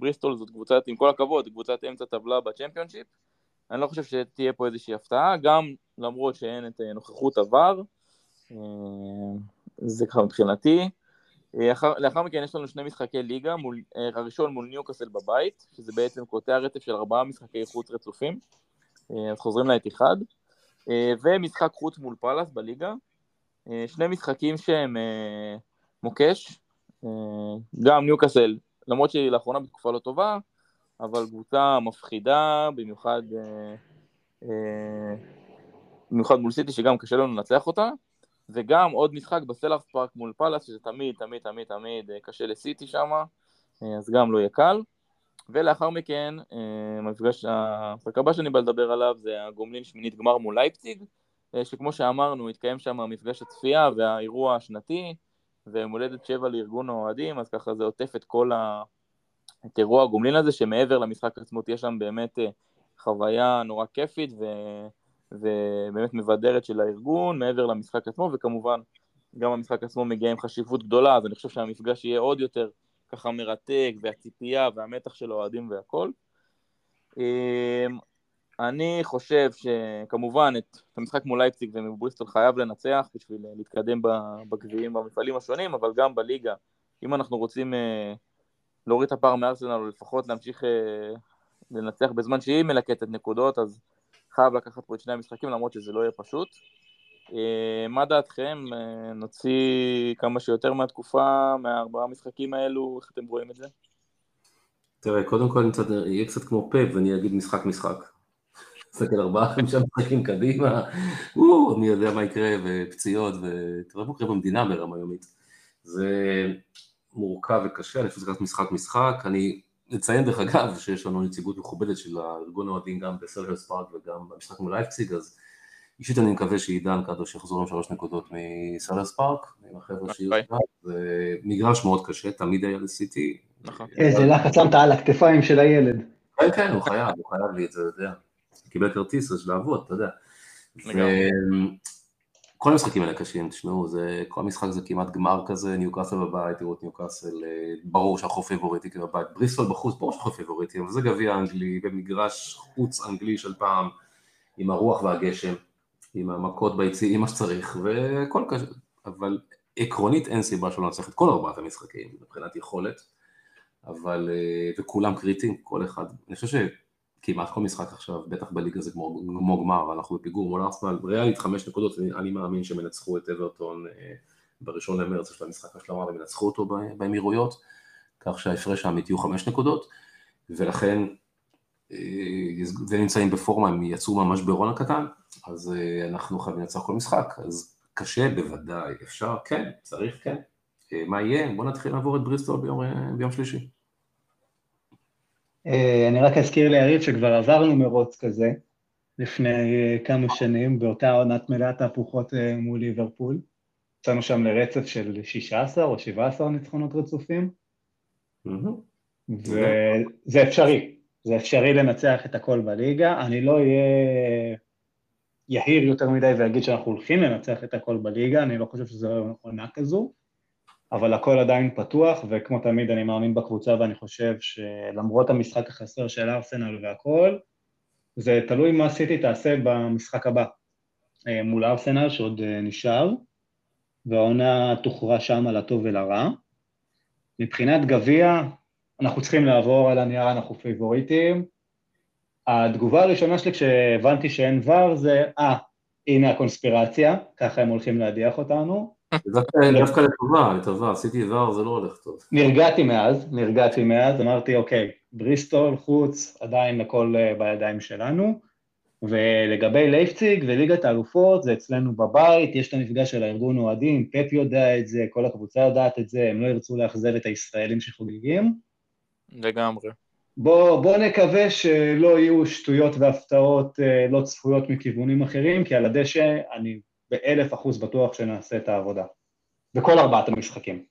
בריסטול זאת קבוצת, עם כל הכבוד, קבוצת אמצע טבלה בצ'מפיונשיפ, אני לא חושב שתהיה פה איזושהי הפתעה, גם למרות שאין את נוכחות הוור, זה ככה מבחינתי, לאחר מכן יש לנו שני משחקי ליגה, הראשון מול ניוקאסל בבית, שזה בעצם קוטע רצף של 4 משחקי חוץ רצופים, אז חוזרים לאתיחד, ומשחק חוץ מול פלאס בליגה, שני משחקים שהם מוקש, גם ניוקאסל, למרות שהיא לאחרונה בתקופה לא טובה, אבל קבוצה מפחידה, במיוחד מול סיטי, שגם קשה לנו לנצח אותה, וגם עוד משחק בסלאף פארק מול פלאס, שזה תמיד, תמיד, תמיד, תמיד קשה לסיטי שם, אז גם לא יהיה קל. ולאחר מכן, הפרק הבא שאני בא לדבר עליו, זה הגומלין שמינית גמר מול לייפציג, שכמו שאמרנו, התקיים שם המפגש הצפייה והאירוע השנתי, ומולדת 7 לארגון האוהדים, אז ככה זה עוטף את כל את אירוע הגומלין הזה, שמעבר למשחק עצמו, יש שם באמת חוויה נורא כיפית, ובאמת מבדרת של הארגון, מעבר למשחק עצמו, וכמובן גם המשחק עצמו מגיע עם חשיבות גדולה, אז אני חושב שהמפגש יהיה עוד יותר ככה מרתק, והציפייה והמתח של האוהדים והכל. אני חושב שכמובן את המשחק מול לייפציג ומבריסטול חייב לנצח, בשביל להתקדם בגביעים במפעלים השונים, אבל גם בליגה, אם אנחנו רוצים להוריד את הפער מארסנל, או לפחות להמשיך לנצח בזמן שהיא מלקטת נקודות, אז חייב לקחת פה את שני המשחקים, למרות שזה לא יהיה פשוט. מה דעתכם? נוציא כמה שיותר מהתקופה, מה4 המשחקים האלו, איך אתם רואים את זה? תראה, קודם כל יהיה קצת כמו פאפ, ואני אגיד משחק. נסתכל 4-5 משחקים קדימה, אני יודע מה יקרה, ופציעות, ותראה מה קורה במדינה ברמה יומית. זה מורכב וקשה, אני חושב שזה משחק. אני נציין דרך אגב שיש לנו נציגות מכובדת של הארגון האוהדים גם בסלהרס פארק וגם במשחק מול לייפציג, אז אישית אני מקווה שעידן קדוש יחזור עם 3 נקודות מסלהרס פארק, עם החבר'ה שיהיו כאן, זה מגרש מאוד קשה, תמיד היה לסיטי. איזה לחץ שמת על הכתפיים של הילד. כן, כן, הוא חייב לי את זה, אתה יודע. קיבל כרטיס, אז לעבוד, אתה יודע. כל המשחקים האלה קשים, תשמעו, כל המשחק זה כמעט גמר כזה, ניוקאסל בבית, תראו ניוקאסל, ברור שהחוף פייבוריטי בבית, בריסטול בחוץ, ברור שהחוף פייבוריטי, אבל זה גביע אנגלי, במגרש חוץ אנגלי של פעם, עם הרוח והגשם, עם המכות ביצי, עם מה שצריך, וכל קשה, אבל עקרונית אין סיבה שלא נצליח את כל 4 המשחקים, מבחינת יכולת, אבל, וכולם קריטיים, כל אחד, אני חושב כמעט כל משחק עכשיו, בטח בליגה זה כמו גמר, אנחנו בפיגור מול ארסנל, ריאלית 5 נקודות, אני מאמין שהם ינצחו את אברטון בראשון למרץ, יש לה משחק השלמה, והם ינצחו אותו באמירויות, כך שההפרש האמיתי הוא 5 נקודות, ולכן, והם נמצאים בפורמה, הם יצאו ממש ברון הקטן, אז אנחנו חייבים לנצח כל משחק, אז קשה בוודאי, אפשר, כן, צריך, כן, מה יהיה? בואו נתחיל לעבור את בריסטול ביום שלישי. אני רק אזכיר ליריב שכבר עברנו מרוץ כזה, לפני כמה שנים, באותה עונת מלאה תהפוכות מול ליברפול. יצאנו שם לרצף של 16 או 17 ניצחונות רצופים, וזה אפשרי. זה אפשרי לנצח את הכל בליגה. אני לא אהיה יהיר יותר מדי ואגיד שאנחנו הולכים לנצח את הכל בליגה, אני לא חושב שזו עונה כזו. אבל הכל עדיין פתוח, וכמו תמיד אני מאמין בקבוצה, ואני חושב שלמרות המשחק החסר של ארסנל והכל, זה תלוי מה סיטי תעשה במשחק הבא, מול ארסנל שעוד נשאר, והעונה תוכרע שם על הטוב ולרע. מבחינת גביע, אנחנו צריכים לעבור על הנייר, אנחנו פייבוריטים. התגובה הראשונה שלי כשהבנתי שאין ור זה, הנה הקונספירציה, ככה הם הולכים להדיח אותנו, דווקא לטובה, עשיתי דבר, זה לא הולך טוב. נרגעתי מאז, אמרתי, אוקיי, בריסטול, חוץ, עדיין הכל בידיים שלנו, ולגבי לייפציג וליגת האלופות, זה אצלנו בבית, יש את המפגש של הארגון אוהדים, פפ יודע את זה, כל הקבוצה יודעת את זה, הם לא ירצו להחזב את הישראלים שחוגגים. לגמרי. בוא נקווה שלא יהיו שטויות והפתעות לא צפויות מכיוונים אחרים, כי על הדשא אני... ב-1000% בטוח שנעשה את העבודה. בכל 4 המשחקים.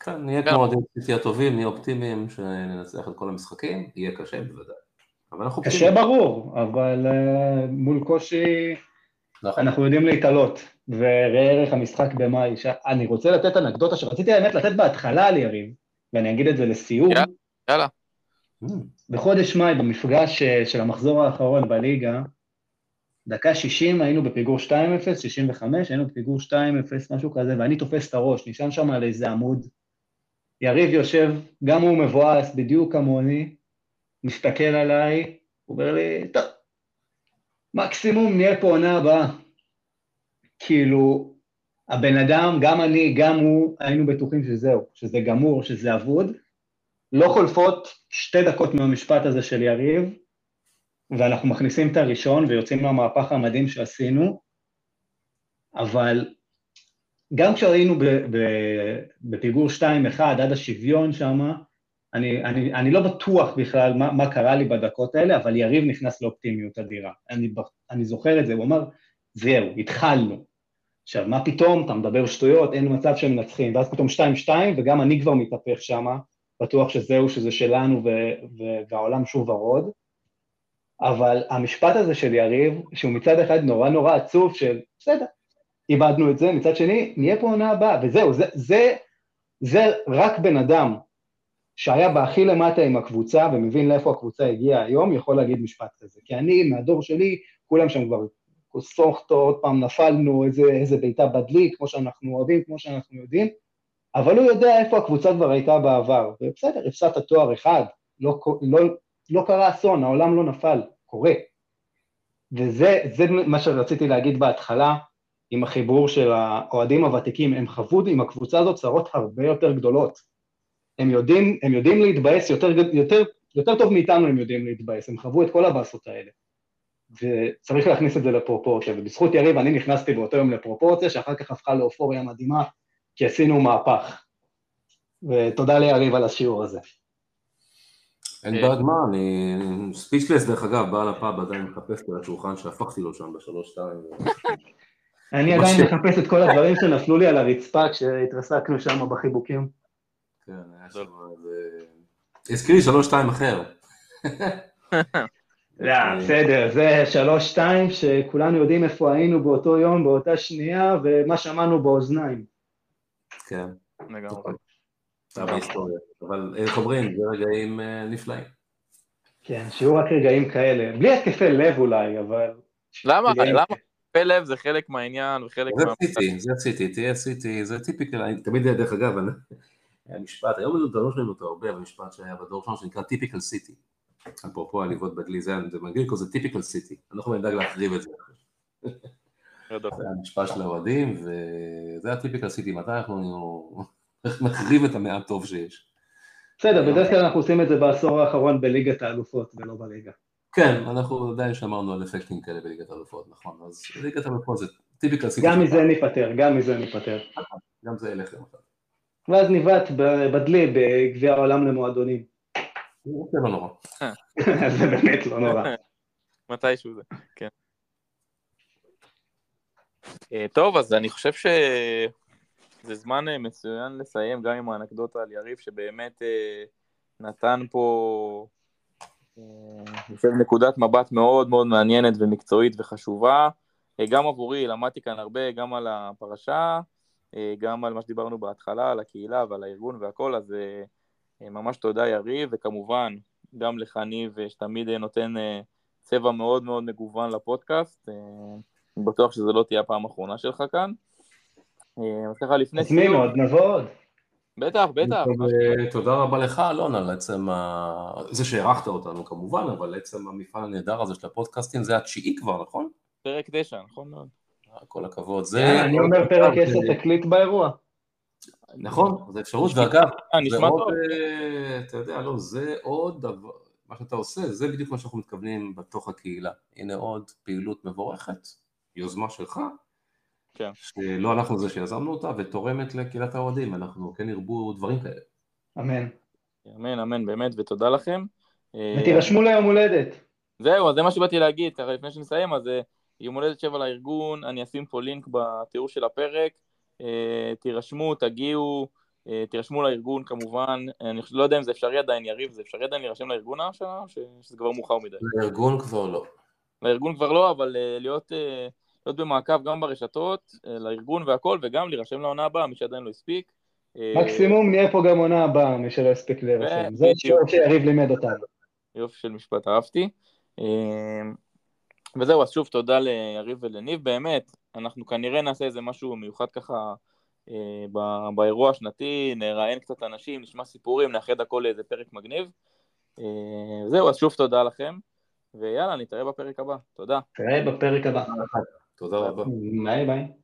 כן, נהיה כמו עודים סיטי טובים, נהיה אופטימיים שננצח את כל המשחקים, יהיה קשה בוודאי. קשה ברור, אבל מול קושי אנחנו יודעים להתעלות, וראה ערך המשחק במאי. אני רוצה לתת אנקדוטה שרציתי האמת לתת בהתחלה על יריב, ואני אגיד את זה לסיום. יאללה. בחודש מאי, במפגש של המחזור האחרון בליגה, דקה 60 היינו בפיגור 2-0, 65, היינו בפיגור 2-0, משהו כזה, ואני תופס את הראש, נשען שם על איזה עמוד, יריב יושב, גם הוא מבואס, בדיוק כמוני, מסתכל עליי, הוא אומר לי, טוב, מקסימום נהיה פה עונה הבאה. כאילו, הבן אדם, גם אני, גם הוא, היינו בטוחים שזהו, שזה גמור, שזה עבוד, לא חולפות שתי דקות מהמשפט הזה של יריב, ואנחנו מכניסים את הראשון ויוצאים מהמהפך המדהים שעשינו, אבל גם כשהיינו בפיגור 2-1 עד השוויון שם, אני לא בטוח בכלל מה קרה לי בדקות האלה, אבל יריב נכנס לאופטימיות אדירה. אני זוכר את זה, הוא אמר, זהו, התחלנו. עכשיו, מה פתאום? אתה מדבר שטויות, אין מצב שהם מנצחים, ואז פתאום 2-2, וגם אני כבר מתהפך שם, בטוח שזהו, שזה שלנו, והעולם שוב ורוד. אבל המשפט הזה של יריב, שהוא מצד אחד נורא נורא עצוב של, בסדר, איבדנו את זה, מצד שני, נהיה פה עונה הבאה, וזהו, זה רק בן אדם שהיה בהכי למטה עם הקבוצה, ומבין לאיפה הקבוצה הגיעה היום, יכול להגיד משפט כזה, כי אני, מהדור שלי, כולם שם כבר סוחטו, עוד פעם נפלנו, איזה ביתה בדלי, כמו שאנחנו אוהבים, כמו שאנחנו יודעים, אבל הוא יודע איפה הקבוצה כבר הייתה בעבר, ובסדר, הפסדת תואר אחד, לא קרה אסון, העולם לא נפל, קורה. וזה מה שרציתי להגיד בהתחלה, עם החיבור של האוהדים הוותיקים, הם חוו עם הקבוצה הזאת צרות הרבה יותר גדולות. הם יודעים להתבאס יותר טוב מאיתנו, הם יודעים להתבאס, הם חוו את כל הבאסות האלה. וצריך להכניס את זה לפרופורציה, ובזכות יריב אני נכנסתי באותו יום לפרופורציה, שאחר כך הפכה לאופוריה מדהימה, כי עשינו מהפך. ותודה ליריב על השיעור הזה. אין בעד מה, אני ספיצ'לס דרך אגב, בעל הפאב עדיין מחפש את השולחן שהפכתי לו שם ב3-2. אני עדיין מחפש את כל הדברים שנפלו לי על הרצפה כשהתרסקנו שם בחיבוקים. כן, היה שם, זה... הזכיר לי 3-2 אחר. לא, בסדר, זה 3-2 שכולנו יודעים איפה היינו באותו יום, באותה שנייה, ומה שמענו באוזניים. כן. נגמר. אבל אין חוברים, זה רגעים נפלאים. כן, שיהיו רק רגעים כאלה, בלי התקפי לב אולי, אבל... למה? למה? התקפי לב זה חלק מהעניין וחלק מה... זה עשיתי, זה טיפיקל, תמיד דרך אגב, המשפט, היום זה לא שלנו אותו הרבה, אבל המשפט שהיה בדור שלנו שנקרא טיפיקל סיטי, אפרופו הליבות בגליזן, זה מגריקו, זה טיפיקל סיטי, אנחנו נדאג להחריב את זה. זה המשפט של האוהדים, וזה הטיפיקל סיטי, מתי אנחנו... מחריב את המאה הטוב שיש. בסדר, בדרך כלל אנחנו עושים את זה בעשור האחרון בליגת האלופות ולא בליגה. כן, אנחנו עדיין שמרנו על אפקטים כאלה בליגת האלופות, נכון, אז ליגת האלופות זה טיפיקל סיטי. גם מזה ניפטר, גם זה ילך למחר. ואז ניבט בדלי בגביע העולם למועדונים. זה לא נורא. זה באמת לא נורא. מתישהו זה, כן. טוב, אז אני חושב ש... זה זמן מצוין לסיים גם עם האנקדוטה על יריב, שבאמת נתן פה נקודת מבט מאוד מאוד מעניינת ומקצועית וחשובה. גם עבורי, למדתי כאן הרבה, גם על הפרשה, גם על מה שדיברנו בהתחלה, על הקהילה ועל הארגון והכל, אז ממש תודה יריב, וכמובן גם לך ניב, שתמיד נותן צבע מאוד מאוד מגוון לפודקאסט, אני בטוח שזה לא תהיה הפעם האחרונה שלך כאן. נזמין עוד, נבוא עוד. בטח. תודה רבה לך, אלון, על עצם זה שהערכת אותנו כמובן, אבל עצם המפעל הנהדר הזה של הפודקאסטים, זה התשיעי כבר, נכון? פרק 9, נכון מאוד. כל הכבוד. אני אומר פרק 10 תקליט באירוע. נכון, זה אפשרות, ואגב, אתה יודע, לא, זה עוד דבר, מה שאתה עושה, זה בדיוק מה שאנחנו מתכוונים בתוך הקהילה. הנה עוד פעילות מבורכת, יוזמה שלך, שלא אנחנו זה שיזמנו אותה, ותורמת לקהילת האוהדים, אנחנו כן הרבו דברים כאלה. אמן. אמן, באמת, ותודה לכם. ותירשמו ליום הולדת. זהו, אז זה מה שבאתי להגיד, ככה לפני שנסיים, אז יום הולדת 7 לארגון, אני אשים פה לינק בתיאור של הפרק, תירשמו, תגיעו, תירשמו לארגון כמובן, אני לא יודע אם זה אפשרי עדיין יריב, זה אפשרי עדיין להירשם לארגון השנה, שזה כבר מאוחר מדי. לארגון כבר לא, אבל להיות במעקב גם ברשתות, לארגון והכל, וגם להירשם לעונה הבאה, מי שעדיין לא הספיק. מקסימום נהיה פה גם עונה הבאה, מי שלא הספיק להירשם. זה שיעור שיריב לימד אותנו. יופי של משפט, אהבתי. וזהו, אז שוב תודה ליריב ולניב, באמת, אנחנו כנראה נעשה איזה משהו מיוחד ככה באירוע השנתי, נראיין קצת אנשים, נשמע סיפורים, נאחד הכל לאיזה פרק מגניב, זהו, אז שוב תודה לכם, ויאללה, נתראה בפרק הבא, תודה. נתראה בפרק הבא. תודה רבה. ביי ביי.